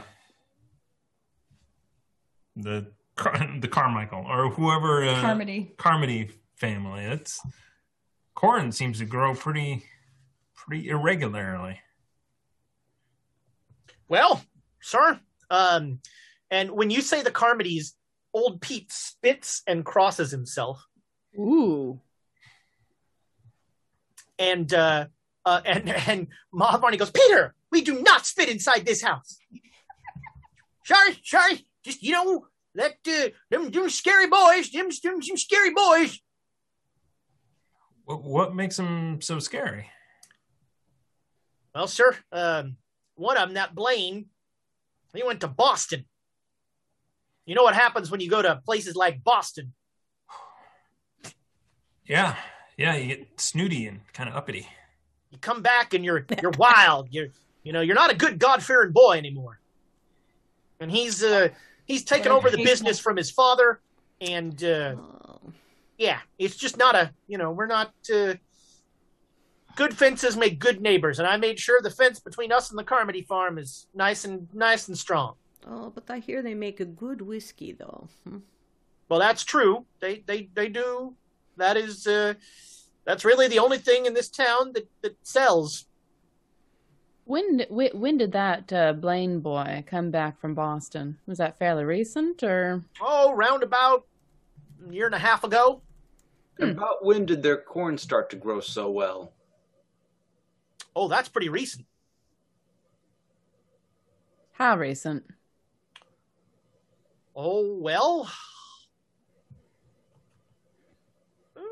the the Carmichael or whoever uh, Carmody Carmody family? That's corn seems to grow pretty pretty irregularly. Well, sir, um, and when you say the Carmodys, Old Pete spits and crosses himself. Ooh. And uh, uh, and and Mahavani goes, Peter, we do not spit inside this house. sorry, sorry, just you know that uh, them them scary boys, them them, them scary boys. What, what makes them so scary? Well, sir, um, one of them, that Blaine, he went to Boston. You know what happens when you go to places like Boston? Yeah. Yeah, you get snooty and kind of uppity. You come back and you're you're wild. You're you know you're not a good God-fearing boy anymore. And he's uh, he's taken over the business from his father. And uh, yeah, it's just not a you know we're not uh, good fences make good neighbors. And I made sure the fence between us and the Carmody farm is nice and nice and strong. Oh, but I hear they make a good whiskey though. Hmm. Well, that's true. They they they do. That is. Uh, That's really the only thing in this town that, that sells. When when did that uh, Blaine boy come back from Boston? Was that fairly recent, or? Oh, round about a year and a half ago. Hmm. About when did their corn start to grow so well? Oh, that's pretty recent. How recent? Oh, well...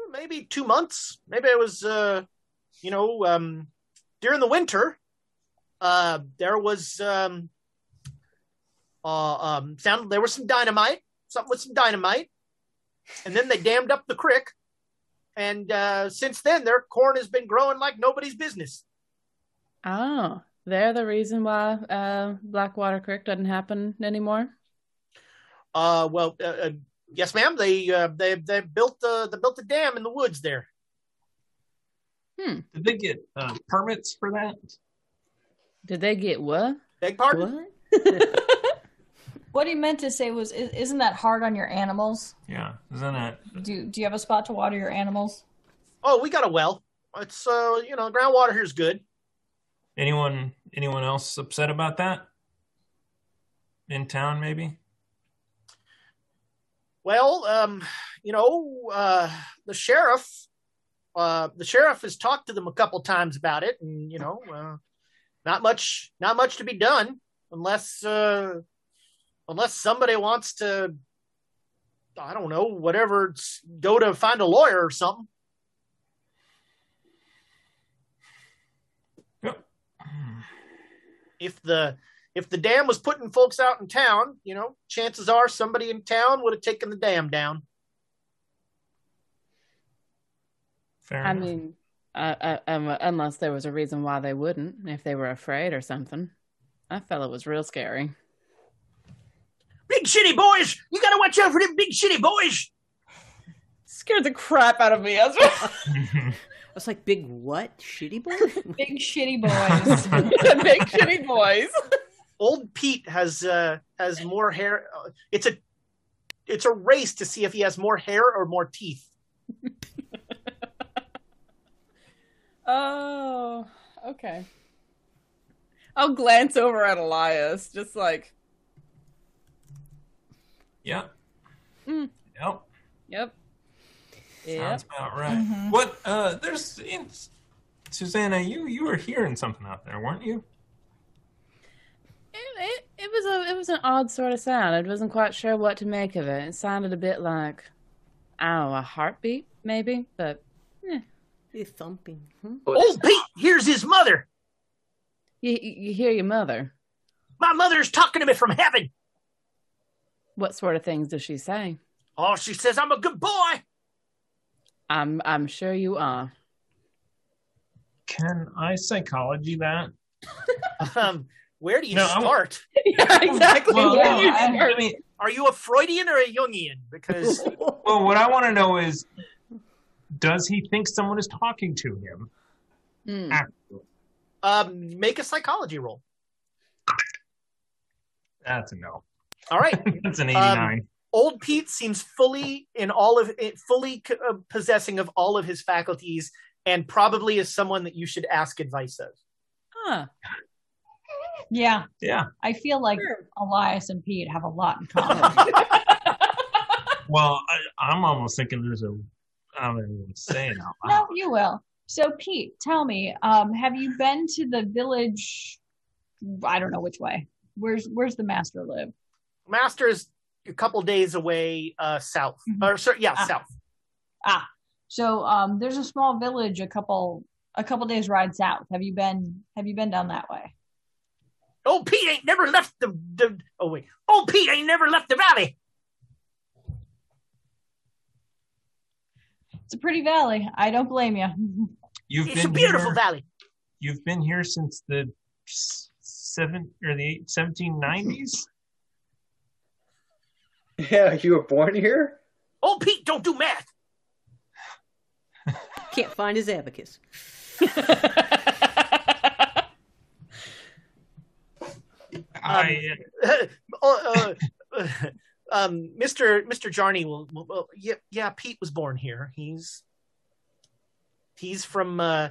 maybe two months. Maybe it was, uh, you know, um, during the winter, uh, there was um, uh, um, sound. There was some dynamite, something with some dynamite, and then they dammed up the creek. And uh, since then, their corn has been growing like nobody's business. Oh, they're the reason why uh, Blackwater Creek doesn't happen anymore. Uh, well. Uh, uh, Yes, ma'am. They uh, they they built the they built the dam in the woods there. Hmm. Did they get uh, permits for that? Did they get what? Beg pardon? What? What he meant to say was, isn't that hard on your animals? Yeah, isn't it? Do Do you have a spot to water your animals? Oh, we got a well. It's uh, you know, groundwater here's good. Anyone Anyone else upset about that? In town, maybe. Well, um, you know, uh, the sheriff, uh, the sheriff has talked to them a couple times about it, and you know, uh, not much, not much to be done unless, uh, unless somebody wants to, I don't know, whatever, go to find a lawyer or something. Yep. If the. If the dam was putting folks out in town, you know, chances are somebody in town would have taken the dam down. Fair I enough. mean, uh, uh, unless there was a reason why they wouldn't, if they were afraid or something. That fellow was real scary. Big shitty boys! You gotta watch out for them big shitty boys! Scared the crap out of me, Ezra. I was like, big what? Shitty boys? Big shitty boys. Big shitty boys. Old Pete has uh, has more hair. It's a it's a race to see if he has more hair or more teeth. Oh, okay. I'll glance over at Elias, just like, yep, mm. yep, yep. Sounds yep. about right. Mm-hmm. What? Uh, there's Susanna. You you were hearing something out there, weren't you? It, it, it was a it was an odd sort of sound. I wasn't quite sure what to make of it. It sounded a bit like, I don't know, a heartbeat maybe, but eh. He's thumping. Hmm? Old Pete hears his mother. You you hear your mother. My mother's talking to me from heaven. What sort of things does she say? Oh, she says I'm a good boy. I'm I'm sure you are. Can I psychology that? um. Where do you no, start? Yeah, exactly. Well, Where no, do you start? I mean, are you a Freudian or a Jungian? Because well, what I want to know is, does he think someone is talking to him? Mm. After? Um, make a psychology roll. That's a no. All right. That's an eighty-nine. Um, Old Pete seems fully in all of it, fully uh, possessing of all of his faculties, and probably is someone that you should ask advice of. Huh. Yeah. Yeah. I feel like sure. Elias and Pete have a lot in common. Well, I, I'm almost thinking there's a. I don't even want to say it. No, you will. So, Pete, tell me, um, have you been to the village? I don't know which way. Where's Where's the master live? Master is a couple days away, uh, south. Mm-hmm. Or sorry, yeah, ah. south. Ah, so um, there's a small village a couple a couple days ride south. Have you been Have you been down that way? Old Pete ain't never left the, the oh wait, Old Pete ain't never left the valley. It's a pretty valley. I don't blame you. You've it's been a beautiful here, valley. You've been here since the seven or the eight, seventeen nineties. Yeah, you were born here? Old Pete, don't do math. Can't find his abacus. I, um, uh, uh, uh, um, Mister Mister Jarney will, will, will. Yeah, yeah. Pete was born here. He's he's from. Uh,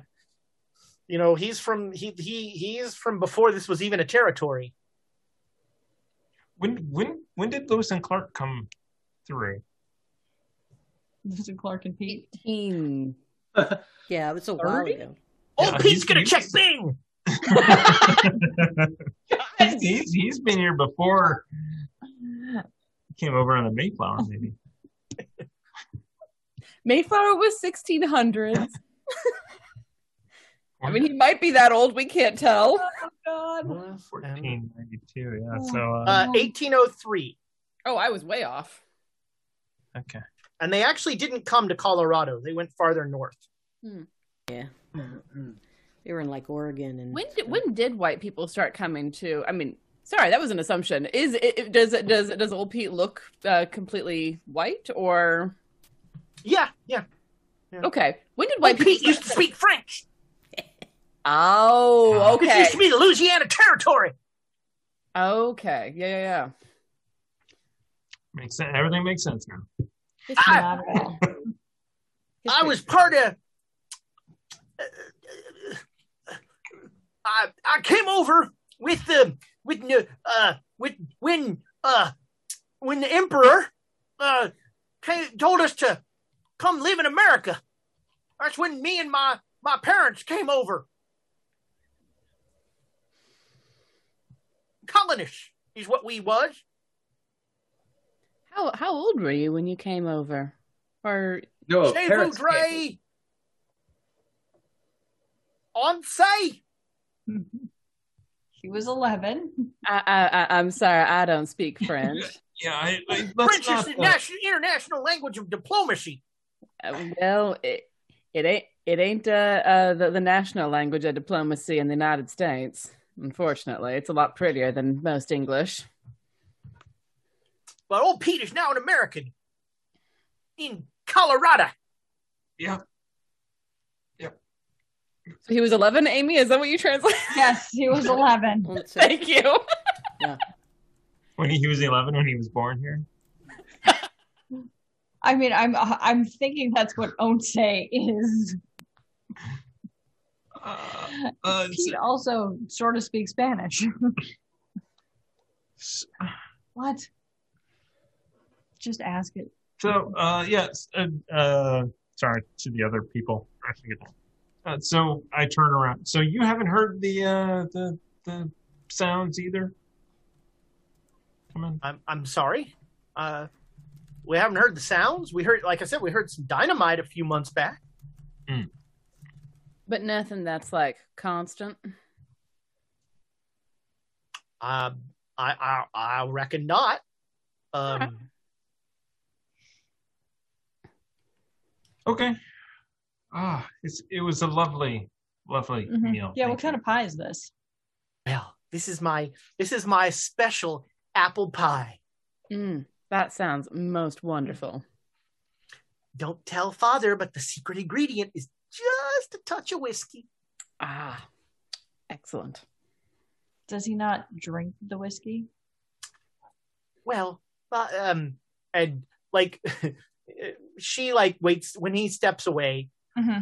you know, he's from he he he's from before this was even a territory. When when when did Lewis and Clark come through? Lewis and Clark and Pete. eighteen. Yeah, it was a while ago. Oh, yeah, Pete's gonna check Bing. He's, he's been here before. He came over on the Mayflower, maybe. Mayflower was sixteen hundreds. I mean, he might be that old. We can't tell. Oh, God. fourteen ninety-two, yeah. So, um... uh, eighteen oh three. Oh, I was way off. Okay. And they actually didn't come to Colorado. They went farther north. Hmm. Yeah. Mm-hmm. They were in like Oregon, and when did, when did white people start coming to? I mean, sorry, that was an assumption. Is it does it does does Old Pete look uh, completely white or? Yeah, yeah, yeah. Okay. When did white Old people Pete used to speak French? Oh, okay. This used to be the Louisiana Territory. Okay. Yeah, yeah, yeah. Makes sense. Everything makes sense now. It's I, not I was part of. Uh, I, I came over with the with uh with when uh when the emperor uh came, told us to come live in America. That's when me and my my parents came over. Colonists is what we was. How how old were you when you came over? Or no, parents came. On say. She was eleven. I, I, I, I'm sorry, I don't speak French. Yeah, I, I, French is the national, international language of diplomacy. Uh, well, it it ain't it ain't uh, uh, the, the national language of diplomacy in the United States. Unfortunately, it's a lot prettier than most English. But Old Pete is now an American in Colorado. Yeah. So he was eleven, Amy? Is that what you translate? Yes, he was eleven. Thank you. Yeah. When he, he was eleven when he was born here? I mean, I'm I'm thinking that's what Onse is. Uh, uh, Pete so, also sort of speaks Spanish. What? Just ask it. So, uh, yes. Uh, uh, sorry, to the other people. I forget that. Uh, so I turn around. So you haven't heard the uh, the the sounds either. Come on. I'm I'm sorry. Uh, we haven't heard the sounds. We heard, like I said, we heard some dynamite a few months back. Mm. But nothing that's like constant. Uh, I I I reckon not. Um, okay. Ah, oh, it's it was a lovely, lovely mm-hmm. meal. Yeah, Thank what you. Kind of pie is this? Well, this is my this is my special apple pie. Mm, that sounds most wonderful. Don't tell Father, but the secret ingredient is just a touch of whiskey. Ah, Excellent. Does he not drink the whiskey? Well, but, um, and like she like waits when he steps away. Mm-hmm.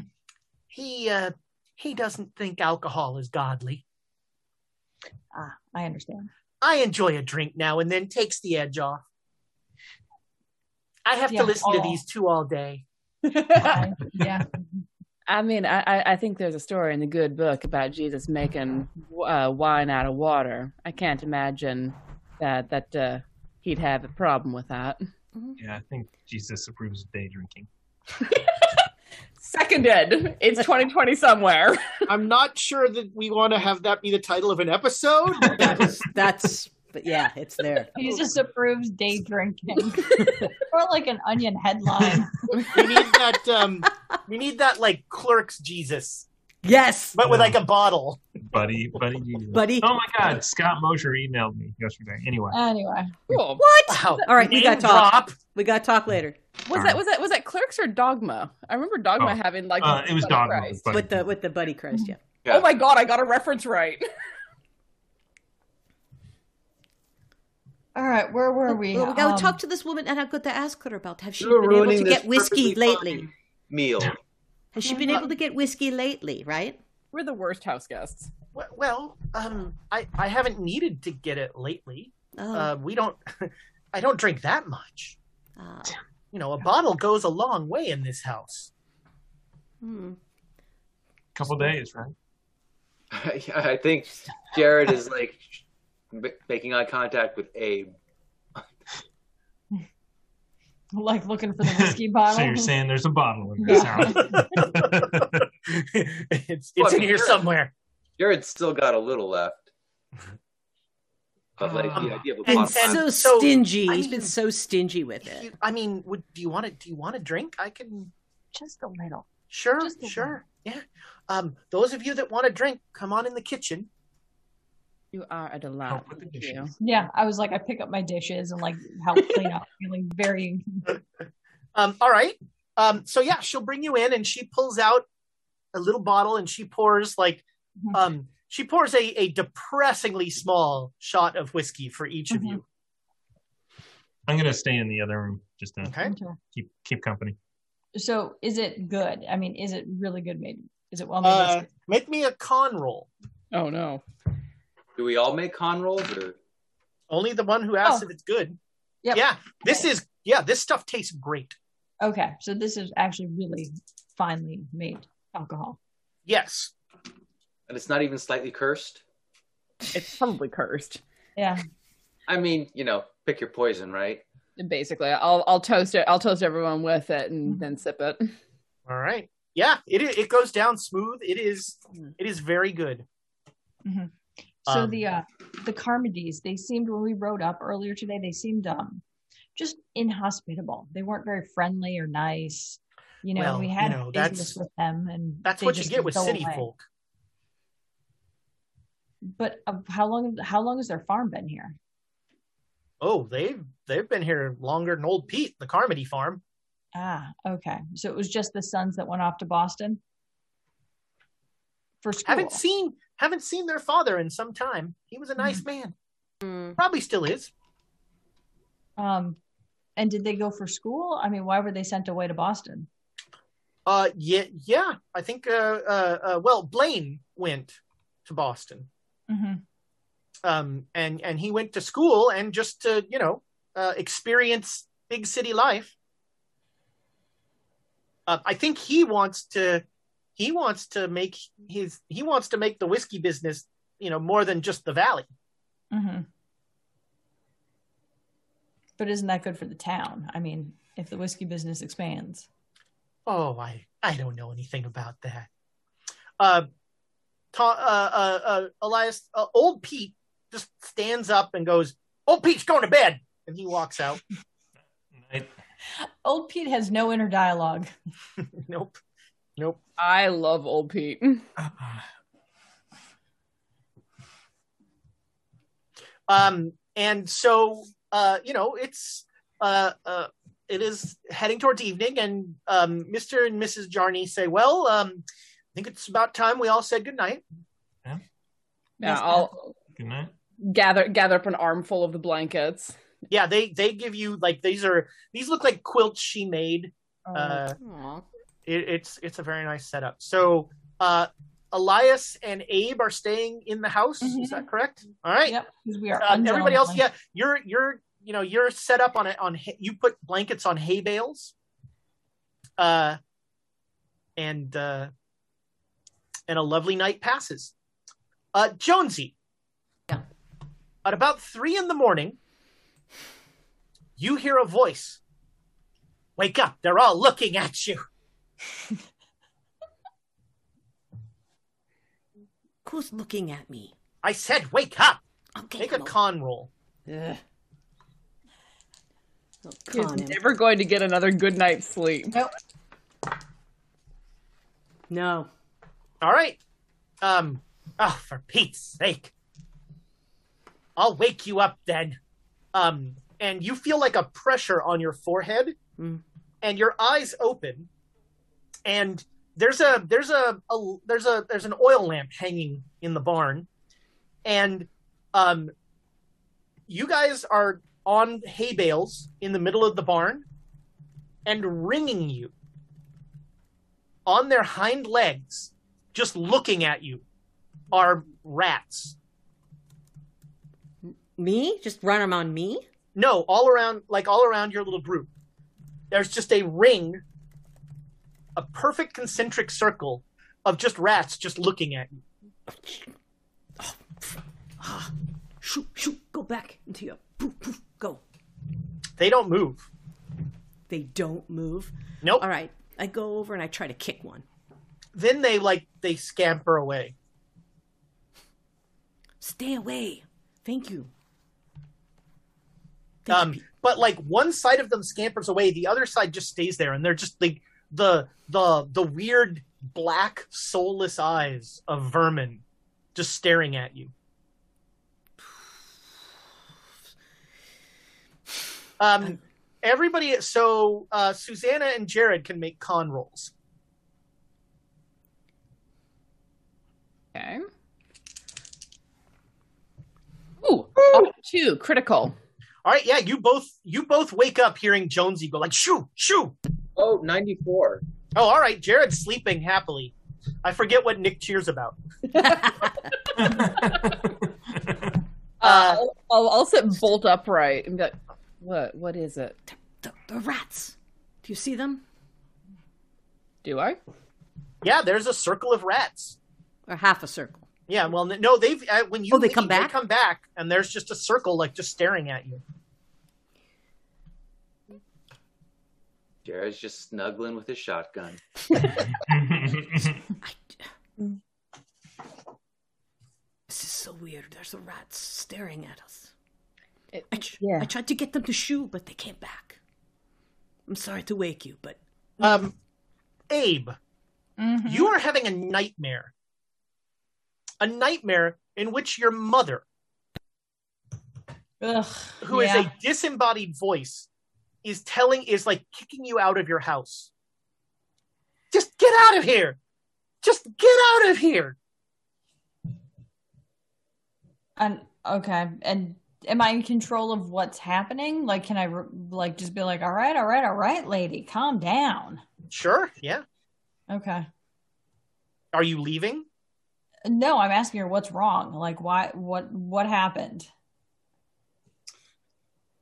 He uh, he doesn't think alcohol is godly. Ah, I understand. I enjoy a drink now and then, takes the edge off. I have yeah, to listen all. to these two all day. I, yeah. I mean, I, I think there's a story in the good book about Jesus making uh, wine out of water. I can't imagine that that uh, he'd have a problem with that. Yeah, I think Jesus approves of day drinking. Seconded. It's twenty twenty somewhere. I'm not sure that we want to have that be the title of an episode. That's, that's but yeah, it's there. Jesus approves day drinking. Or like an Onion headline. We need that. Um, we need that like Clerks Jesus. Yes, but with like a bottle. Buddy, buddy, Jesus. Buddy. Oh my God, Scott Mosher emailed me yesterday. Anyway. Anyway. Cool. What? Wow. All right, Name we got talk. Drop. We got talk later. Was that, was that was that Clerks or Dogma? I remember Dogma oh, having like uh, it was Dogma Christ. with the with the Buddy Christ, yeah. yeah. Oh my God, I got a reference right. All right, where were we? Well, we gotta um, talk to this woman, and I've got to ask her about have she been able to get whiskey lately? Meal. Has she been able to get whiskey lately? Right. We're the worst house guests. Well, um, I I haven't needed to get it lately. Oh. Uh, we don't. I don't drink that much. Uh. You know, a bottle goes a long way in this house. Hmm. Couple days, right? I think Jared is like making eye contact with Abe. Like looking for the whiskey bottle. So you're saying there's a bottle in this house? it's it's well, in here Jared, somewhere. Jared's still got a little left. Of like um, the idea of a and, and so stingy. So, I mean, he's been so stingy with it. You, I mean, would do you want to do you want a drink? I can just a little. Sure, a sure. Little. Yeah. Um, those of you that want a drink, come on in the kitchen. You are at a lot. Yeah, I was like, I pick up my dishes and like help clean up, feeling very. um. All right. Um. So yeah, she'll bring you in, and she pulls out a little bottle, and she pours like, um. She pours a, a depressingly small shot of whiskey for each mm-hmm. of you. I'm going to stay in the other room just to okay. keep keep company. So is it good? I mean, is it really good made? Is it well made? Uh, make me a con roll. Oh, no. Do we all make con rolls? Or? Only the one who asks oh. if it's good. Yep. Yeah. This okay. is, yeah, this stuff tastes great. Okay. So this is actually really finely made alcohol. Yes. And it's not even slightly cursed? It's probably cursed. Yeah. I mean, you know, pick your poison, right? Basically, I'll I'll toast it. I'll toast everyone with it and then sip it. All right. Yeah, it it goes down smooth. It is it is very good. Mm-hmm. So um, the uh, the Carmodies, they seemed when we rode up earlier today, they seemed um, just inhospitable. They weren't very friendly or nice. You know, well, we had you know, business with them, and that's what you get with city away. folk. But uh, how long? How long has their farm been here? Oh, they've they've been here longer than Old Pete, the Carmody farm. Ah, okay. So it was just the sons that went off to Boston for school. Haven't seen haven't seen their father in some time. He was a nice mm. man. Mm. Probably still is. Um, and did they go for school? I mean, why were they sent away to Boston? Uh, yeah, yeah. I think. Uh, uh, uh well, Blaine went to Boston. Mm-hmm. Um, and and he went to school and just to you know uh, experience big city life. Uh, I think he wants to he wants to make his he wants to make the whiskey business you know more than just the valley. Mm-hmm. But isn't that good for the town? I mean, if the whiskey business expands. Oh, I I don't know anything about that. Uh, Ta- uh, uh, uh, Elias, uh, Old Pete just stands up and goes, Old Pete's going to bed. And he walks out. Night. Old Pete has no inner dialogue. Nope. Nope. I love Old Pete. um, and so, uh, you know, it's, uh, uh, it is heading towards evening and um, Mister and Missus Jarney say, well, um, I think it's about time we all said goodnight. Yeah. Yeah, I'll good night. gather gather up an armful of the blankets. Yeah, they they give you like these are these look like quilts she made. Oh. Uh, it, it's it's a very nice setup. So uh, Elias and Abe are staying in the house. Mm-hmm. Is that correct? All right. Yep. We are uh, everybody else. Yeah, you're you're you know you're set up on it on you put blankets on hay bales. Uh, and uh, and a lovely night passes. Uh, Jonesy. Yeah. At about three in the morning. You hear a voice. Wake up. They're all looking at you. Who's looking at me? I said wake up. Okay, Make a on. con roll. Ugh. He's never going to get another good night's sleep. Nope. No. All right. Um. Oh, for Pete's sake. I'll wake you up then. Um... And you feel like a pressure on your forehead, mm. and your eyes open, and there's a there's a, a there's a there's an oil lamp hanging in the barn, and um, you guys are on hay bales in the middle of the barn, and ringing you on their hind legs, just looking at you, are rats. Me? Just run them on me? No, all around, like all around your little group. There's just a ring, a perfect concentric circle of just rats just looking at you. Oh, ah, shoot, shoot, go back into your poof, poof, go. They don't move. They don't move? Nope. All right, I go over and I try to kick one. Then they, like, they scamper away. Stay away. Thank you. Um, but like one side of them scampers away, the other side just stays there, and they're just like the the the weird black soulless eyes of vermin just staring at you. Um, everybody. So uh, Susanna and Jared can make con rolls. Okay. Ooh, oh, two critical. All right, yeah, you both you both wake up hearing Jonesy go like shoo, shoo. Oh, ninety-four. Oh, all right, Jared's sleeping happily. I forget what Nick cheers about. uh, I'll, I'll, I'll sit bolt upright and be like, what? What is it? The, the, the rats. Do you see them? Do I? Yeah, there's a circle of rats. Or half a circle. Yeah, well, no, they've, uh, when you oh, they leave, come back? They come back, and there's just a circle, like, just staring at you. Jared's just snuggling with his shotgun. I, this is so weird. There's a rat staring at us. It, I, tr- yeah. I tried to get them to shoo, but they came back. I'm sorry to wake you, but... Um, Abe, mm-hmm. you are having a nightmare. A nightmare in which your mother, Ugh, who yeah. is a disembodied voice, is telling, is like kicking you out of your house. Just get out of here! Just get out of here! And okay, and am I in control of what's happening? Like, can I re- like just be like, all right, all right, all right, lady, calm down. Sure. Yeah. Okay. Are you leaving? No, I'm asking her what's wrong. Like, why? What? What happened?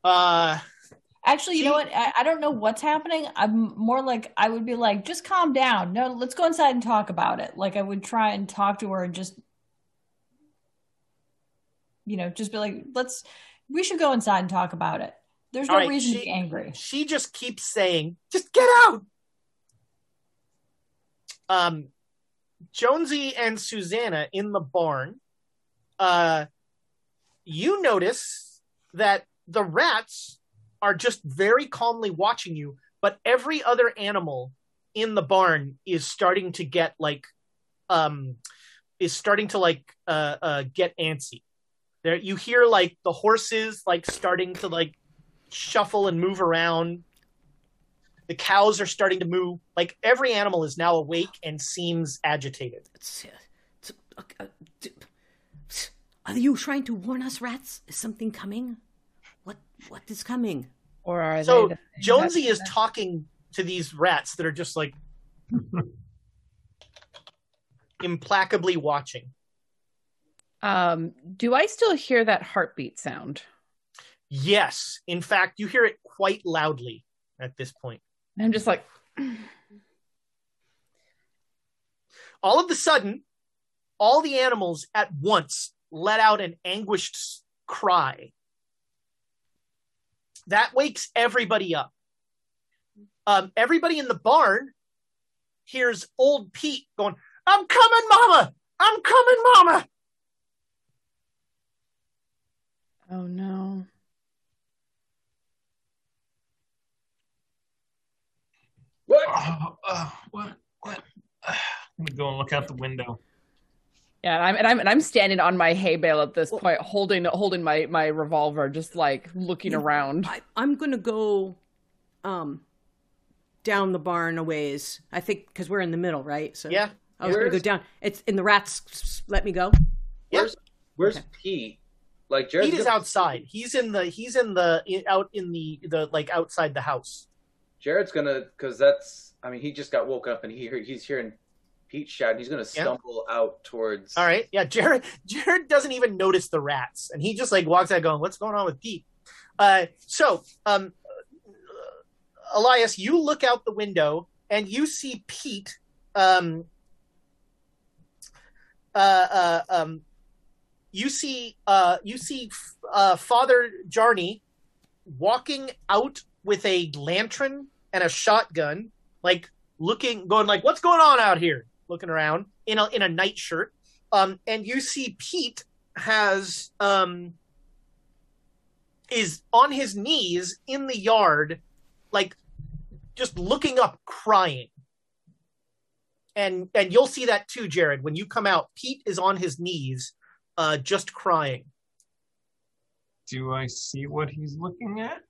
Uh, actually, you she, know what? I, I don't know what's happening. I'm more like I would be like, just calm down. No, let's go inside and talk about it. Like, I would try and talk to her and just, you know, just be like, let's. We should go inside and talk about it. There's no right, reason she, to be angry. She just keeps saying, just get out. Um. Jonesy and Susanna in the barn, uh, you notice that the rats are just very calmly watching you, but every other animal in the barn is starting to get like, um, is starting to like uh, uh, get antsy. There, you hear like the horses like starting to like shuffle and move around. The cows are starting to move. Like, every animal is now awake and seems agitated. It's, it's, uh, Are you trying to warn us, rats? Is something coming? What What is coming? Or are so they Jonesy is talking to these rats that are just like implacably watching. Um, do I still hear that heartbeat sound? Yes. In fact, you hear it quite loudly at this point. I'm just like... All of a sudden, all the animals at once let out an anguished cry. That wakes everybody up. Um, everybody in the barn hears Old Pete going, "I'm coming, Mama! I'm coming, Mama!" Oh, no. What? Oh, oh, what? What? I'm going to go and look out the window. Yeah, and I'm, and I'm and I'm standing on my hay bale at this well, point, holding holding my, my revolver, just like looking around. I, I'm gonna go, um, down the barn a ways. I think because we're in the middle, right? So yeah, I was where's, gonna go down. It's in the rats. Let me go. Where's Where's okay. Pete? Like Jared's Pete is gonna... outside. He's in the he's in the in, out in the the like outside the house. Jared's gonna because that's I mean he just got woke up and he he's hearing. He's shouting. He's going to stumble yeah. out towards... All right. Yeah, Jared Jared doesn't even notice the rats. And he just, like, walks out going, what's going on with Pete? Uh, so, um, uh, Elias, you look out the window, and you see Pete um, uh, uh, um, you see uh, you see uh, Father Jarney walking out with a lantern and a shotgun, like, looking, going like, what's going on out here? Looking around in a in a nightshirt, um, and you see Pete has um, is on his knees in the yard, like just looking up, crying. And and you'll see that too, Jared. When you come out, Pete is on his knees, uh, just crying. Do I see what he's looking at?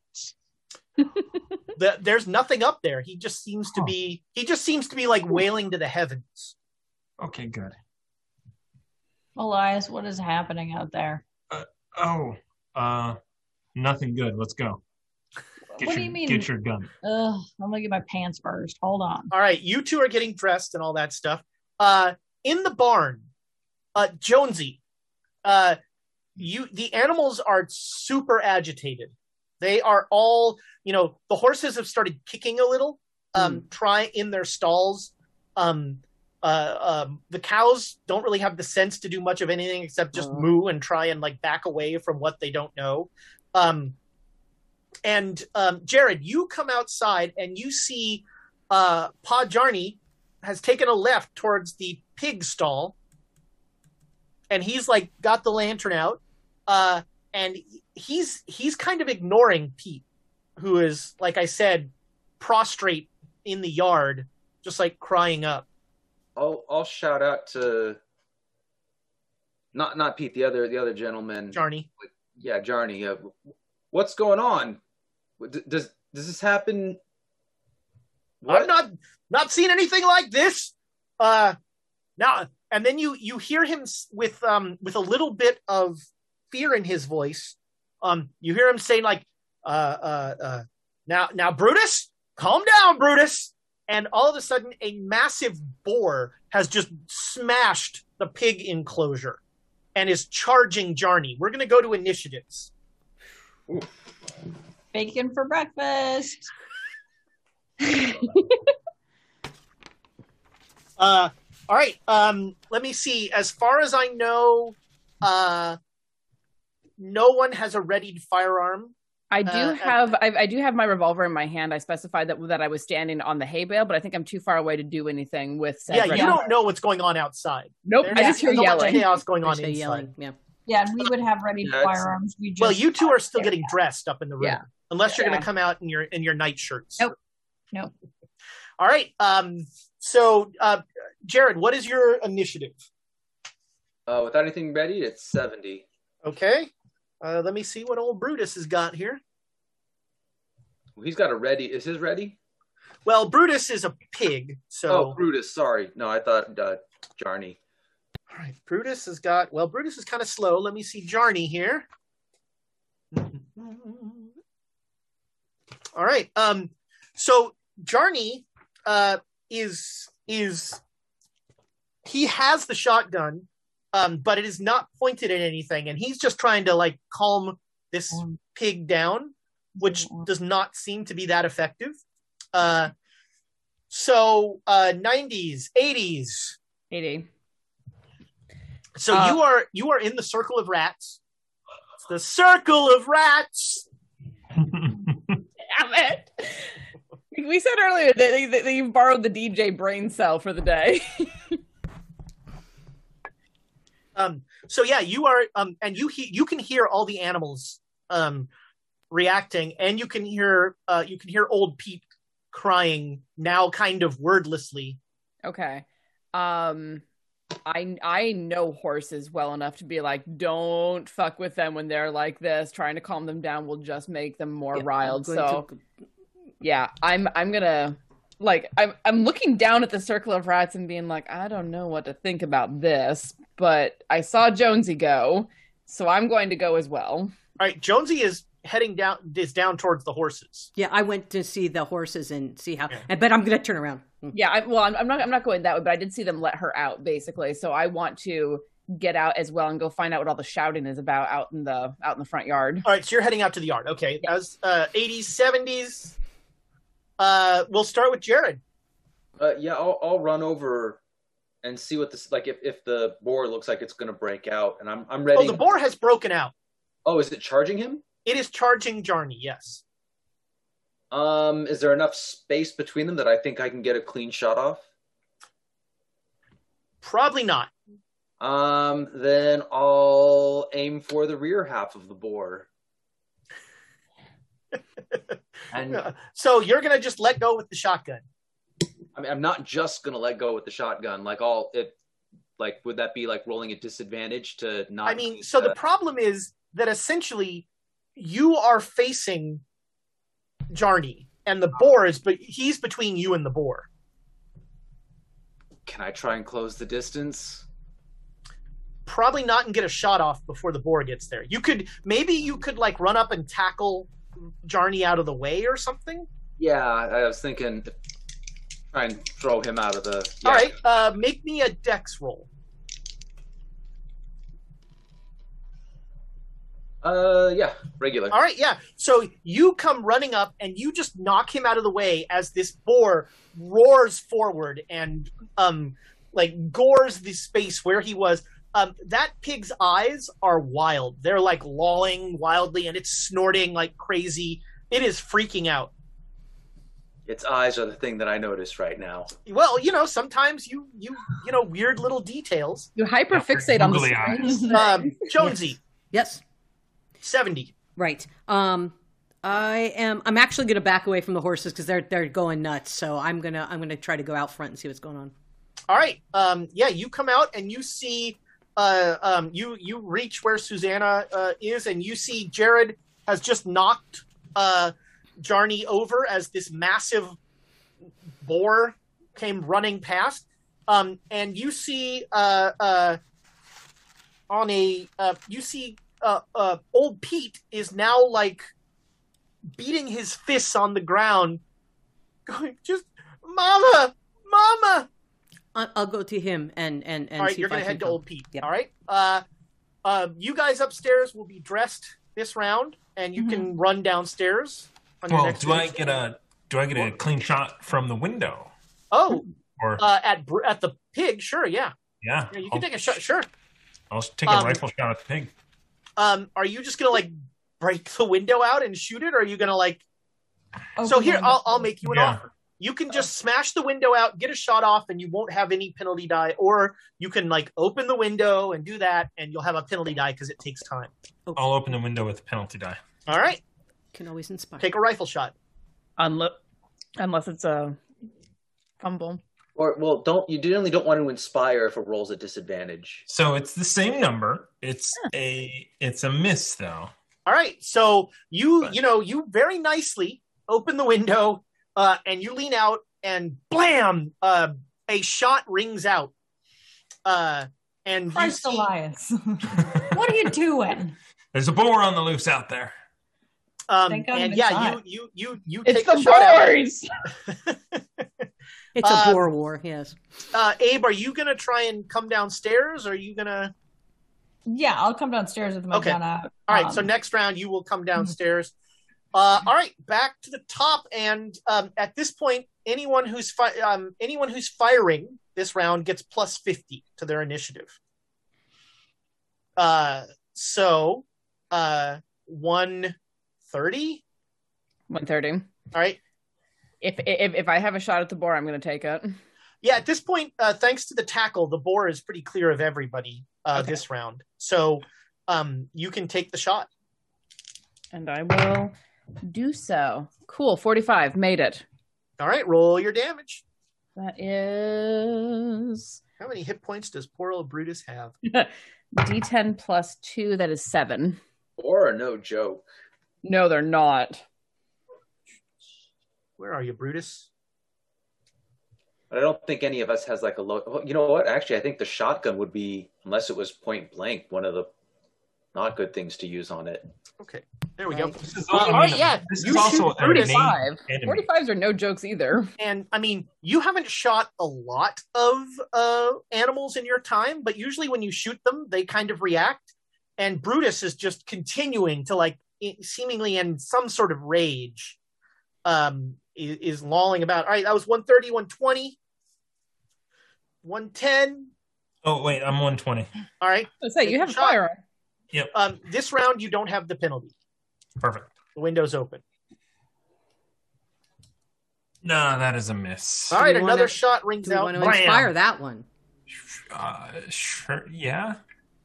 the, there's nothing up there. He just seems to be. He just seems to be like wailing to the heavens. Okay, good. Elias, what is happening out there? Uh, oh, uh, nothing good. Let's go. Get what your, do you mean? Get your gun. Ugh, I'm gonna get my pants first. Hold on. All right, you two are getting dressed and all that stuff. Uh, in the barn, uh, Jonesy, uh, you the animals are super agitated. They are all, you know, the horses have started kicking a little, um, mm. try in their stalls. Um, uh, um, the cows don't really have the sense to do much of anything except just mm. moo and try and like back away from what they don't know. Um, and um, Jared, you come outside and you see uh, Pa Jarney has taken a left towards the pig stall. And he's like got the lantern out. Uh, and he's he's kind of ignoring Pete, who is, like I said, prostrate in the yard, just like crying up. I'll I'll shout out to not not Pete, the other the other gentleman, Jarney. Yeah, Jarney. Uh, what's going on? Does does this happen? What? I've not not seen anything like this. Uh, now and then you you hear him with um with a little bit of fear in his voice. Um, you hear him saying like, uh, uh, uh, now, now Brutus, calm down, Brutus. And all of a sudden a massive boar has just smashed the pig enclosure and is charging Jarney. We're going to go to initiatives. Ooh. Bacon for breakfast. uh, all right. Um, let me see. As far as I know, uh, no one has a readied firearm. I do uh, have I, I do have my revolver in my hand. I specified that that I was standing on the hay bale, but I think I'm too far away to do anything with said Yeah, right you now. Don't know what's going on outside. Nope, There's I just hear yelling. Chaos going on inside. Yelling. Yeah, yeah, and we would have readied yeah, firearms. We just well, you two are still getting out. Dressed up in the room, yeah. unless yeah, you're going to yeah. come out in your in your night shirts. Nope, nope. All right. Um. So, uh, Jared, what is your initiative? Uh, without anything ready, it's seventy. Okay. Uh, let me see what old Brutus has got here. Well, he's got a ready. Is his ready? Well, Brutus is a pig, so... Oh, Brutus, sorry. No, I thought uh, Jarney. All right, Brutus has got, well, Brutus is kind of slow. Let me see Jarney here. All right, um, so Jarney uh, is, is, he has the shotgun, um, but it is not pointed at anything. And he's just trying to like calm this pig down, which does not seem to be that effective. Uh, so uh, nineties, eighties. eighty. So uh, you are you are in the circle of rats. It's the circle of rats. Damn it! We said earlier that, that, that you've borrowed the D J brain cell for the day. um. So yeah, you are. Um. And you he- you can hear all the animals um reacting, and you can hear uh you can hear Old Pete crying now, kind of wordlessly. Okay. Um. I I know horses well enough to be like, don't fuck with them when they're like this. Trying to calm them down will just make them more yeah, riled. So, to... yeah, I'm I'm gonna like I'm I'm looking down at the circle of rats and being like, I don't know what to think about this, but I saw Jonesy go, so I'm going to go as well. All right, Jonesy is heading down is down towards the horses. Yeah, I went to see the horses and see how, yeah. but I'm gonna turn around. Yeah, I, well, I'm, I'm not. I'm not going that way, but I did see them let her out, basically. So I want to get out as well and go find out what all the shouting is about out in the out in the front yard. All right, so you're heading out to the yard. Okay, yeah. That was uh, eighties, seventies. Uh, we'll start with Jared. Uh, yeah, I'll, I'll run over and see what this like. If, if the boar looks like it's going to break out, and I'm I'm ready. Oh, the boar has broken out. Oh, is it charging him? It is charging Jarney. Yes. Um, is there enough space between them that I think I can get a clean shot off? Probably not. Um, then I'll aim for the rear half of the boar. And so you're going to just let go with the shotgun. I mean, I'm not just going to let go with the shotgun. Like all it, like, would that be like rolling at disadvantage to not? I mean, so the, the problem is that essentially you are facing Jarney and the boar is, but he's between you and the boar. Can I try and close the distance? Probably not, and get a shot off before the boar gets there. You could maybe you could like run up and tackle Jarney out of the way or something. Yeah, I was thinking try and throw him out of the. Yeah. All right, uh, make me a dex roll. Uh, yeah, regular. All right, yeah. So you come running up and you just knock him out of the way as this boar roars forward and, um, like, gores the space where he was. Um, that pig's eyes are wild. They're, like, lolling wildly and it's snorting like crazy. It is freaking out. Its eyes are the thing that I notice right now. Well, you know, sometimes you, you, you know, weird little details. You hyperfixate on the screen. Um, Jonesy. Yes. seventy. Right. Um, I am. I'm actually going to back away from the horses because they're they're going nuts. So I'm gonna I'm gonna try to go out front and see what's going on. All right. Um, yeah. You come out and you see. Uh, um, you you reach where Susanna uh, is, and you see Jared has just knocked uh, Jarney over as this massive boar came running past. Um, and you see uh, uh, on a uh, you see. Uh, uh, Old Pete is now like beating his fists on the ground, going, just mama, mama. I'll go to him and and and. All right, see you're if gonna I head to come. Old Pete. Yep. All right, uh, uh, you guys upstairs will be dressed this round, and you mm-hmm. can run downstairs. On well, your next do round. I get a do I get a clean shot from the window? Oh, or uh, at at the pig? Sure, yeah, yeah. yeah you can I'll, take a shot. Sure, I'll take a um, rifle shot at the pig. Um, are you just gonna like break the window out and shoot it, or are you gonna like? Oh, so here, I'll I'll make you an yeah. offer. You can just smash the window out, get a shot off, and you won't have any penalty die. Or you can like open the window and do that, and you'll have a penalty die because it takes time. Okay. I'll open the window with a penalty die. All right. Can always inspire. Take a rifle shot. Unless unless it's a fumble. Or well, don't you generally don't want to inspire if it rolls a disadvantage. So it's the same number. It's yeah. a it's a miss though. All right. So you but. you know you very nicely open the window uh, and you lean out and blam, uh, a shot rings out. Uh, And Christ, see, Elias, what are you doing? There's a boar on the loose out there. Um, and yeah, shot. you you you you. It's take the, the boars. It's a uh, boar war, yes. Uh, Abe, are you gonna try and come downstairs? Or are you gonna? Yeah, I'll come downstairs with my okay. Donna. All right. Um, so next round, you will come downstairs. Uh, all right, back to the top, and um, at this point, anyone who's fi- um, anyone who's firing this round gets plus fifty to their initiative. Uh, so, uh, one thirty. One thirty. All right. If if if I have a shot at the boar, I'm going to take it. Yeah. At this point, uh, thanks to the tackle, the boar is pretty clear of everybody uh, okay. this round. So, um, you can take the shot. And I will do so. Cool. forty-five. Made it. All right. Roll your damage. That is... How many hit points does poor old Brutus have? D ten plus two. That is seven. Or no joke. No, they're not. Where are you, Brutus? I don't think any of us has like a low... You know what? Actually, I think the shotgun would be, unless it was point blank, one of the not good things to use on it. Okay. There we right. go. This is, uh, all right, yeah. This is also forty-five. forty-fives are no jokes either. And I mean, you haven't shot a lot of uh, animals in your time, but usually when you shoot them, they kind of react. And Brutus is just continuing to, like, seemingly in some sort of rage, um, is, is lolling about. All right, that was one thirty, one twenty, one ten. Oh wait, I'm one twenty. All right. Let's say you have a firearm. Yep. Um, this round, you don't have the penalty. Perfect. The window's open. No, that is a miss. All right, another wanna, shot rings out. We want to inspire that one. Uh, sure. Yeah.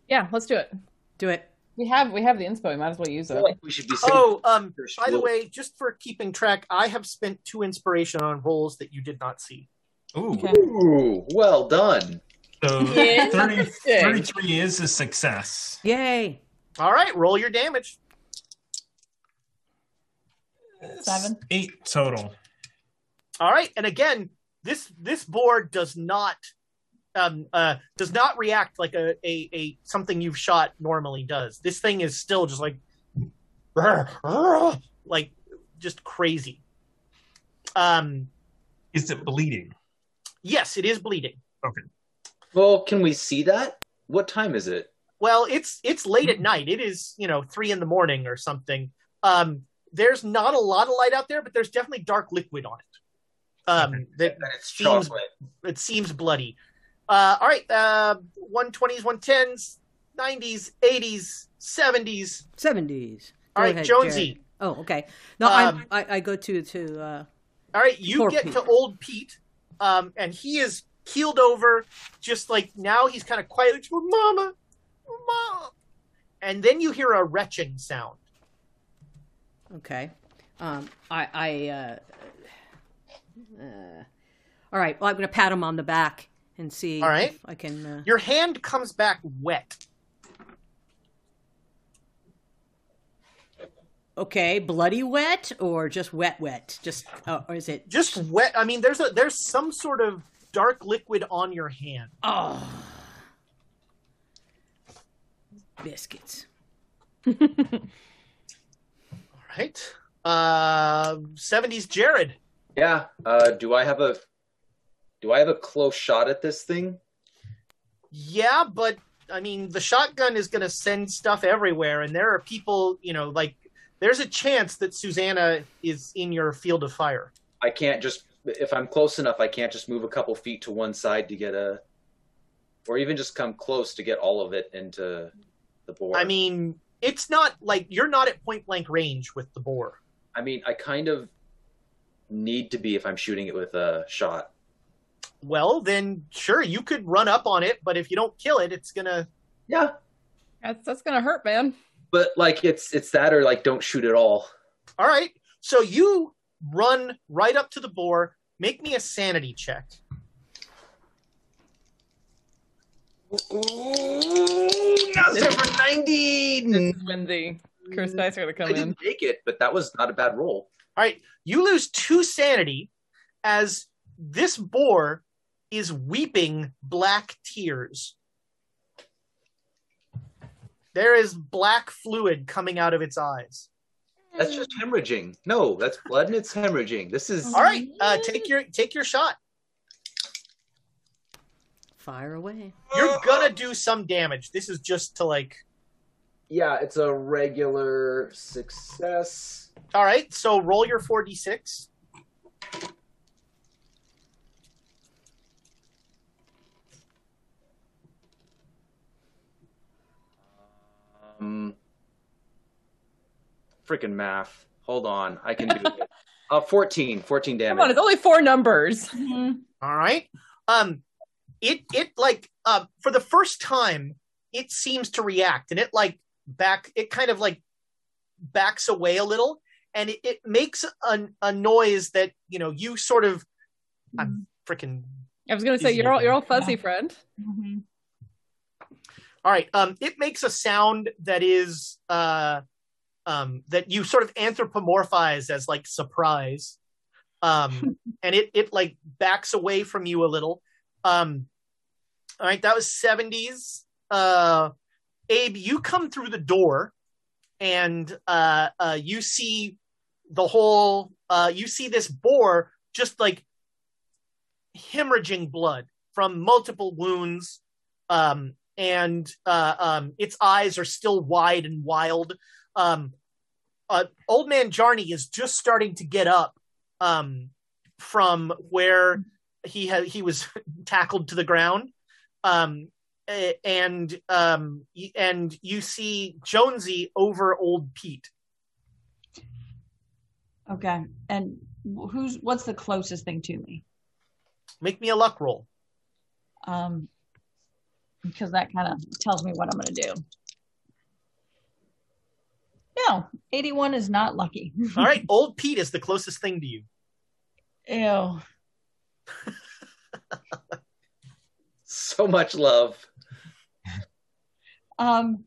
Yeah. Let's do it. Do it. We have we have the inspo. We might as well use it. We should be oh, um, by the way, just for keeping track, I have spent two inspiration on rolls that you did not see. Ooh. Okay. Ooh, well done. So thirty, thirty-three is a success. Yay. All right, roll your damage. Seven. Eight total. All right, and again, this this board does not um, uh, does not react like a, a, a something you've shot normally does. This thing is still just like rrr, rrr, like just crazy. Um, is it bleeding? Yes, it is bleeding. Okay. Well, can we see that? What time is it? Well, it's it's late at night. It is, you know, three in the morning or something. Um, there's not a lot of light out there, but there's definitely dark liquid on it. Um, that it's seems, it seems bloody. Uh, all right, uh, one twenties, one tens, nineties, eighties, seventies. seventies. All right, ahead, Jonesy. Jared. Oh, okay. No, um, I, I I go to... to uh, all right, you get Pete. to Old Pete, um, and he is... keeled over, just like now he's kind of quiet. Mama, mama, and then you hear a retching sound. Okay, um, I, I, uh, uh, all right. Well, I'm gonna pat him on the back and see. All right, if I can. Uh... Your hand comes back wet. Okay, bloody wet or just wet, wet? Just uh, or is it just wet? I mean, there's a there's some sort of dark liquid on your hand. Oh. Biscuits. All right. Uh, seventies Jared. Yeah. Uh, do I have a do I have a close shot at this thing? Yeah, but I mean the shotgun is gonna send stuff everywhere, and there are people, you know, like there's a chance that Susanna is in your field of fire. I can't just If I'm close enough, I can't just move a couple feet to one side to get a, or even just come close to get all of it into the boar. I mean, it's not like you're not at point blank range with the boar. I mean, I kind of need to be if I'm shooting it with a shot. Well, then sure, you could run up on it, but if you don't kill it, it's gonna. Yeah, that's that's gonna hurt, man. But like, it's it's that or like, don't shoot at all. All right, so you run right up to the boar. Make me a sanity check. Ooh, that's over ninety. When the cursed dice are going to come in. I didn't make it, but that was not a bad roll. All right, you lose two sanity as this boar is weeping black tears. There is black fluid coming out of its eyes. That's just hemorrhaging. No, that's blood and it's hemorrhaging. This is... All right, uh, take your take your shot. Fire away. You're gonna do some damage. This is just to, like... Yeah, it's a regular success. All right, so roll your four d six. Um... Freaking math. Hold on. I can do it. Uh, fourteen. fourteen damage. Come on, it's only four numbers. Mm-hmm. All right. Um, it, it like, uh, for the first time, it seems to react. And it, like, back, it kind of, like, backs away a little. And it, it makes a, a noise that, you know, you sort of, I'm freaking. I was going to say, you're all, you're all fuzzy, yeah. friend. Mm-hmm. All right. Um, it makes a sound that is, uh, Um, that you sort of anthropomorphize as like surprise, um, and it it like backs away from you a little. Um, all right, that was seventies. Uh, Abe, you come through the door, and uh, uh, you see the whole. Uh, you see this boar just like hemorrhaging blood from multiple wounds, um, and uh, um, its eyes are still wide and wild. Um, uh, old man Jarney is just starting to get up, um, from where he had, he was tackled to the ground. Um, and, um, and you see Jonesy over old Pete. Okay. And who's, what's the closest thing to me? Make me a luck roll. Um, because that kind of tells me what I'm going to do. No, eighty-one is not lucky. All right, old Pete is the closest thing to you. Ew. So much love. Um,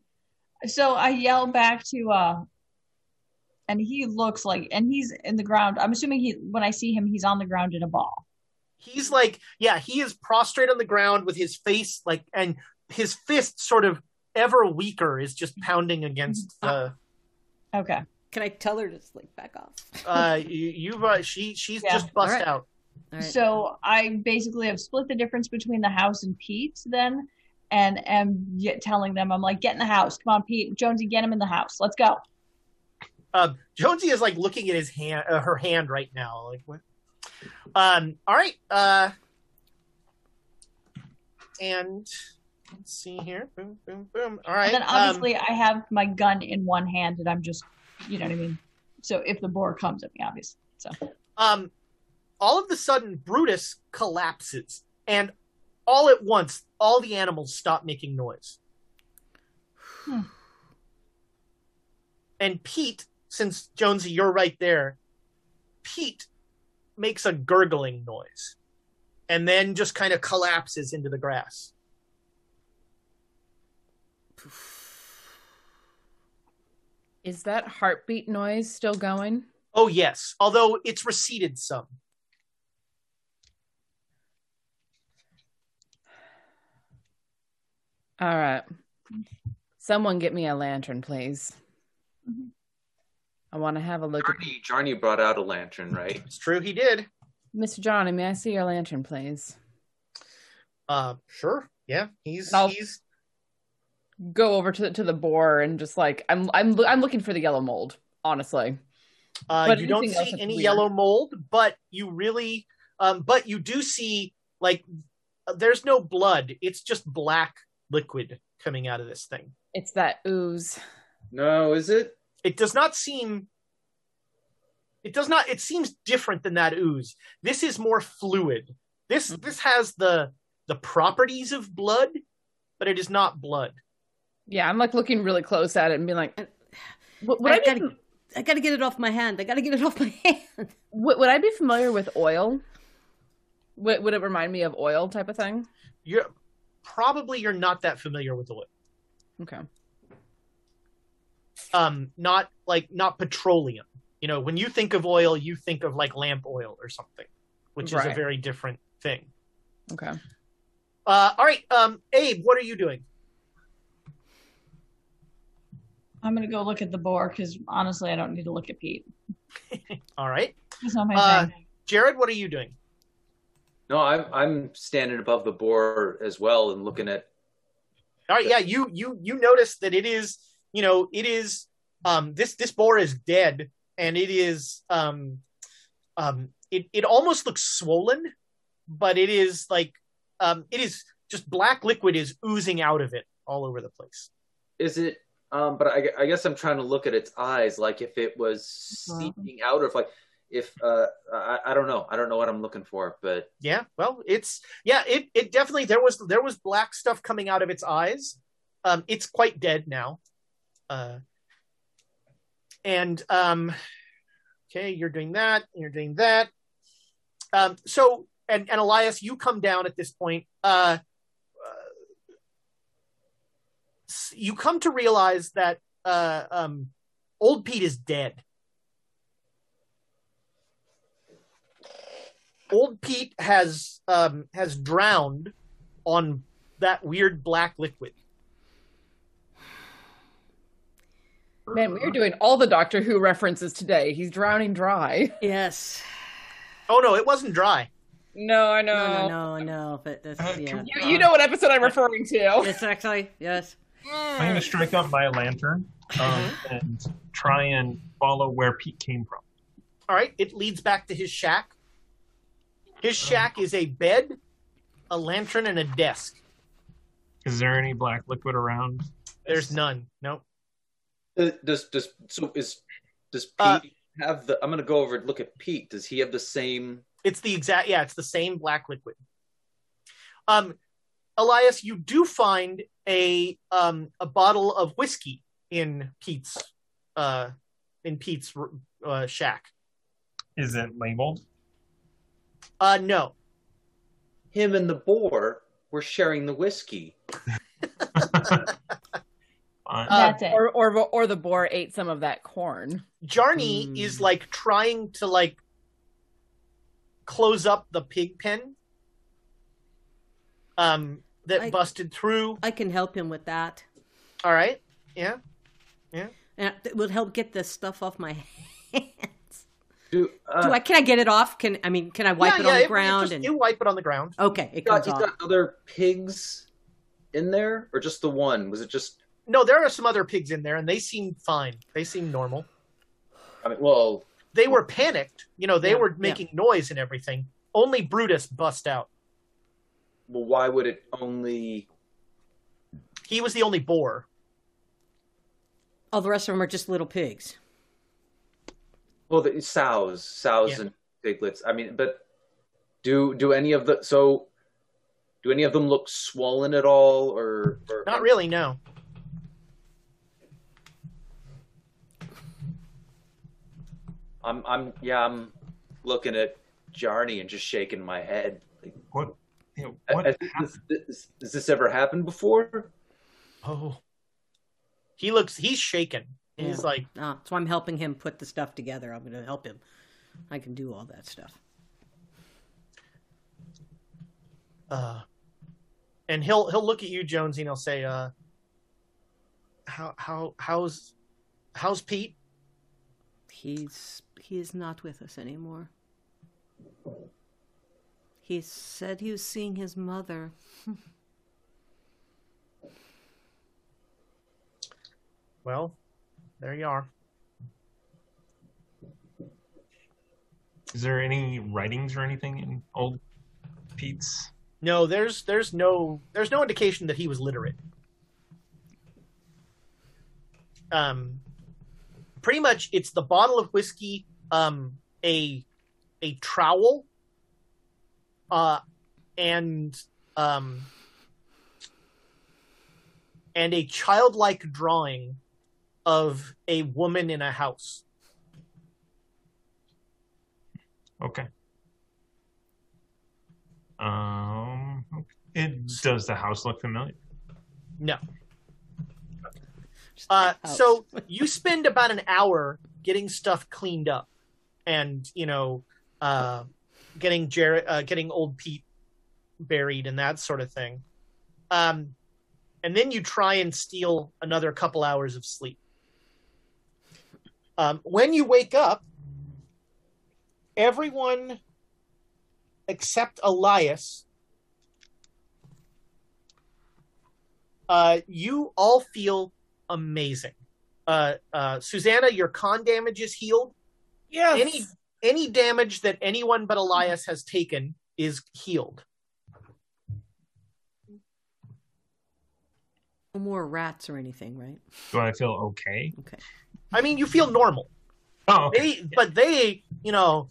so I yell back to, uh, and he looks like, and he's in the ground. I'm assuming he, when I see him, he's on the ground in a ball. He's like, yeah, he is prostrate on the ground with his face, like, and his fist sort of ever weaker is just pounding against the... Uh, Okay. Can I tell her to like back off? uh, you, you've uh, she she's yeah. just bust All right. out. All right. So I basically have split the difference between the house and Pete then, and am telling them I'm like, get in the house, come on, Pete, Jonesy, get him in the house, let's go. Um, Jonesy is like looking at his hand, uh, her hand right now, like what? Um. All right. Uh. And. Let's see here. Boom, boom, boom. All right. And then obviously um, I have my gun in one hand and I'm just, you know what I mean? So if the boar comes at me, obviously. So, um, all of a sudden, Brutus collapses. And all at once, all the animals stop making noise. Hmm. And Pete, since Jonesy, you're right there, Pete makes a gurgling noise and then just kind of collapses into the grass. Is that heartbeat noise still going? Oh, yes. Although it's receded some. All right. Someone get me a lantern, please. Mm-hmm. I want to have a look Jarney, at... Jarney brought out a lantern, right? It's true, he did. Mister Jarney, may I see your lantern, please? Uh, sure. Yeah, he's... he's... Go over to the, to the boar and just like I'm I'm I'm looking for the yellow mold, honestly. Uh, but you don't see any weird. yellow mold, but you really, um, but you do see like there's no blood. It's just black liquid coming out of this thing. It's that ooze. No, is it? It does not seem. It does not. It seems different than that ooze. This is more fluid. This mm-hmm. this has the the properties of blood, but it is not blood. Yeah, I'm like looking really close at it and being like, "What? what I, I, gotta, be, I gotta get it off my hand. I gotta get it off my hand." Would, would I be familiar with oil? Would, would it remind me of oil type of thing? You're probably you're not that familiar with oil. Okay. Um, not like not petroleum. You know, when you think of oil, you think of like lamp oil or something, which right. is a very different thing. Okay. Uh, all right, um, Abe, what are you doing? I'm going to go look at the boar because, honestly, I don't need to look at Pete. All right. That's not my uh, thing. Jared, what are you doing? No, I'm, I'm standing above the boar as well and looking at. All right. The... Yeah. You, you, you notice that it is, you know, it is, um, this, this boar is dead and it is, um, um, it, it almost looks swollen, but it is like, um, it is just black liquid is oozing out of it all over the place. Is it, um, but I, I guess I'm trying to look at its eyes, like if it was mm-hmm. seeping out or if like, If uh, I, I don't know, I don't know what I'm looking for, but yeah, well, it's yeah, it it definitely there was there was black stuff coming out of its eyes. Um, it's quite dead now, uh, and um, okay, you're doing that, you're doing that. Um, so and and Elias, you come down at this point. Uh, uh you come to realize that uh, um, Old Pete is dead. Old Pete has um, has drowned on that weird black liquid. Man, we are doing all the Doctor Who references today. He's drowning dry. Yes. Oh no, it wasn't dry. No, I know. No, no, no. no but this, uh, yeah. you, you know what episode I'm referring to. Yes, actually, yes. I'm going to strike up my lantern um, and try and follow where Pete came from. All right, it leads back to his shack. His shack is a bed, a lantern, and a desk. Is there any black liquid around? There's none. Nope. Uh, does does so is does Pete uh, have the? I'm gonna go over and look at Pete. Does he have the same? It's the exact. Yeah, it's the same black liquid. Um, Elias, you do find a um a bottle of whiskey in Pete's uh in Pete's uh, shack. Is it labeled? Uh, no. Him and the boar were sharing the whiskey. That's it. Or, or, or the boar ate some of that corn. Jarney mm. is like trying to like close up the pig pen um, that I, busted through. I can help him with that. All right. Yeah. Yeah. And it will help get this stuff off my hand. Do, uh, Do I? Can I get it off? Can I mean? Can I wipe yeah, it on yeah, the it, ground? It just, and... You wipe it on the ground. Okay, it comes you got, off. You got other pigs in there, or just the one? Was it just? No, there are some other pigs in there, and they seem fine. They seem normal. I mean, well, they were panicked. You know, they yeah, were making yeah. noise and everything. Only Brutus bust out. Well, why would it only? He was the only boar. All the rest of them are just little pigs. Well, the sows, sows yeah. and piglets. I mean, but do do any of the so do any of them look swollen at all, or, or not really? No. I'm I'm yeah I'm looking at Jarney and just shaking my head. Like, what? You know, what has, has, this, has this ever happened before? Oh, he looks. He's shaken. He's like, oh, so I'm helping him put the stuff together. I'm going to help him. I can do all that stuff. Uh, and he'll he'll look at you, Jonesy, and he'll say, uh, "How how how's how's Pete? He's he is not with us anymore. He said he was seeing his mother." Well. There you are. Is there any writings or anything in Old Pete's? No, there's there's no there's no indication that he was literate. Um, pretty much, it's the bottle of whiskey, um, a a trowel, uh, and um, and a childlike drawing of a woman in a house. Okay. Um, it does the house look familiar? No. Uh, so you spend about an hour getting stuff cleaned up, and you know, uh, getting Jared, uh, getting Old Pete buried, and that sort of thing. Um, and then you try and steal another couple hours of sleep. Um, when you wake up, everyone except Elias, uh, you all feel amazing. Uh, uh, Susanna, your con damage is healed. Yes. Any any damage that anyone but Elias has taken is healed. No more rats or anything, right? Do I feel okay? Okay. I mean, you feel normal. Oh. Okay. They, but they, you know,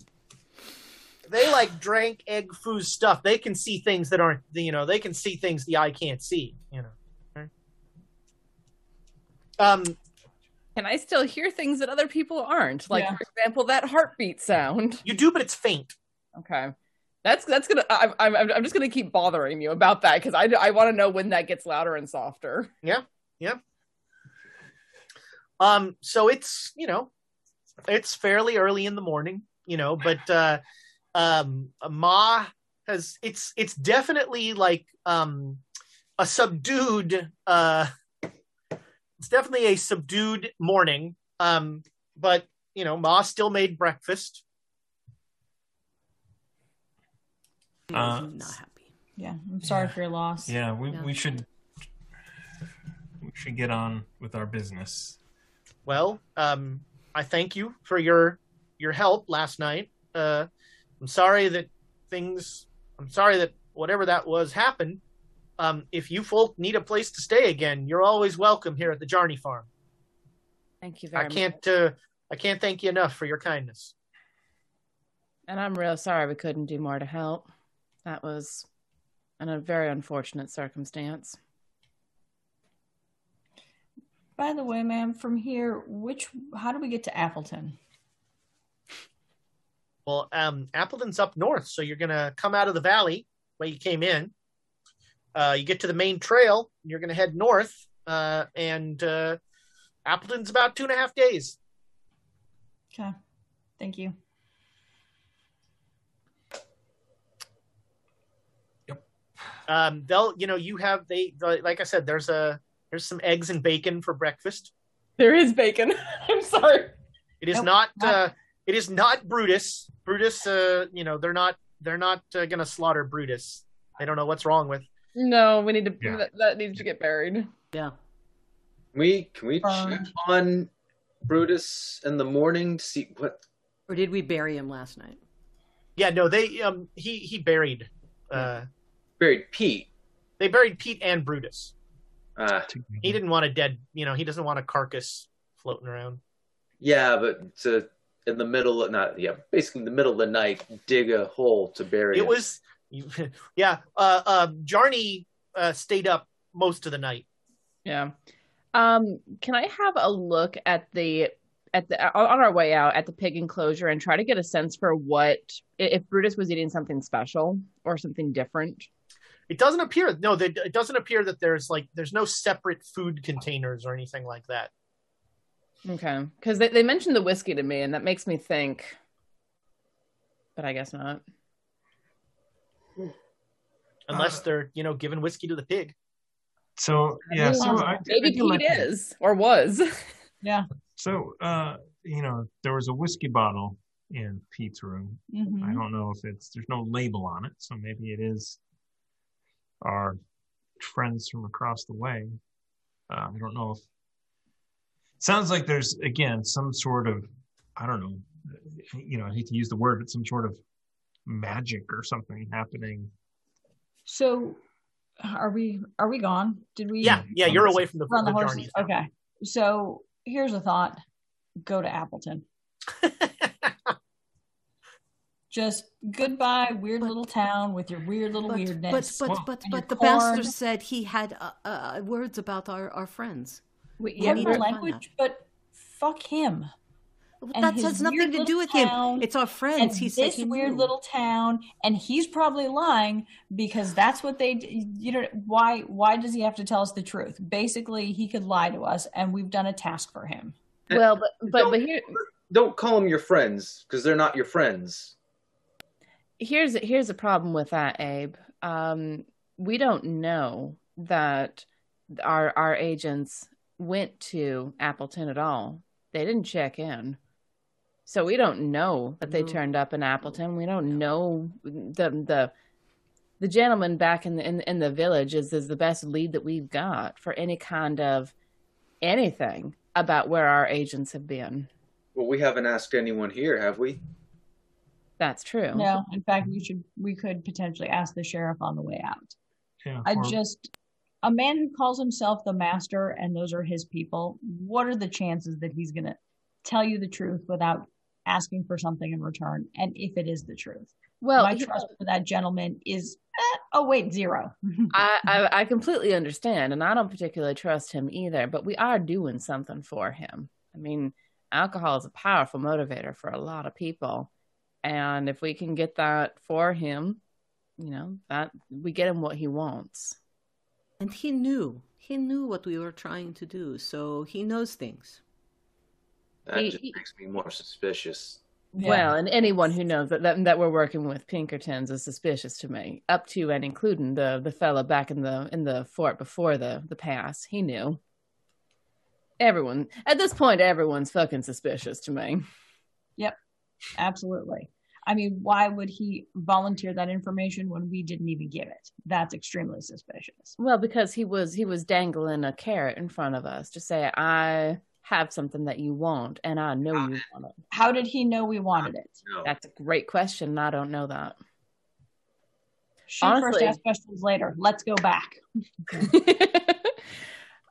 they like drank egg foo stuff. They can see things that aren't, you know, they can see things the eye can't see. You know. Um. Can I still hear things that other people aren't? Like, yeah. For example, that heartbeat sound. You do, but it's faint. Okay, that's that's gonna. I'm I'm I'm just gonna keep bothering you about that because I I want to know when that gets louder and softer. Yeah, yeah. Um. So it's you know, it's fairly early in the morning, you know, but uh, um, Ma has it's it's definitely like um, a subdued uh. It's definitely a subdued morning, um, but, you know, Ma still made breakfast. Uh, I'm not happy. Yeah, I'm sorry yeah. for your loss. Yeah, we, no. we should we should get on with our business. Well, um, I thank you for your your help last night. Uh, I'm sorry that things, I'm sorry that whatever that was happened. Um, if you folk need a place to stay again, you're always welcome here at the Jarney Farm. Thank you very much. I can't, uh, I can't thank you enough for your kindness. And I'm real sorry we couldn't do more to help. That was an, a very unfortunate circumstance. By the way, ma'am, from here, which, how do we get to Appleton? Well, um, Appleton's up north, so you're going to come out of the valley where you came in. Uh, you get to the main trail, and you're going to head north, uh, and uh, Appleton's about two and a half days. Okay. Thank you. Yep. Um, they'll, you know, you have, they, they, like I said, there's a, there's some eggs and bacon for breakfast. There is bacon. I'm sorry. It is nope. not, uh, it is not Brutus. Brutus, uh, you know, they're not, they're not uh, going to slaughter Brutus. They don't know what's wrong with. No, we need to. Yeah. That, that needs to get buried. Yeah. We can we um, check on Brutus in the morning to see what. Or did we bury him last night? Yeah, no, they um he he buried. Uh, buried Pete. They buried Pete and Brutus. Uh, he didn't want a dead. You know, he doesn't want a carcass floating around. Yeah, but to in the middle of not yeah basically in the middle of the night dig a hole to bury. It him. was. You, yeah, uh, uh, Jarney uh, stayed up most of the night. Yeah, um, can I have a look at the at the on our way out at the pig enclosure and try to get a sense for what if Brutus was eating something special or something different? It doesn't appear. No, they, it doesn't appear that there's like there's no separate food containers or anything like that. Okay, because they they mentioned the whiskey to me, and that makes me think, but I guess not. Unless they're, you know, giving whiskey to the pig. So, yeah. So I, Maybe Pete like is, or was. Yeah. So, uh, you know, there was a whiskey bottle in Pete's room. Mm-hmm. I don't know if it's, there's no label on it. So maybe it is our friends from across the way. Uh, I don't know if, it sounds like there's, again, some sort of, I don't know, you know, I hate to use the word, but some sort of magic or something happening. So, are we are we gone? Did we? Yeah, yeah. You're away from the, the, the horses. Okay. So here's a thought: go to Appleton. Just goodbye, weird but, little town with your weird little but, weirdness. But but but but, but the pastor said he had uh, uh, words about our our friends. We, yeah, we language, but fuck him. And that has nothing to do with town, him. It's our friends. He said this he weird knew. Little town, and he's probably lying because that's what they. You know why? Why does he have to tell us the truth? Basically, he could lie to us, and we've done a task for him. Well, but but don't, but here, don't call them your friends because they're not your friends. Here's here's a problem with that, Abe. Um, we don't know that our our agents went to Appleton at all. They didn't check in. So we don't know that they no. turned up in Appleton. We don't no. know the the the gentleman back in the in, in the village is, is the best lead that we've got for any kind of anything about where our agents have been. Well, we haven't asked anyone here, have we? That's true. No, in fact, we should we could potentially ask the sheriff on the way out. Yeah, I just a man who calls himself the master and those are his people. What are the chances that he's gonna tell you the truth without asking for something in return, and if it is the truth? Well, my trust for that gentleman is eh, oh wait zero. I, I I completely understand, and I don't particularly trust him either. But we are doing something for him. I mean, alcohol is a powerful motivator for a lot of people, and if we can get that for him, you know, that we get him what he wants. And he knew he knew what we were trying to do, so he knows things. That he, just makes me more suspicious. Yeah. Well, and anyone who knows that, that that we're working with Pinkertons is suspicious to me, up to and including the the fella back in the in the fort before the the pass. He knew. Everyone at this point, everyone's fucking suspicious to me. Yep, absolutely. I mean, why would he volunteer that information when we didn't even give it? That's extremely suspicious. Well, because he was he was dangling a carrot in front of us to say, I have something that you want, and I know you want it. How did he know we wanted it? That's a great question, and I don't know that. Shoot, honestly, first ask questions later. Let's go back.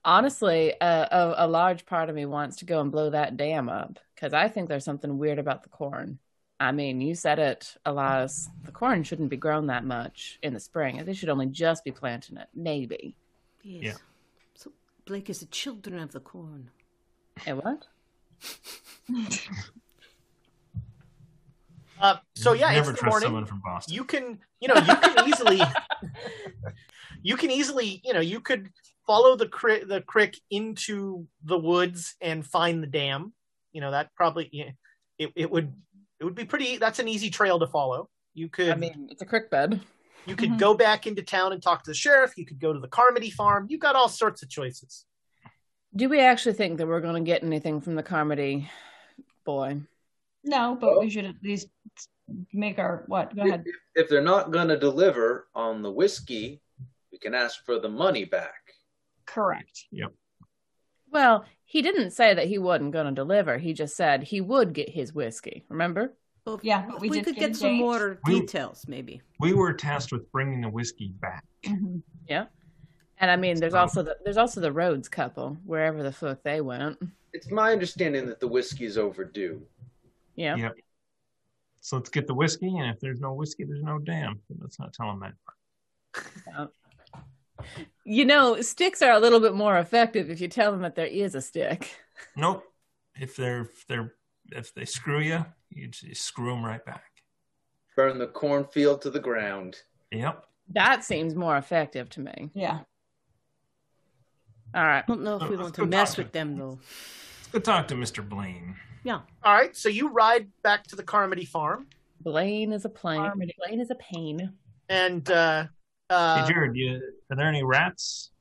Honestly, uh, a, a large part of me wants to go and blow that dam up, because I think there's something weird about the corn. I mean, you said it, Elias. The corn shouldn't be grown that much in the spring. They should only just be planting it, maybe. Yes. Yeah. So Blake is the children of the corn. Hey, what? uh, so yeah, never it's the trust morning. From Boston. You can, you know, you can easily, you can easily, you know, you could follow the cri- the crick into the woods and find the dam. You know, that probably yeah, it it would it would be pretty. That's an easy trail to follow. You could. I mean, it's a crick bed. You could mm-hmm. go back into town and talk to the sheriff. You could go to the Carmody farm. You got all sorts of choices. Do we actually think that we're going to get anything from the Carmody boy? No, but we should at least make our, what? Go ahead. If, if they're not going to deliver on the whiskey, we can ask for the money back. Correct. Yep. Well, he didn't say that he wasn't going to deliver. He just said he would get his whiskey. Remember? Well, yeah. But we we could get some more we, details, maybe. We were tasked with bringing the whiskey back. Mm-hmm. Yeah. And I mean, there's also the there's also the Rhodes couple, wherever the fuck they went. It's my understanding that the whiskey is overdue. Yeah. Yep. So let's get the whiskey, and if there's no whiskey, there's no damn. Let's not tell them that part. You know, sticks are a little bit more effective if you tell them that there is a stick. Nope. If they're if they're if they screw you, you just screw them right back. Burn the cornfield to the ground. Yep. That seems more effective to me. Yeah. All right. I don't know if we want to mess with them, though. Let's go talk to Mister Blaine. Yeah. All right. So you ride back to the Carmody farm. Blaine is a plane. Carmody. Blaine is a pain. And, uh... uh hey, Jared, you, are there any rats?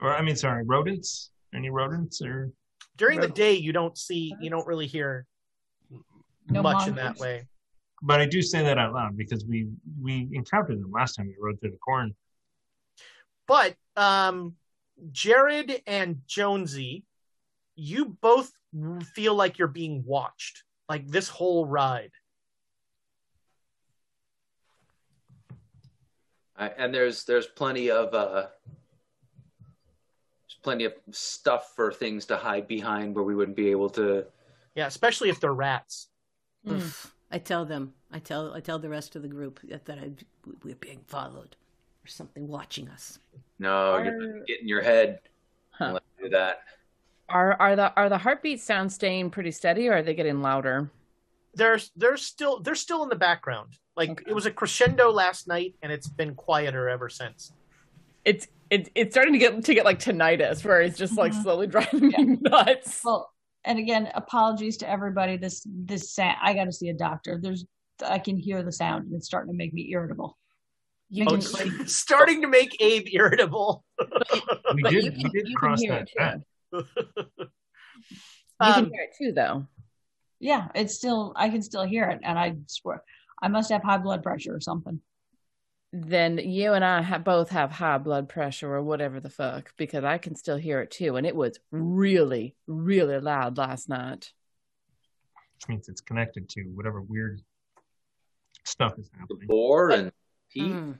Or, I mean, sorry, rodents? Any rodents? Or During rodents? the day, you don't see, you don't really hear no much monsters. in that way. But I do say that out loud, because we, we encountered them last time we rode through the corn. But, um... Jared and Jonesy, you both feel like you're being watched, like this whole ride. Uh, and there's there's plenty of uh, there's plenty of stuff for things to hide behind where we wouldn't be able to. Yeah, especially if they're rats. Mm. I tell them. I tell I tell the rest of the group that, that I, we're being followed. Or something watching us. No, are, you're getting in your head. Huh. Let's do that. Are are the are the heartbeats sound staying pretty steady, or are they getting louder? They're they're still they're still in the background. Like okay. It was a crescendo last night, and it's been quieter ever since. It's it, it's starting to get to get like tinnitus, where it's just like mm-hmm. slowly driving yeah. me nuts. Well, and again, apologies to everybody. This this sound, I got to see a doctor. There's I can hear the sound, and it's starting to make me irritable. You oh, can, like, starting to make Abe irritable. But, we but did, you can, we did you cross that. You um, can hear it too, though. Yeah, it's still, I can still hear it. And I swear, I must have high blood pressure or something. Then you and I have both have high blood pressure or whatever the fuck, because I can still hear it too. And it was really, really loud last night. Which means it's connected to whatever weird stuff is happening. The boar and Pete. Mm.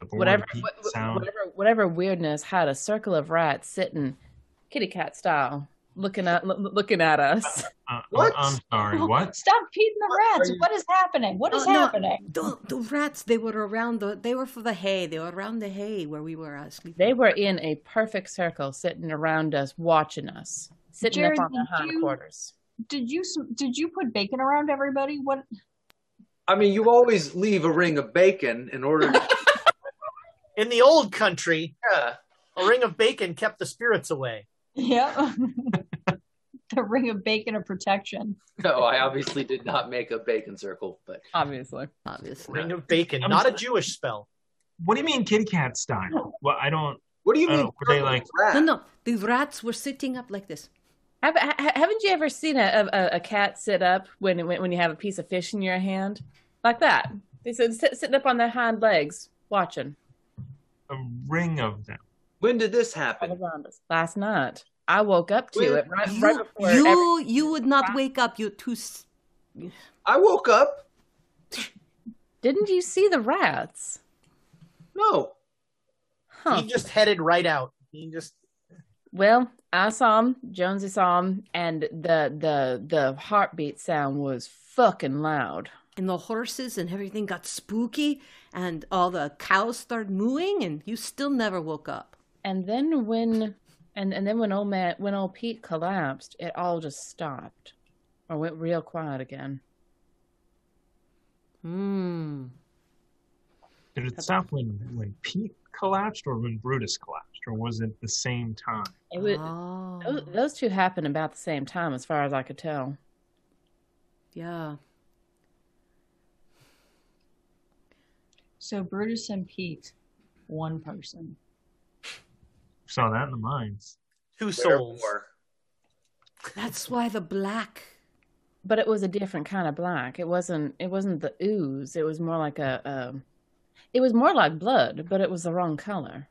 The boar whatever, and Pete sound. Whatever, whatever weirdness had a circle of rats sitting kitty cat style. Looking at, l- looking at us. Uh, uh, what? I'm sorry. What? Stop feeding the rats. What is happening? What is no, happening? No, the, the rats. They were around. The, they were for the hay. They were around the hay where we were asleep. They were in a perfect circle, sitting around us, watching us, sitting Jared, up on the hindquarters. Did you did you put bacon around everybody? What? I mean, you always leave a ring of bacon in order. to... In the old country, yeah, a ring of bacon kept the spirits away. Yeah. The ring of bacon of protection. No, I obviously did not make a bacon circle, but obviously. Obviously. Ring of bacon, I'm not sorry. A Jewish spell. What do you mean kitty cat style? Well, I don't What do you mean? Were they like rat? No, no. The rats were sitting up like this. Have, haven't you ever seen a, a a cat sit up when when you have a piece of fish in your hand? Like that. They said sit, sitting up on their hind legs, watching. A ring of them. When did this happen? Last night. I woke up to Wait, it right, you, right before. You every- you would not wake up. You're too. I woke up. Didn't you see the rats? No. Huh. He just headed right out. He just. Well, I saw him. Jonesy saw him, and the the the heartbeat sound was fucking loud. And the horses and everything got spooky, and all the cows started mooing, and you still never woke up. And then when. And and then when old man, when old Pete collapsed, it all just stopped, or went real quiet again. Hmm. Did it stop when, when Pete collapsed, or when Brutus collapsed, or was it the same time? It was. Oh. Those, those two happened about the same time, as far as I could tell. Yeah. So Brutus and Pete, one person. Saw that in the mines. Two souls. That's why the black. But it was a different kind of black. It wasn't. It wasn't the ooze. It was more like a. a it was more like blood, but it was the wrong color.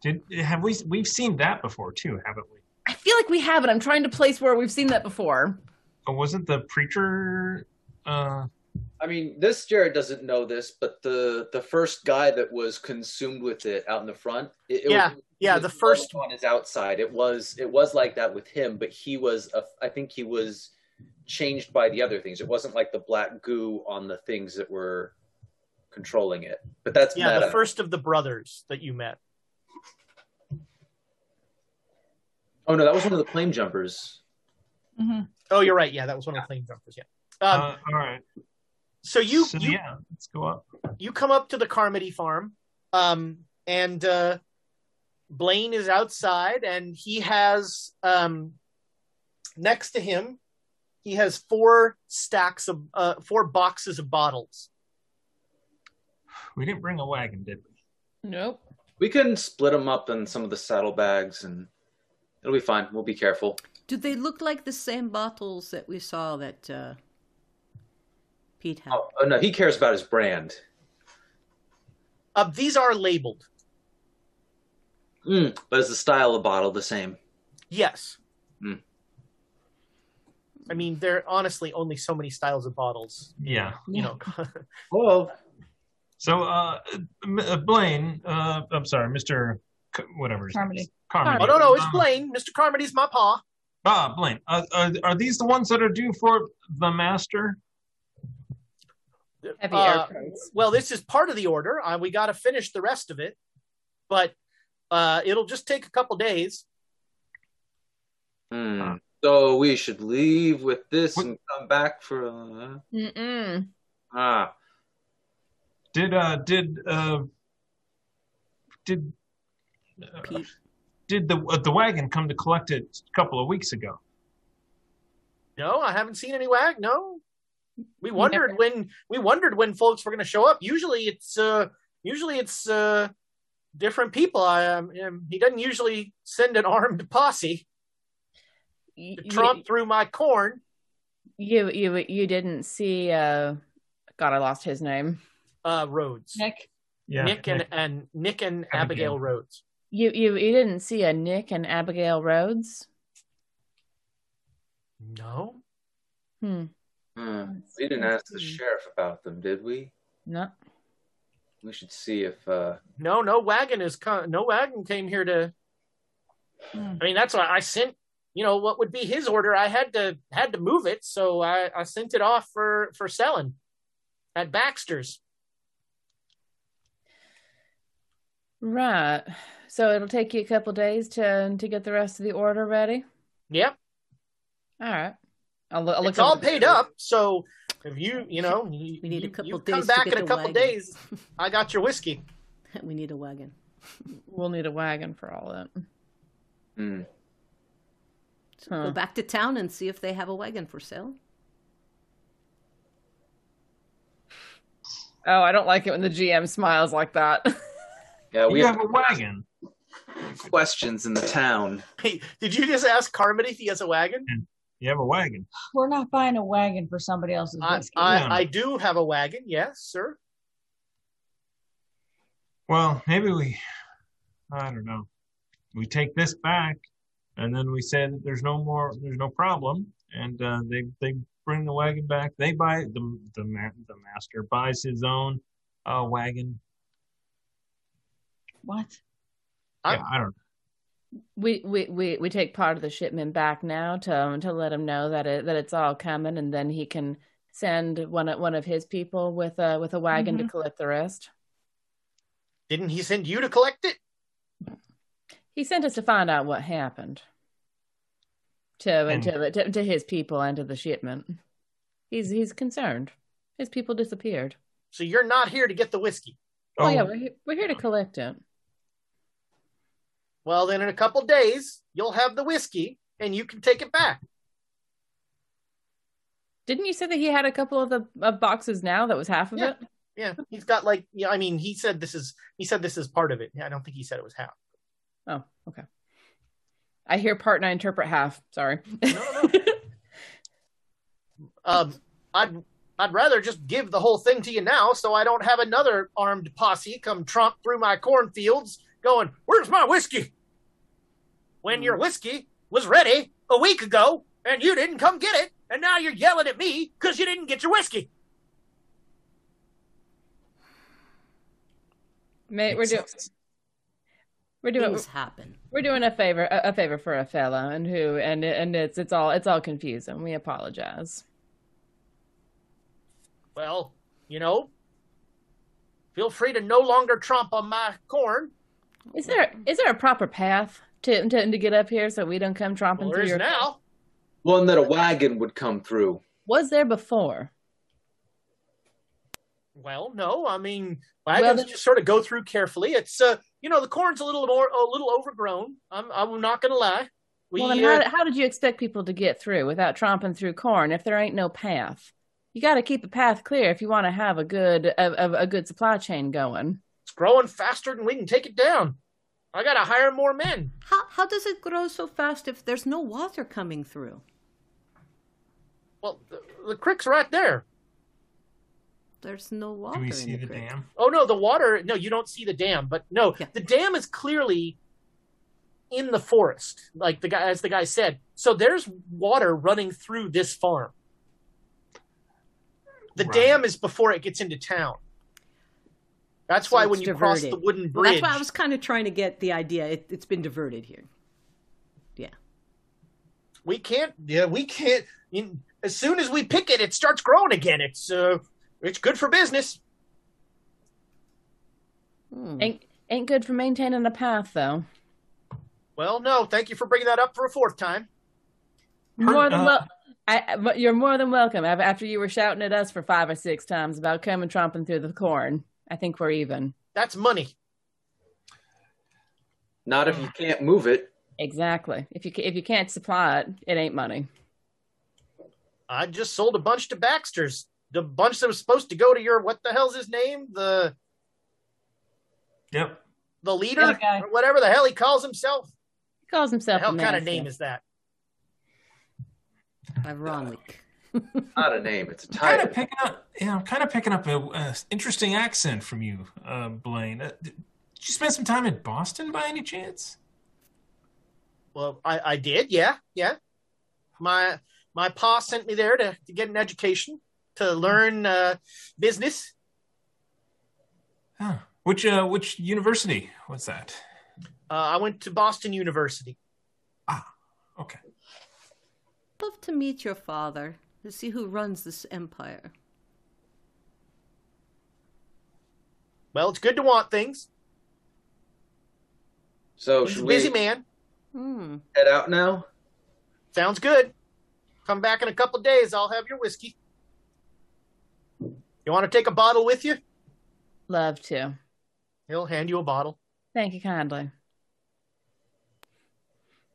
Did have we? We've seen that before too, haven't we? I feel like we have it. I'm trying to place where we've seen that before. Oh, wasn't the preacher? Uh... I mean, this Jared doesn't know this, but the the first guy that was consumed with it out in the front. It, it yeah. Was, Yeah, the first one is outside. It was it was like that with him, but he was a, I think he was changed by the other things. It wasn't like the black goo on the things that were controlling it. But that's yeah, meta. The first of the brothers that you met. Oh no, that was one of the plane jumpers. Mm-hmm. Oh, you're right. Yeah, that was one of the plane jumpers. Yeah. Um, uh, all right. So you, so, you yeah, let's go up. You come up to the Carmody farm, um, and. Uh, Blaine is outside, and he has, um, next to him, he has four stacks of, uh, four boxes of bottles. We didn't bring a wagon, did we? Nope. We can split them up in some of the saddlebags, and it'll be fine. We'll be careful. Do they look like the same bottles that we saw that uh, Pete had? Oh, oh, no, he cares about his brand. Uh, these are labeled. Mm, but is the style of bottle the same? Yes. Mm. I mean, there are honestly only so many styles of bottles. Yeah. You know. Whoa. So, uh, Blaine, uh, I'm sorry, Mister C- whatever. Carmody. Carmody. Oh, no, no, it's Blaine. Mister Carmody's my pa. Ah, Blaine. Uh, are, are these the ones that are due for the master? Heavy uh, airplanes. Well, this is part of the order. Uh, we got to finish the rest of it, but. Uh, it'll just take a couple days. Mm. So we should leave with this what? and come back for. Uh... Mm-mm. Ah. Did uh did uh did uh, did the uh, the wagon come to collect it a couple of weeks ago? No, I haven't seen any wag. No, we wondered Never. when we wondered when folks were going to show up. Usually it's uh usually it's uh. different people. I um, he doesn't usually send an armed posse. you, Trump you, threw my corn. You you you didn't see uh God, I lost his name. Uh Rhodes. Nick. Yeah. Nick and, Nick. and Nick and Abigail, Abigail Rhodes. You you you didn't see a Nick and Abigail Rhodes? No. Hmm. Uh, we didn't ask the sheriff about them, did we? No. We should see if. Uh... No, no wagon is con- no wagon came here to. Hmm. I mean, that's why I sent. You know what would be his order? I had to had to move it, so I, I sent it off for for selling at Baxter's. Right. So it'll take you a couple days to to get the rest of the order ready. Yep. All right. I'll, I'll look it's all paid up, so if you you know you, we need a couple you days come back in a couple wagon. days, I got your whiskey. We need a wagon. We'll need a wagon for all that. Mm. So huh. Go back to town and see if they have a wagon for sale. Oh, I don't like it when the G M smiles like that. Yeah, we you have, have a wagon. Questions in the town. Hey, did you just ask Carmody if he has a wagon? Yeah. You have a wagon. We're not buying a wagon for somebody else's whiskey. I, I, I do have a wagon, yes, sir. Well, maybe we, I don't know. We take this back, and then we say that there's no more, there's no problem, and uh, they they bring the wagon back. They buy the the the master buys his own uh, wagon. What? Yeah, I, I don't know. We, we we we take part of the shipment back now to to let him know that it that it's all coming, and then he can send one one of his people with a with a wagon mm-hmm. to collect the rest. Didn't he send you to collect it? He sent us to find out what happened to and to, to, to his people and to the shipment. He's he's concerned. His people disappeared. So you're not here to get the whiskey. Oh, oh. yeah, we're here, we're here to collect it. Well, then in a couple days, you'll have the whiskey, and you can take it back. Didn't you say that he had a couple of the of boxes now that was half of yeah. it? Yeah, he's got like, yeah, I mean, he said this is he said this is part of it. I don't think he said it was half. Oh, okay. I hear part and I interpret half. Sorry. No, no, no. um, I'd, I'd rather just give the whole thing to you now so I don't have another armed posse come tromp through my cornfields going, where's my whiskey? When your whiskey was ready a week ago and you didn't come get it, and now you're yelling at me because you didn't get your whiskey. Mate, we're doing we're doing Things happen. We're doing a favor a, a favor for a fella and who and and it's it's all it's all confusing. We apologize. Well, you know, feel free to no longer tromp on my corn. Is there is there a proper path to to, to get up here so we don't come tromping well, through your now? One that a wagon would come through. Was there before? Well, no. I mean, wagons well, just sort of go through carefully. It's uh, you know, the corn's a little more a little overgrown. I'm I'm not gonna lie. We, well, then uh, how, how did you expect people to get through without tromping through corn if there ain't no path? You got to keep a path clear if you want to have a good a, a, a good supply chain going. It's growing faster than we can take it down. I gotta hire more men. How how does it grow so fast if there's no water coming through? Well, the, the creek's right there. There's no water. Do we see in the, the dam? Oh no, the water. No, you don't see the dam. But no, yeah. The dam is clearly in the forest, like the guy as the guy said. So there's water running through this farm. The right. dam is before it gets into town. That's so why when you diverted. cross the wooden bridge... Well, that's why I was kind of trying to get the idea. It, it's been diverted here. Yeah. We can't... Yeah, we can't... You, as soon as we pick it, it starts growing again. It's uh, it's good for business. Hmm. Ain't, ain't good for maintaining a path, though. Well, no. Thank you for bringing that up for a fourth time. More than lo- I, but you're more than welcome. After you were shouting at us for five or six times about coming tromping through the corn... I think we're even. That's money. Not if you can't move it. Exactly. If you if you can't supply it, it ain't money. I just sold a bunch to Baxter's. The bunch that was supposed to go to your, what the hell's his name? The Yep. The leader? The or whatever the hell he calls himself. He calls himself. What the hell kind of name is that? I have a wrong week. Not a name, it's a title. Kind of picking up, you know, kind of picking up an uh, interesting accent from you, uh, Blaine. Uh, did you spend some time in Boston by any chance? Well, I, I did, yeah, yeah. My my pa sent me there to, to get an education, to learn uh, business. Huh. Which uh, which university was that? Uh, I went to Boston University. Ah, okay. I'd love to meet your father, to see who runs this empire. Well, it's good to want things. So He's should a busy we... man. Hmm. Head out now? Sounds good. Come back in a couple of days. I'll have your whiskey. You want to take a bottle with you? Love to. He'll hand you a bottle. Thank you kindly.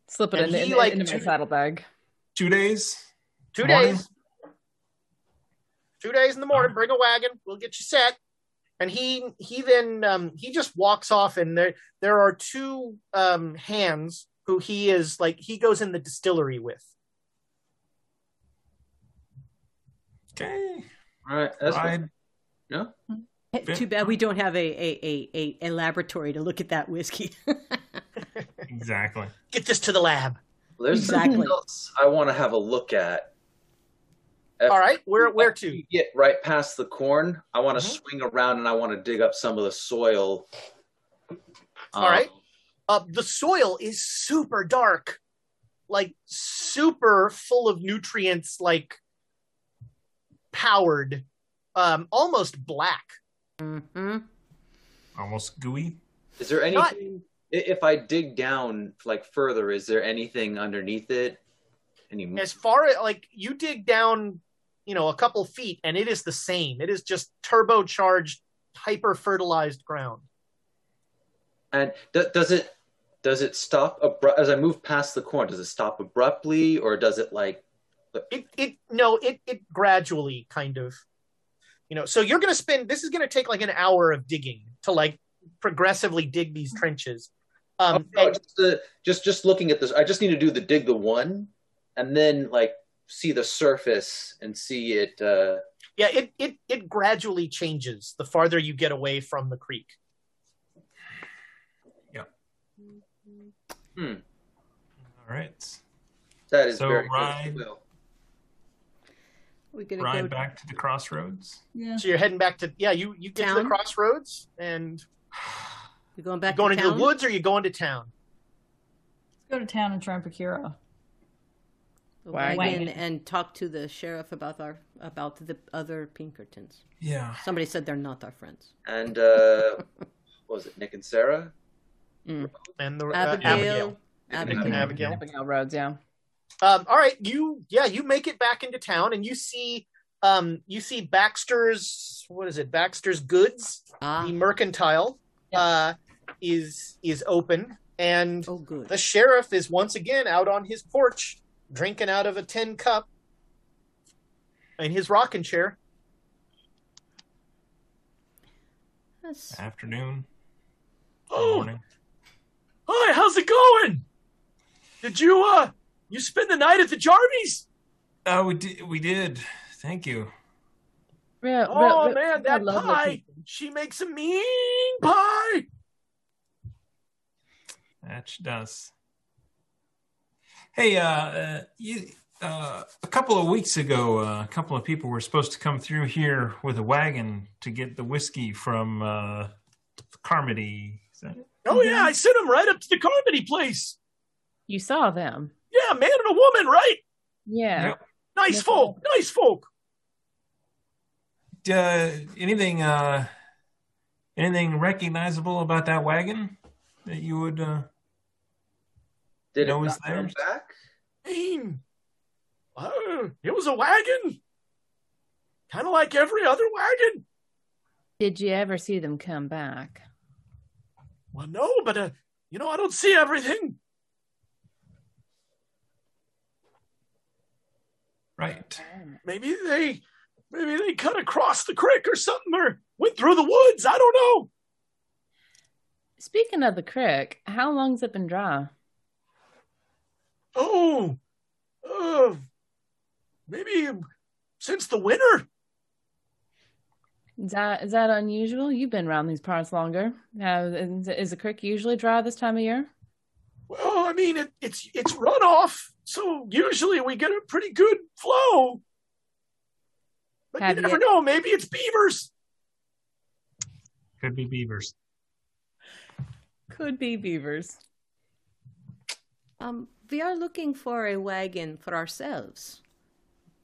Slip it in, he, in, like, into my saddlebag. Two days? Two morning. days. Two days in the morning. Bring a wagon. We'll get you set. And he he then um, he just walks off, and there there are two um, hands who he is like he goes in the distillery with. Okay, all right. That's fine. Yeah. Too bad we don't have a a a a laboratory to look at that whiskey. Exactly. Get this to the lab. Well, there's exactly. something else I want to have a look at. If all right, where where to? You get right past the corn. I want to mm-hmm. swing around, and I want to dig up some of the soil. All um, right, uh, the soil is super dark, like super full of nutrients, like powered, um, almost black, mm-hmm. almost gooey. Is there anything? Not- if I dig down like further, is there anything underneath it? Any- as far as like you dig down. You know, a couple feet, and it is the same. It is just turbocharged, hyper-fertilized ground. And th- does it does it stop abru- as I move past the corn? Does it stop abruptly, or does it like? It it no it it gradually kind of, you know. So you're going to spend. This is going to take like an hour of digging to like progressively dig these trenches. Um, oh, no, and- just, uh, just just looking at this, I just need to do the dig the one, and then like. see the surface and see it uh yeah it it it gradually changes the farther you get away from the creek. Yeah. Hmm. All right, that is so very ride, good we're gonna ride go back to the crossroads. Yeah, so you're heading back to yeah you you get town? to the crossroads and you're going back you're going to into town? the woods, or you going to town? Let's go to town and try and procure a wagon, wagon and talk to the sheriff about our about the other Pinkertons. Yeah. Somebody said they're not our friends. And uh what was it, Nick and Sarah? Mm. And the Abigail. Uh, Abigail. Abigail. Abigail. Abigail. Abigail Rhodes, yeah. Um, all right, you yeah, you make it back into town, and you see um you see Baxter's what is it, Baxter's Goods, ah. the mercantile yep. uh is is open, and oh, good. the sheriff is once again out on his porch, drinking out of a tin cup in his rocking chair. That's... Afternoon. Oh, morning. Hi, how's it going? Did you uh, you spend the night at the Jarvis? Uh, we did. We did. Thank you. Yeah, oh but, but, man, that pie! She makes a mean pie. That she does. Hey, uh, uh, you, uh, a couple of weeks ago, uh, a couple of people were supposed to come through here with a wagon to get the whiskey from uh, Carmody. Is that it? Oh, yeah, I sent them right up to the Carmody place. You saw them? Yeah, man and a woman, right? Yeah. Yep. Nice That's folk, cool. nice folk. Uh, anything, uh, anything recognizable about that wagon that you would... Uh, Did it no not come back? I mean, uh, it was a wagon. Kind of like every other wagon. Did you ever see them come back? Well, no, but, uh, you know, I don't see everything. Right. Maybe they maybe they cut across the creek or something, or went through the woods. I don't know. Speaking of the creek, how long's it been dry? Oh, uh, maybe since the winter. Is that, is that unusual? You've been around these parts longer. Uh, is the creek usually dry this time of year? Well, I mean, it, it's it's runoff, so usually we get a pretty good flow. But Have you never you... know. Maybe it's beavers. Could be beavers. Could be beavers. Um, we are looking for a wagon for ourselves.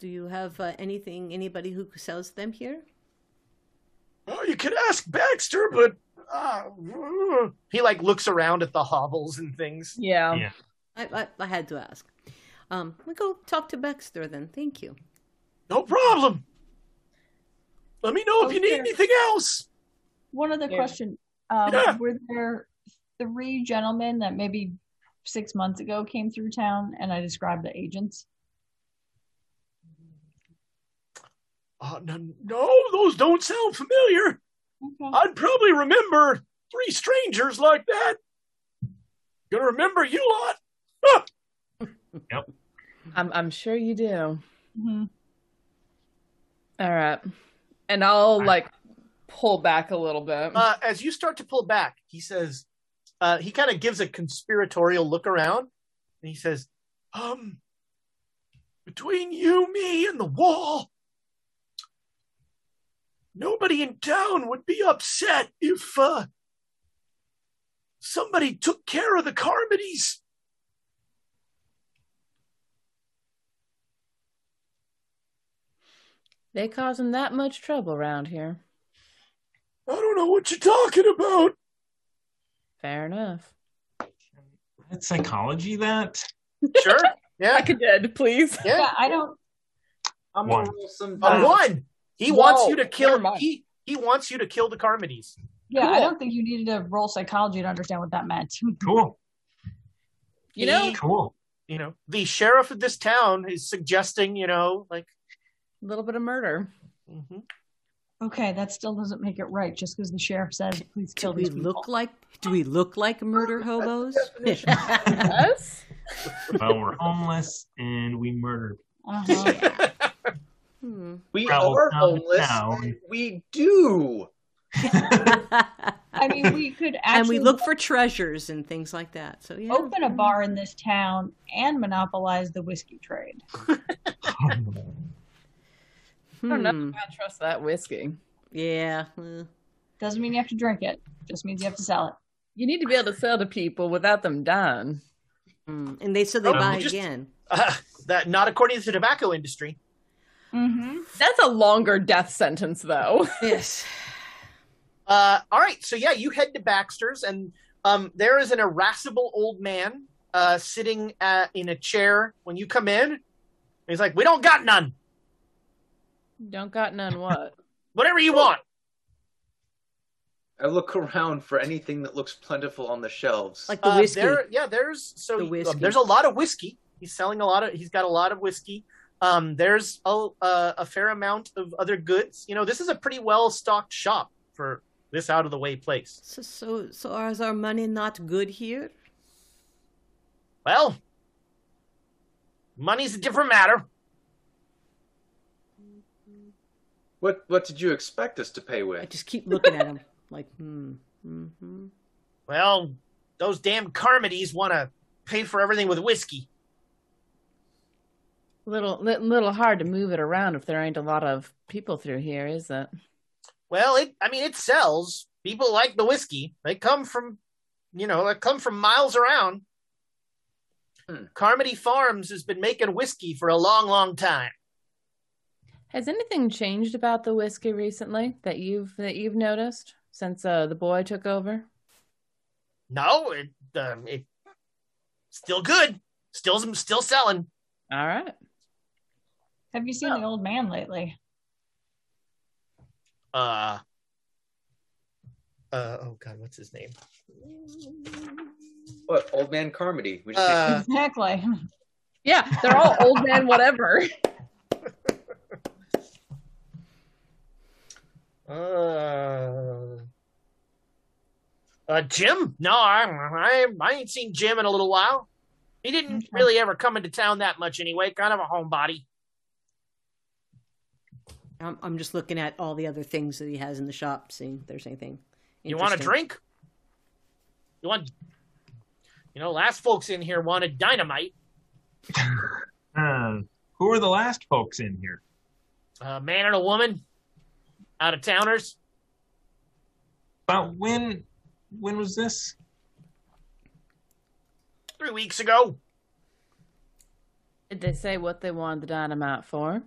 Do you have uh, anything? Anybody who sells them here? Well, you could ask Baxter, but uh, he like looks around at the hovels and things. Yeah, yeah. I, I I had to ask. Um, we go talk to Baxter then. Thank you. No problem. Let me know oh, if you need there. anything else. One other yeah. question: um, yeah. Were there three gentlemen that maybe six months ago came through town, and I described the agents? Uh, no, no, those don't sound familiar. Okay. I'd probably remember three strangers like that. Gonna remember you lot. Ah! Yep. I'm I'm sure you do. Mm-hmm. All right. And I'll I... like pull back a little bit. Uh, as you start to pull back, he says, uh, he kind of gives a conspiratorial look around and he says, um, between you, me, and the wall, nobody in town would be upset if uh, somebody took care of the Carmodys. They causing that much trouble around here? I don't know what you're talking about. Fair enough. That's psychology, that? Sure. Yeah. I could dead, please. Yeah. yeah, I don't. I'm going to roll some dice. One. He Whoa, wants you to kill he, he wants you to kill the Carmodys. Yeah, cool. I don't think you needed to roll psychology to understand what that meant. Cool. You know, he, cool. You know, the sheriff of this town is suggesting, you know, like a little bit of murder. Mm-hmm. Okay, that still doesn't make it right just because the sheriff said please kill do these we people. Look like do we look like murder hobos? Yes. Well, we're homeless and we murder. Uh-huh. Yeah. Hmm. We Probably are homeless. And we do. I mean, we could actually and we look for treasures and things like that. So yeah, open a bar in this town and monopolize the whiskey trade. hmm. I don't know if I trust that whiskey. Yeah, doesn't mean you have to drink it. Just means you have to sell it. You need to be able to sell to people without them dying. Mm. And they said so they um, buy just, again. Uh, that not according to the tobacco industry. Mm-hmm. That's a longer death sentence, though. Yes. Uh, all right. So, yeah, you head to Baxter's, and um, there is an irascible old man uh, sitting uh, in a chair when you come in. He's like, we don't got none. Don't got none what? Whatever you want. I look around for anything that looks plentiful on the shelves. Like the uh, whiskey. There, yeah, there's so the whiskey. Um, there's a lot of whiskey. He's selling a lot of, he's got a lot of whiskey. Um, there's a, uh, a fair amount of other goods. You know, this is a pretty well-stocked shop for this out-of-the-way place. So, so, so is our money not good here? Well, money's a different matter. What What did you expect us to pay with? I just keep looking at him like, hmm, mm-hmm. Well, those damn Carmodys want to pay for everything with whiskey. Little, little hard to move it around if there ain't a lot of people through here, is it? Well, it. I mean, it sells. People like the whiskey. They come from, you know, they come from miles around. Hmm. Carmody Farms has been making whiskey for a long, long time. Has anything changed about the whiskey recently that you've that you've noticed since uh, the boy took over? No, it um, it still good. Still, still selling. All right. Have you seen oh. the old man lately? Uh, uh. Oh God, what's his name? What, old man Carmody? Which uh, is- exactly. Yeah, they're all old man whatever. uh, uh, Jim? No, I, I, I ain't seen Jim in a little while. He didn't really ever come into town that much anyway. Kind of a homebody. I'm, I'm just looking at all the other things that he has in the shop, seeing if there's anything. You want a drink? You want? You know, last folks in here wanted dynamite. uh, who were the last folks in here? A man and a woman, out of towners. About when? When was this? Three weeks ago. Did they say what they wanted the dynamite for?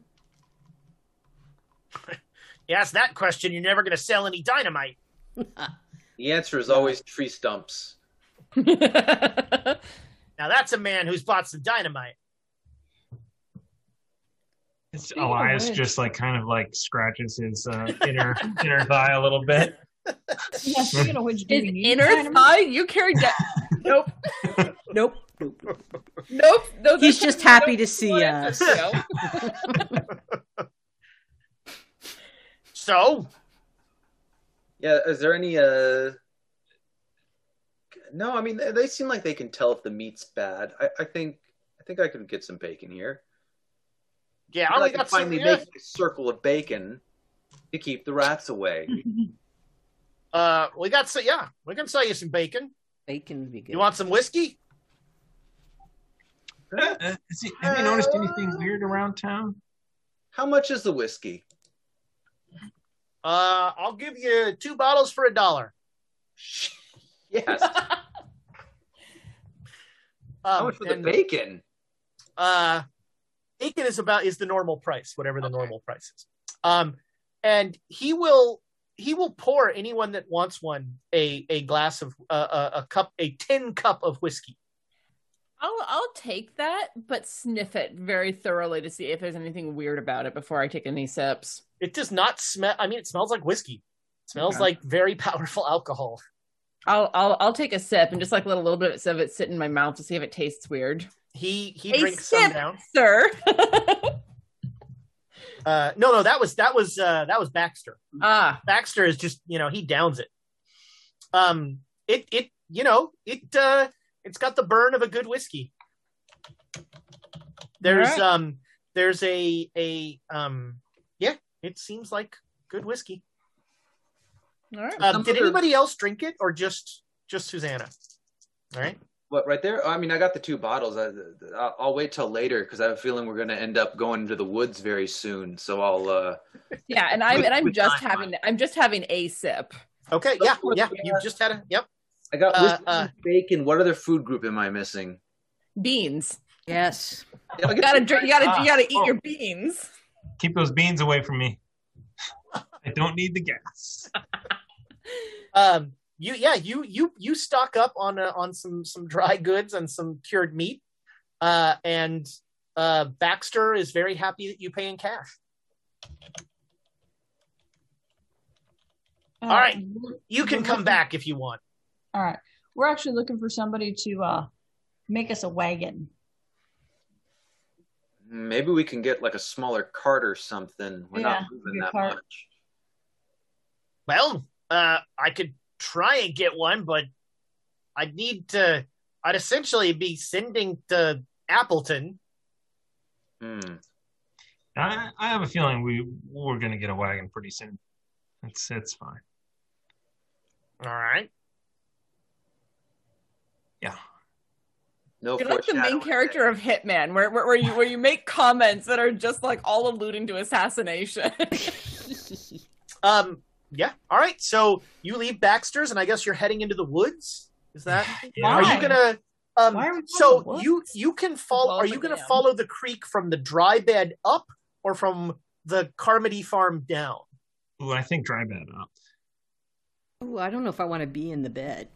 You ask that question, you're never going to sell any dynamite. The answer is always tree stumps. Now that's a man who's bought some dynamite. It's, Elias just like kind of like scratches his uh, inner inner thigh a little bit. Yeah, you know, his inner thigh? You carried that? Nope. Nope. Nope. Nope. Nope. He's just happy nope. to see us. So, yeah, is there any? Uh... No, I mean they, they seem like they can tell if the meat's bad. I, I think I think I could get some bacon here. Yeah, I, I can finally some, yeah. make a circle of bacon to keep the rats away. uh, we got so yeah, we can sell you some bacon. Bacon would be good. You want some whiskey? Uh, uh, see, have you noticed anything weird around town? How much is the whiskey? Uh, I'll give you two bottles for a dollar. Yes. How much for the bacon? Uh, bacon is about is the normal price, whatever the okay. normal price is. Um, and he will he will pour anyone that wants one a a glass of uh, a, a cup a tin cup of whiskey. I'll I'll take that, but sniff it very thoroughly to see if there's anything weird about it before I take any sips. It does not smell. I mean, it smells like whiskey. It smells okay. like very powerful alcohol. I'll I'll I'll take a sip and just like let a little bit of it sit in my mouth to see if it tastes weird. He he a drinks sip, some down, sir. uh, no, no, that was that was uh, that was Baxter. Ah, Baxter is just you know he downs it. Um, it it you know it uh, it's got the burn of a good whiskey. There's right. um there's a a um yeah. It seems like good whiskey. All right. Um, did anybody else drink it, or just just Susanna? All right. What right there? I mean, I got the two bottles. I, I'll wait till later because I have a feeling we're going to end up going into the woods very soon. So I'll. Uh, yeah, and I'm with, and I'm just having on. I'm just having a sip. Okay. Yeah. Yeah. You just had a. Yep. I got uh, uh, bacon. What other food group am I missing? Beans. Yes. You gotta drink. You gotta. You gotta eat oh. your beans. Keep those beans away from me. I don't need the gas. um, you, yeah, you, you, you stock up on uh, on some some dry goods and some cured meat, uh, and uh, Baxter is very happy that you pay in cash. Uh, All right, you can come back if you want. All right, we're actually looking for somebody to uh, make us a wagon. Maybe we can get like a smaller cart or something. We're yeah, not moving that cart. much. Well, uh, I could try and get one, but I'd need to, I'd essentially be sending to Appleton. Hmm. I, I have a feeling we, we're going to get a wagon pretty soon. It's, it's fine. All right. Yeah. No You're like the main character of Hitman, where, where where you where you make comments that are just like all alluding to assassination. um. Yeah. All right. So you leave Baxter's, and I guess you're heading into the woods. Is that? Yeah. Are you gonna? Um. Why are we so you you can follow. Well, are you gonna follow the creek from the dry bed up, or from the Carmody farm down? Ooh, I think dry bed up. Ooh, I don't know if I want to be in the bed.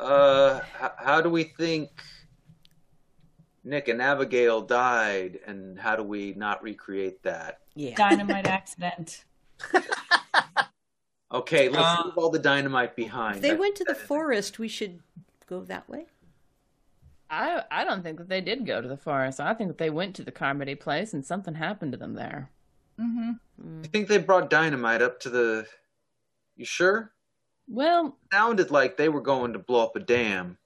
Uh, h how do we think Nick and Abigail died, and how do we not recreate that? Yeah. Dynamite accident. Okay, let's uh, leave all the dynamite behind. If they That's went to the forest, we should go that way? I I don't think that they did go to the forest. I think that they went to the Carmody place, and something happened to them there. Mm-hmm. Mm. You think they brought dynamite up to the... You sure? Well, it sounded like they were going to blow up a dam.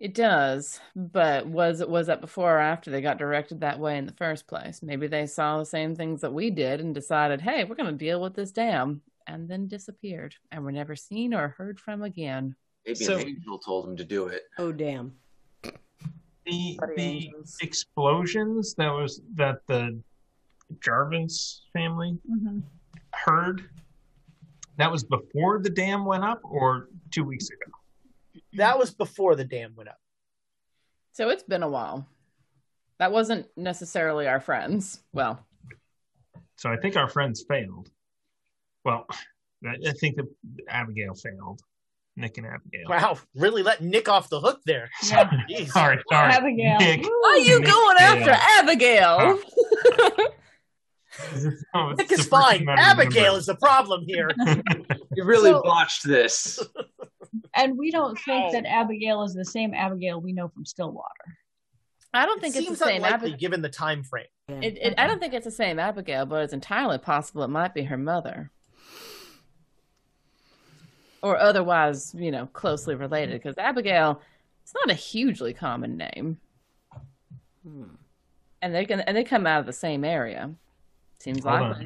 It does, but was was that before or after they got directed that way in the first place? Maybe they saw the same things that we did and decided, hey, we're going to deal with this dam, and then disappeared, and were never seen or heard from again. Maybe so, an angel told them to do it. Oh, damn. The, the explosions that was that the Jarvis family mm-hmm. heard, that was before the dam went up or two weeks ago? That was before the dam went up. So it's been a while. That wasn't necessarily our friends. Well. So I think our friends failed. Well, I think that Abigail failed. Nick and Abigail. Wow, really let Nick off the hook there. Yeah. Jeez. Sorry, sorry. Abigail. Nick. Why are you Nick going after Abigail? Abigail? Oh, Nick is fine. Abigail is the problem here. You really so, botched this. And we don't think oh. that Abigail is the same Abigail we know from Stillwater. I don't it think it's the same Abigail, given the time frame. It, it, I don't think it's the same Abigail, but it's entirely possible it might be her mother, or otherwise, you know, closely related. Because Abigail, it's not a hugely common name, hmm. and they can and they come out of the same area. Seems like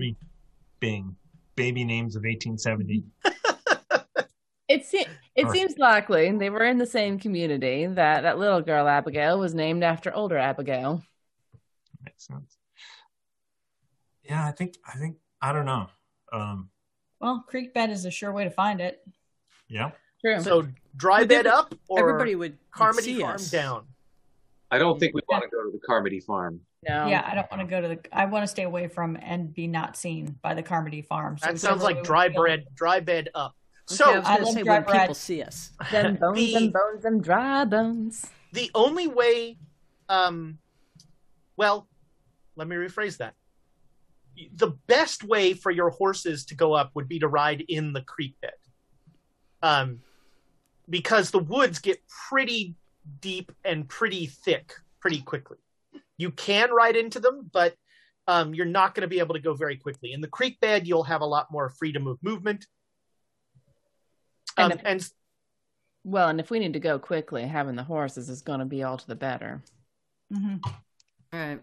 Bing, baby names of eighteen seventy. It, se- it seems likely they were in the same community that that little girl Abigail was named after older Abigail. Makes sense. Yeah, I think, I think, I don't know. Um, well, creek bed is a sure way to find it. Yeah. True. So dry bed up or everybody would Carmody farm us. Down? I don't think we want to go to the Carmody farm. No. Yeah, I don't want to go to the, I want to stay away from and be not seen by the Carmody farm. So that sounds like dry bread, dry bed up. So okay, I, I love say dry when bread. People see us. Them bones, the, them bones, them dry bones. The only way, um, well, let me rephrase that. The best way for your horses to go up would be to ride in the creek bed, um, because the woods get pretty deep and pretty thick pretty quickly. You can ride into them, but um, you're not going to be able to go very quickly. In the creek bed, you'll have a lot more freedom of movement. Um, and, if, and well, and if we need to go quickly, having the horses is going to be all to the better. Mm-hmm. All right.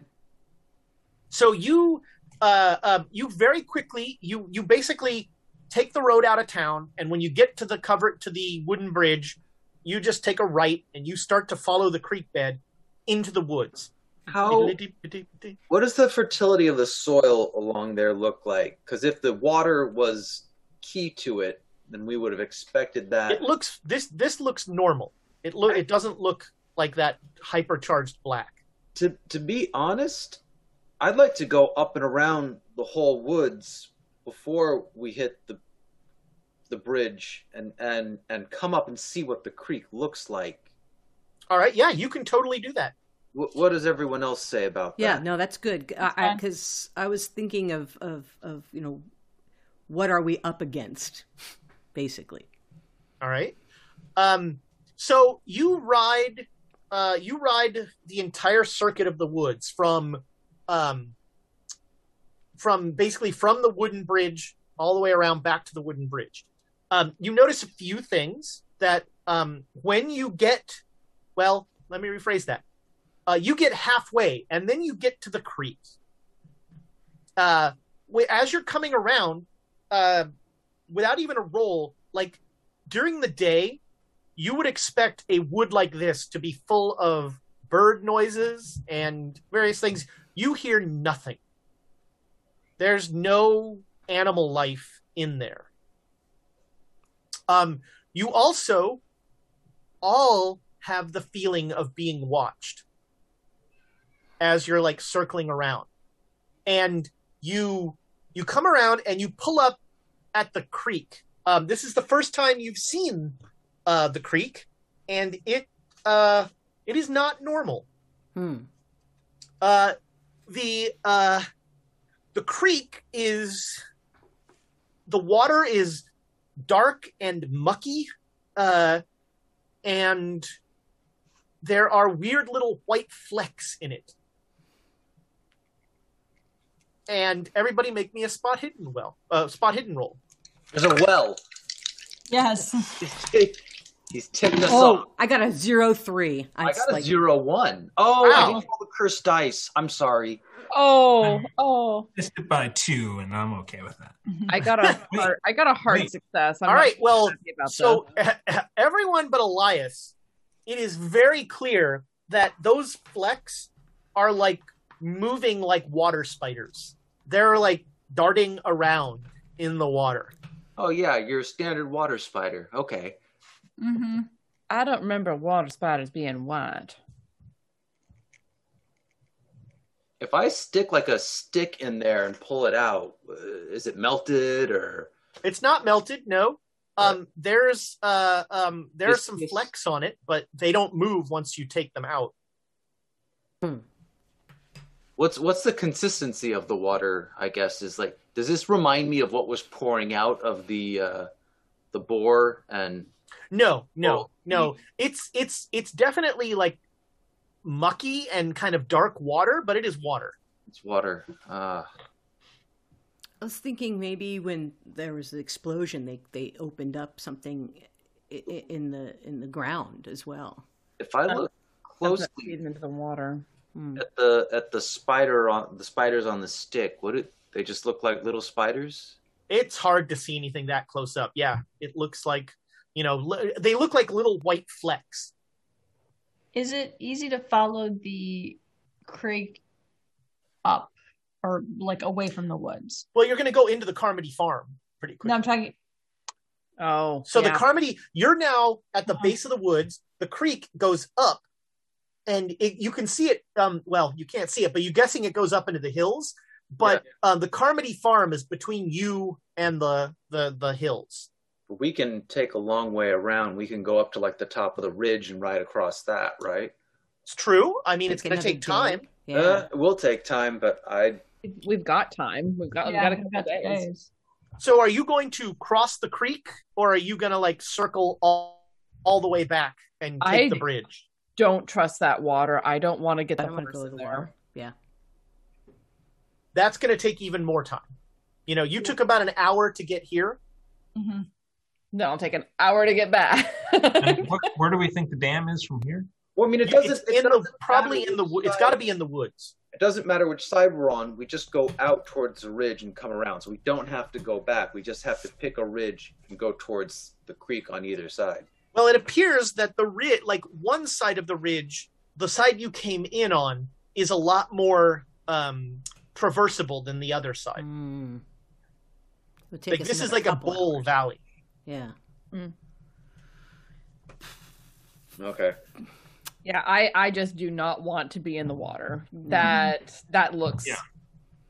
So you, uh, uh, you very quickly, you you basically take the road out of town, and when you get to the cover to the wooden bridge, you just take a right and you start to follow the creek bed into the woods. How? What does the fertility of the soil along there look like? Because if the water was key to it, then we would have expected that. It looks this. This looks normal. It look. It doesn't look like that hypercharged black. To to be honest, I'd like to go up and around the whole woods before we hit the the bridge and and and come up and see what the creek looks like. All right. Yeah, you can totally do that. W- what does everyone else say about yeah, that? Yeah. No, that's good. Because I, I, I was thinking of, of of you know, what are we up against? Basically. All right. Um, so you ride uh, you ride the entire circuit of the woods from um, from basically from the wooden bridge all the way around back to the wooden bridge. Um, you notice a few things that um, when you get, well, let me rephrase that. Uh, you get halfway and then you get to the creek. Uh, as you're coming around, uh, without even a roll, like during the day, you would expect a wood like this to be full of bird noises and various things. You hear nothing. There's no animal life in there. Um, you also all have the feeling of being watched as you're like circling around. And you you come around and you pull up at the creek. Um, this is the first time you've seen uh, the creek, and it uh, it is not normal. Hmm. Uh, the uh, the creek is the water is dark and mucky, uh, and there are weird little white flecks in it. And everybody make me a spot hidden well, uh, spot hidden roll. There's a well. Yes. He's tipping us oh, off. I got a zero three. I'm I got a like... zero one. Oh, wow. I didn't roll the cursed dice. I'm sorry. Oh, oh. Just by two, and I'm okay with that. I got a hard, I got a hard Wait. success. I'm All right, well, so everyone but Elias, it is very clear that those flecks are like moving like water spiders. They're like darting around in the water. Oh yeah, you're a standard water spider. Okay. Mm-hmm. I don't remember water spiders being white. If I stick like a stick in there and pull it out, is it melted or? It's not melted, no. Um, there's uh, um, there's some flecks on it, but they don't move once you take them out. Hmm. What's what's the consistency of the water? I guess is like, does this remind me of what was pouring out of the uh, the bore and? No, no, oh. no. It's it's it's definitely like. mucky and kind of dark water, but it is water. It's water. Uh. I was thinking maybe when there was the explosion, they they opened up something in the in the ground as well. If I look closely into the water mm. at the at the spider on the spiders on the stick, would it? They just look like little spiders. It's hard to see anything that close up. Yeah, it looks like you know they look like little white flecks. Is it easy to follow the creek up or like away from the woods? Well, you're going to go into the Carmody farm pretty quickly. No, I'm talking. Oh, so yeah. the Carmody, you're now at the oh. base of the woods. The creek goes up and it, you can see it. Um, well, you can't see it, but you're guessing it goes up into the hills. But yeah. um, the Carmody farm is between you and the, the, the hills. We can take a long way around. We can go up to like the top of the ridge and ride across that, right? It's true. I mean, it's, it's going to take time. Yeah. Uh, we'll take time, but I... We've got time. We've got, yeah, we've got a couple days. days. So are you going to cross the creek or are you going to like circle all, all the way back and take I the bridge? Don't trust that water. I don't want to get that person there. Yeah. That's going to take even more time. You know, you took about an hour to get here. Mm-hmm. No, I'll take an hour to get back. where, where do we think the dam is from here? Well, I mean, it doesn't. It's it in doesn't the, probably in the. Side. It's got to be in the woods. It doesn't matter which side we're on. We just go out towards the ridge and come around, so we don't have to go back. We just have to pick a ridge and go towards the creek on either side. Well, it appears that the ridge, like one side of the ridge, the side you came in on, is a lot more um, traversable than the other side. Mm. Like this is like a bowl hours. valley. Yeah. Mm. Okay. Yeah, I, I just do not want to be in the water. That that looks yeah.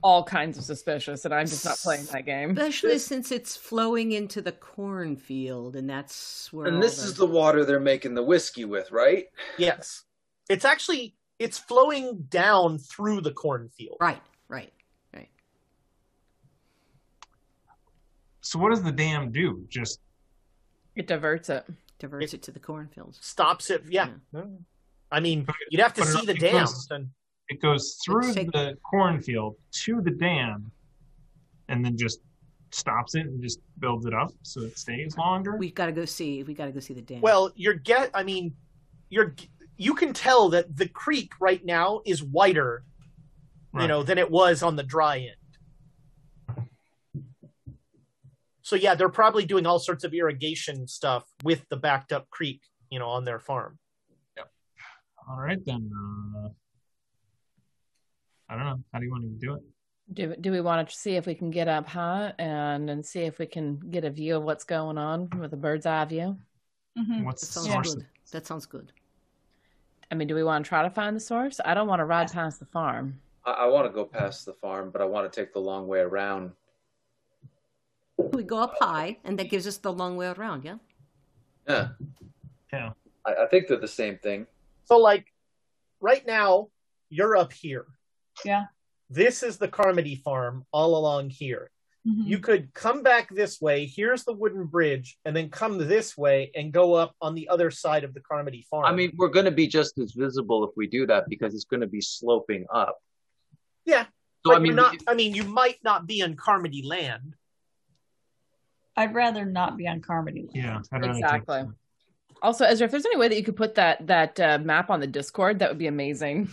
all kinds of suspicious, and I'm just not playing that game. Especially since it's flowing into the cornfield, and that's where. And this the... is the water they're making the whiskey with, right? Yes. It's actually it's flowing down through the cornfield. Right. Right. Right. So what does the dam do? Just. It diverts it. Diverts it, it to the cornfields. Stops it. Yeah. yeah. I mean, but, you'd have to see it, the it dam. Goes, and... It goes through the cornfield to the dam and then just stops it and just builds it up so it stays longer. We've got to go see. We've got to go see the dam. Well, you're get. I mean, you're you can tell that the creek right now is wider, right. you know, than it was on the dry end. So yeah, they're probably doing all sorts of irrigation stuff with the backed up creek, you know, on their farm. Yep. All right then. Uh, I don't know. How do you want to do it? Do Do we want to see if we can get up high and and see if we can get a view of what's going on with a bird's eye view? Mm-hmm. What's that the source? Good. That sounds good. I mean, do we want to try to find the source? I don't want to ride past the farm. I, I want to go past the farm, but I want to take the long way around. We go up high, and that gives us the long way around, yeah? Yeah. Yeah. I, I think they're the same thing. So, like, right now, you're up here. Yeah. This is the Carmody farm all along here. Mm-hmm. You could come back this way, here's the wooden bridge, and then come this way and go up on the other side of the Carmody farm. I mean, we're going to be just as visible if we do that, because it's going to be sloping up. Yeah. So, I mean, not, I mean, you might not be on Carmody land. I'd rather not be on Carmody land. Yeah, exactly. Also, Ezra, if there's any way that you could put that that uh, map on the Discord, that would be amazing.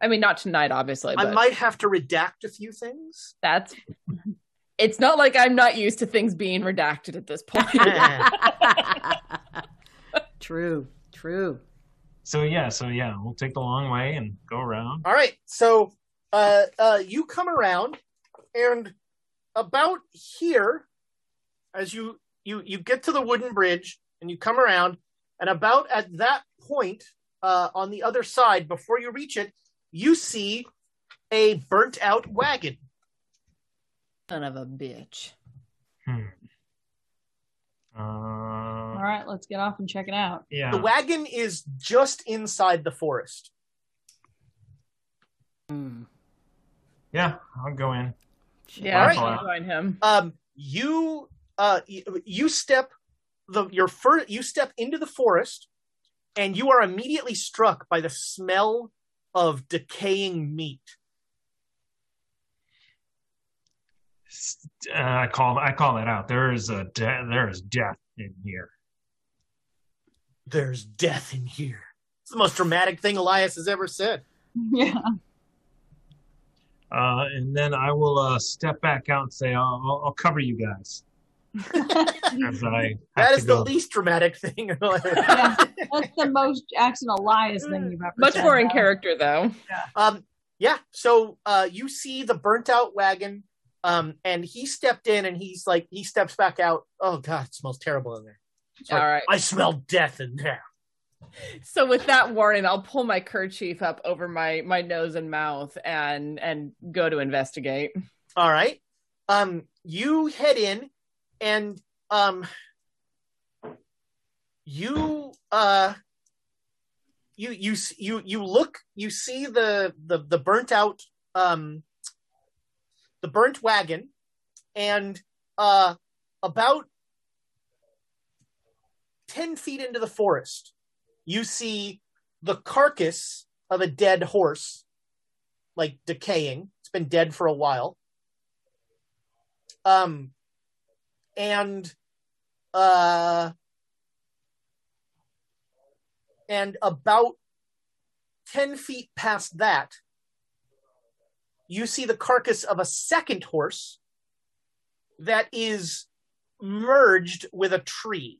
I mean, not tonight, obviously. I but might have to redact a few things. That's. It's not like I'm not used to things being redacted at this point. True, true. So yeah, so yeah, we'll take the long way and go around. All right, so uh, uh, you come around, and about here, as you you you get to the wooden bridge, and you come around, and about at that point uh, on the other side, before you reach it, you see a burnt out wagon. Son of a bitch. Hmm. Uh, All right, let's get off and check it out. Yeah. The wagon is just inside the forest. Hmm. Yeah, I'll go in. Yeah, I'll right. join him. Um, you, uh, you, you step the your first. You step into the forest, and you are immediately struck by the smell of decaying meat. Uh, I call I call that out. There is a de- there is death in here. There's death in here. It's the most dramatic thing Elias has ever said. Yeah. Uh, and then I will uh, step back out and say, "I'll, I'll, I'll cover you guys." As I that is the least dramatic thing. Yeah, that's the most Jackson Elias thing you've ever. Much said. Much more in character, though. Yeah. Um. Yeah. So, uh, you see the burnt out wagon. Um, and he stepped in, and he's like, he steps back out. Oh God, it smells terrible in there. It's All like, right, I smell death in there. So with that warning, I'll pull my kerchief up over my my nose and mouth, and and go to investigate. All right, um, you head in, and um, you uh, you you you you look, you see the the the burnt out um. The burnt wagon, and uh, about ten feet into the forest, you see the carcass of a dead horse, like decaying. It's been dead for a while. Um, and uh, and about ten feet past that, you see the carcass of a second horse that is merged with a tree.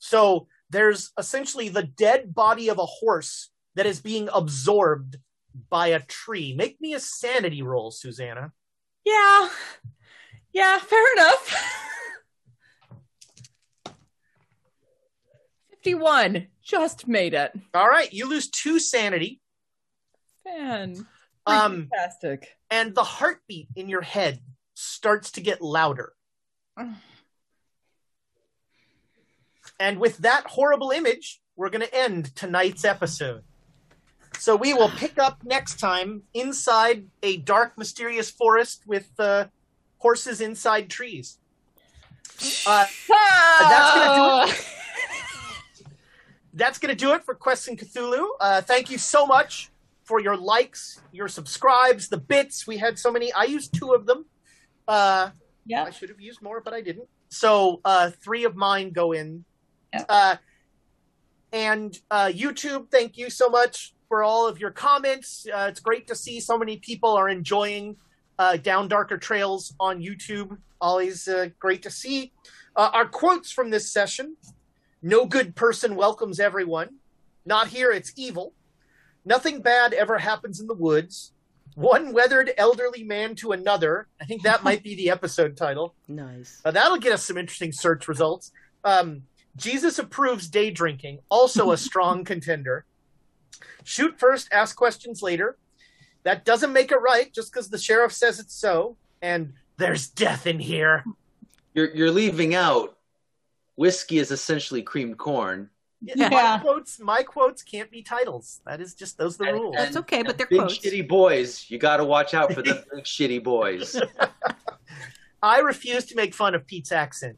So there's essentially the dead body of a horse that is being absorbed by a tree. Make me a sanity roll, Susanna. Yeah. Yeah, fair enough. fifty-one. Just made it. All right. You lose two sanity. Fan. Um, Fantastic. And the heartbeat in your head starts to get louder. And with that horrible image, we're going to end tonight's episode. So we will pick up next time inside a dark, mysterious forest with uh, horses inside trees. Uh, oh! That's going to do it. That's going to do it for Quests and Cthulhu. Uh, thank you so much for your likes, your subscribes, the bits. We had so many. I used two of them. Uh, yeah. I should have used more, but I didn't. So uh, three of mine go in. Yep. Uh, and uh, YouTube, thank you so much for all of your comments. Uh, it's great to see so many people are enjoying uh, Down Darker Trails on YouTube. Always uh, great to see. Uh, our quotes from this session. No good person welcomes everyone. Not here, it's evil. Nothing bad ever happens in the woods. One weathered elderly man to another. I think that might be the episode title. Nice. Uh, that'll get us some interesting search results. Um, Jesus approves day drinking. Also a strong contender. Shoot first, ask questions later. That doesn't make it right just because the sheriff says it's so. And there's death in here. You're, you're leaving out whiskey is essentially creamed corn. Yeah. My quotes, my quotes can't be titles. That is just those are the and, rules. That's okay, but they're big quotes. Shitty boys. You got to watch out for the big shitty boys. I refuse to make fun of Pete's accent.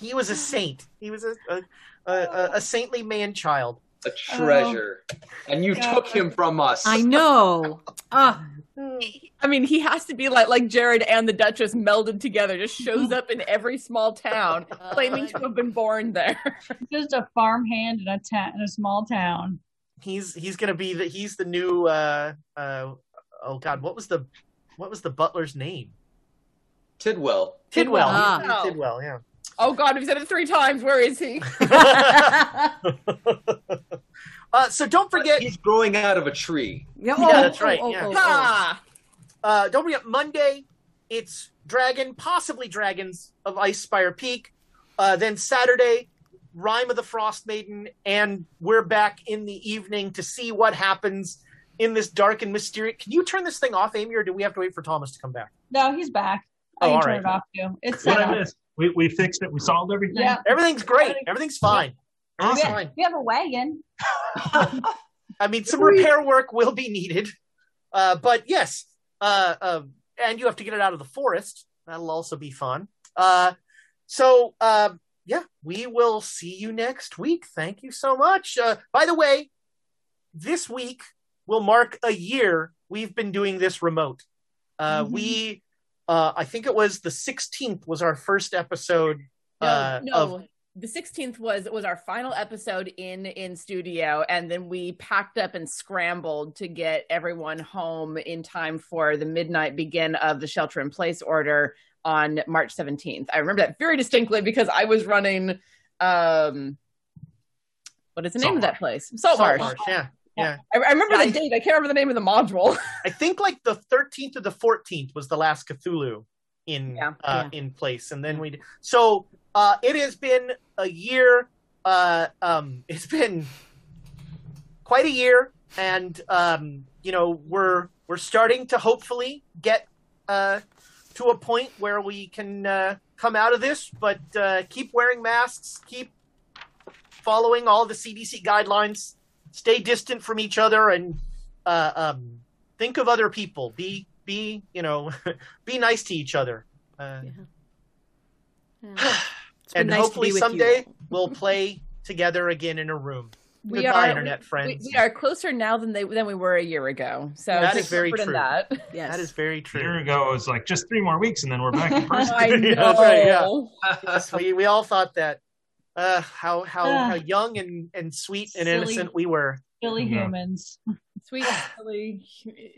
He was a saint. He was a a, a, a saintly man child. A treasure. Oh. And you God. took him from us. I know. Uh, I mean, he has to be like like Jared and the Duchess melded together, just shows up in every small town, claiming to have been born there. Just a farmhand in a ta- in a small town. He's he's gonna be the he's the new uh uh oh god, what was the what was the butler's name? Tidwell. Tidwell. Ah. He's the Tidwell, yeah. Oh god, we've said it three times. Where is he? Uh, so don't forget... He's growing out of a tree. Yeah, oh, yeah that's right. Oh, yeah. Oh, oh, oh. Uh, don't forget, Monday, it's Dragon, possibly Dragons of Icespire Peak. Uh, then Saturday, Rime of the Frostmaiden, and we're back in the evening to see what happens in this dark and mysterious... Can you turn this thing off, Amy, or do we have to wait for Thomas to come back? No, he's back. Oh, I can turn right. it off, too. It's set up. We, we fixed it. We solved everything. Yeah. Everything's great. Everything's fine. Awesome. We, have, we have a wagon. I mean, some repair work will be needed, uh, but yes, uh, uh, and you have to get it out of the forest. That'll also be fun. Uh, so, uh, yeah, we will see you next week. Thank you so much. Uh, by the way, this week will mark a year we've been doing this remote. Uh, mm-hmm. We, uh, I think it was the sixteenth was our first episode. No, uh, no. Of- The sixteenth was was our final episode in, in studio, and then we packed up and scrambled to get everyone home in time for the midnight begin of the shelter-in-place order on March seventeenth. I remember that very distinctly because I was running, um, what is the Salt name Marsh. of that place? Salt, Salt Marsh. Marsh. Yeah, yeah. I, I remember yeah, the I, date. I can't remember the name of the module. I think like the thirteenth or the fourteenth was the last Cthulhu in yeah, uh, yeah. in place, and then we so. Uh, it has been a year, uh, um, it's been quite a year, and, um, you know, we're we're starting to hopefully get uh, to a point where we can uh, come out of this, but uh, keep wearing masks, keep following all the C D C guidelines, stay distant from each other, and uh, um, think of other people, be, be you know, be nice to each other. Uh, yeah. Yeah. And nice hopefully someday we'll play together again in a room. We Goodbye, are, internet friends. We, we are closer now than they than we were a year ago. So that is very true. That. Yes. that is very true. A year ago it was like just three more weeks, and then we're back in person. I know. That's right, yeah. yes, we we all thought that. Uh, how how how young and, and sweet and silly, innocent we were. Silly yeah. humans, sweet silly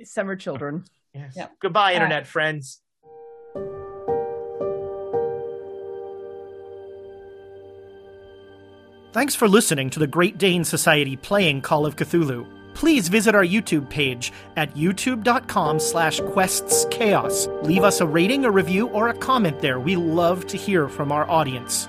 summer children. Yes. Yep. Goodbye, internet right. friends. Thanks for listening to the Great Dane Society playing Call of Cthulhu. Please visit our YouTube page at youtube.com slash quests chaos. Leave us a rating, a review, or a comment there. We love to hear from our audience.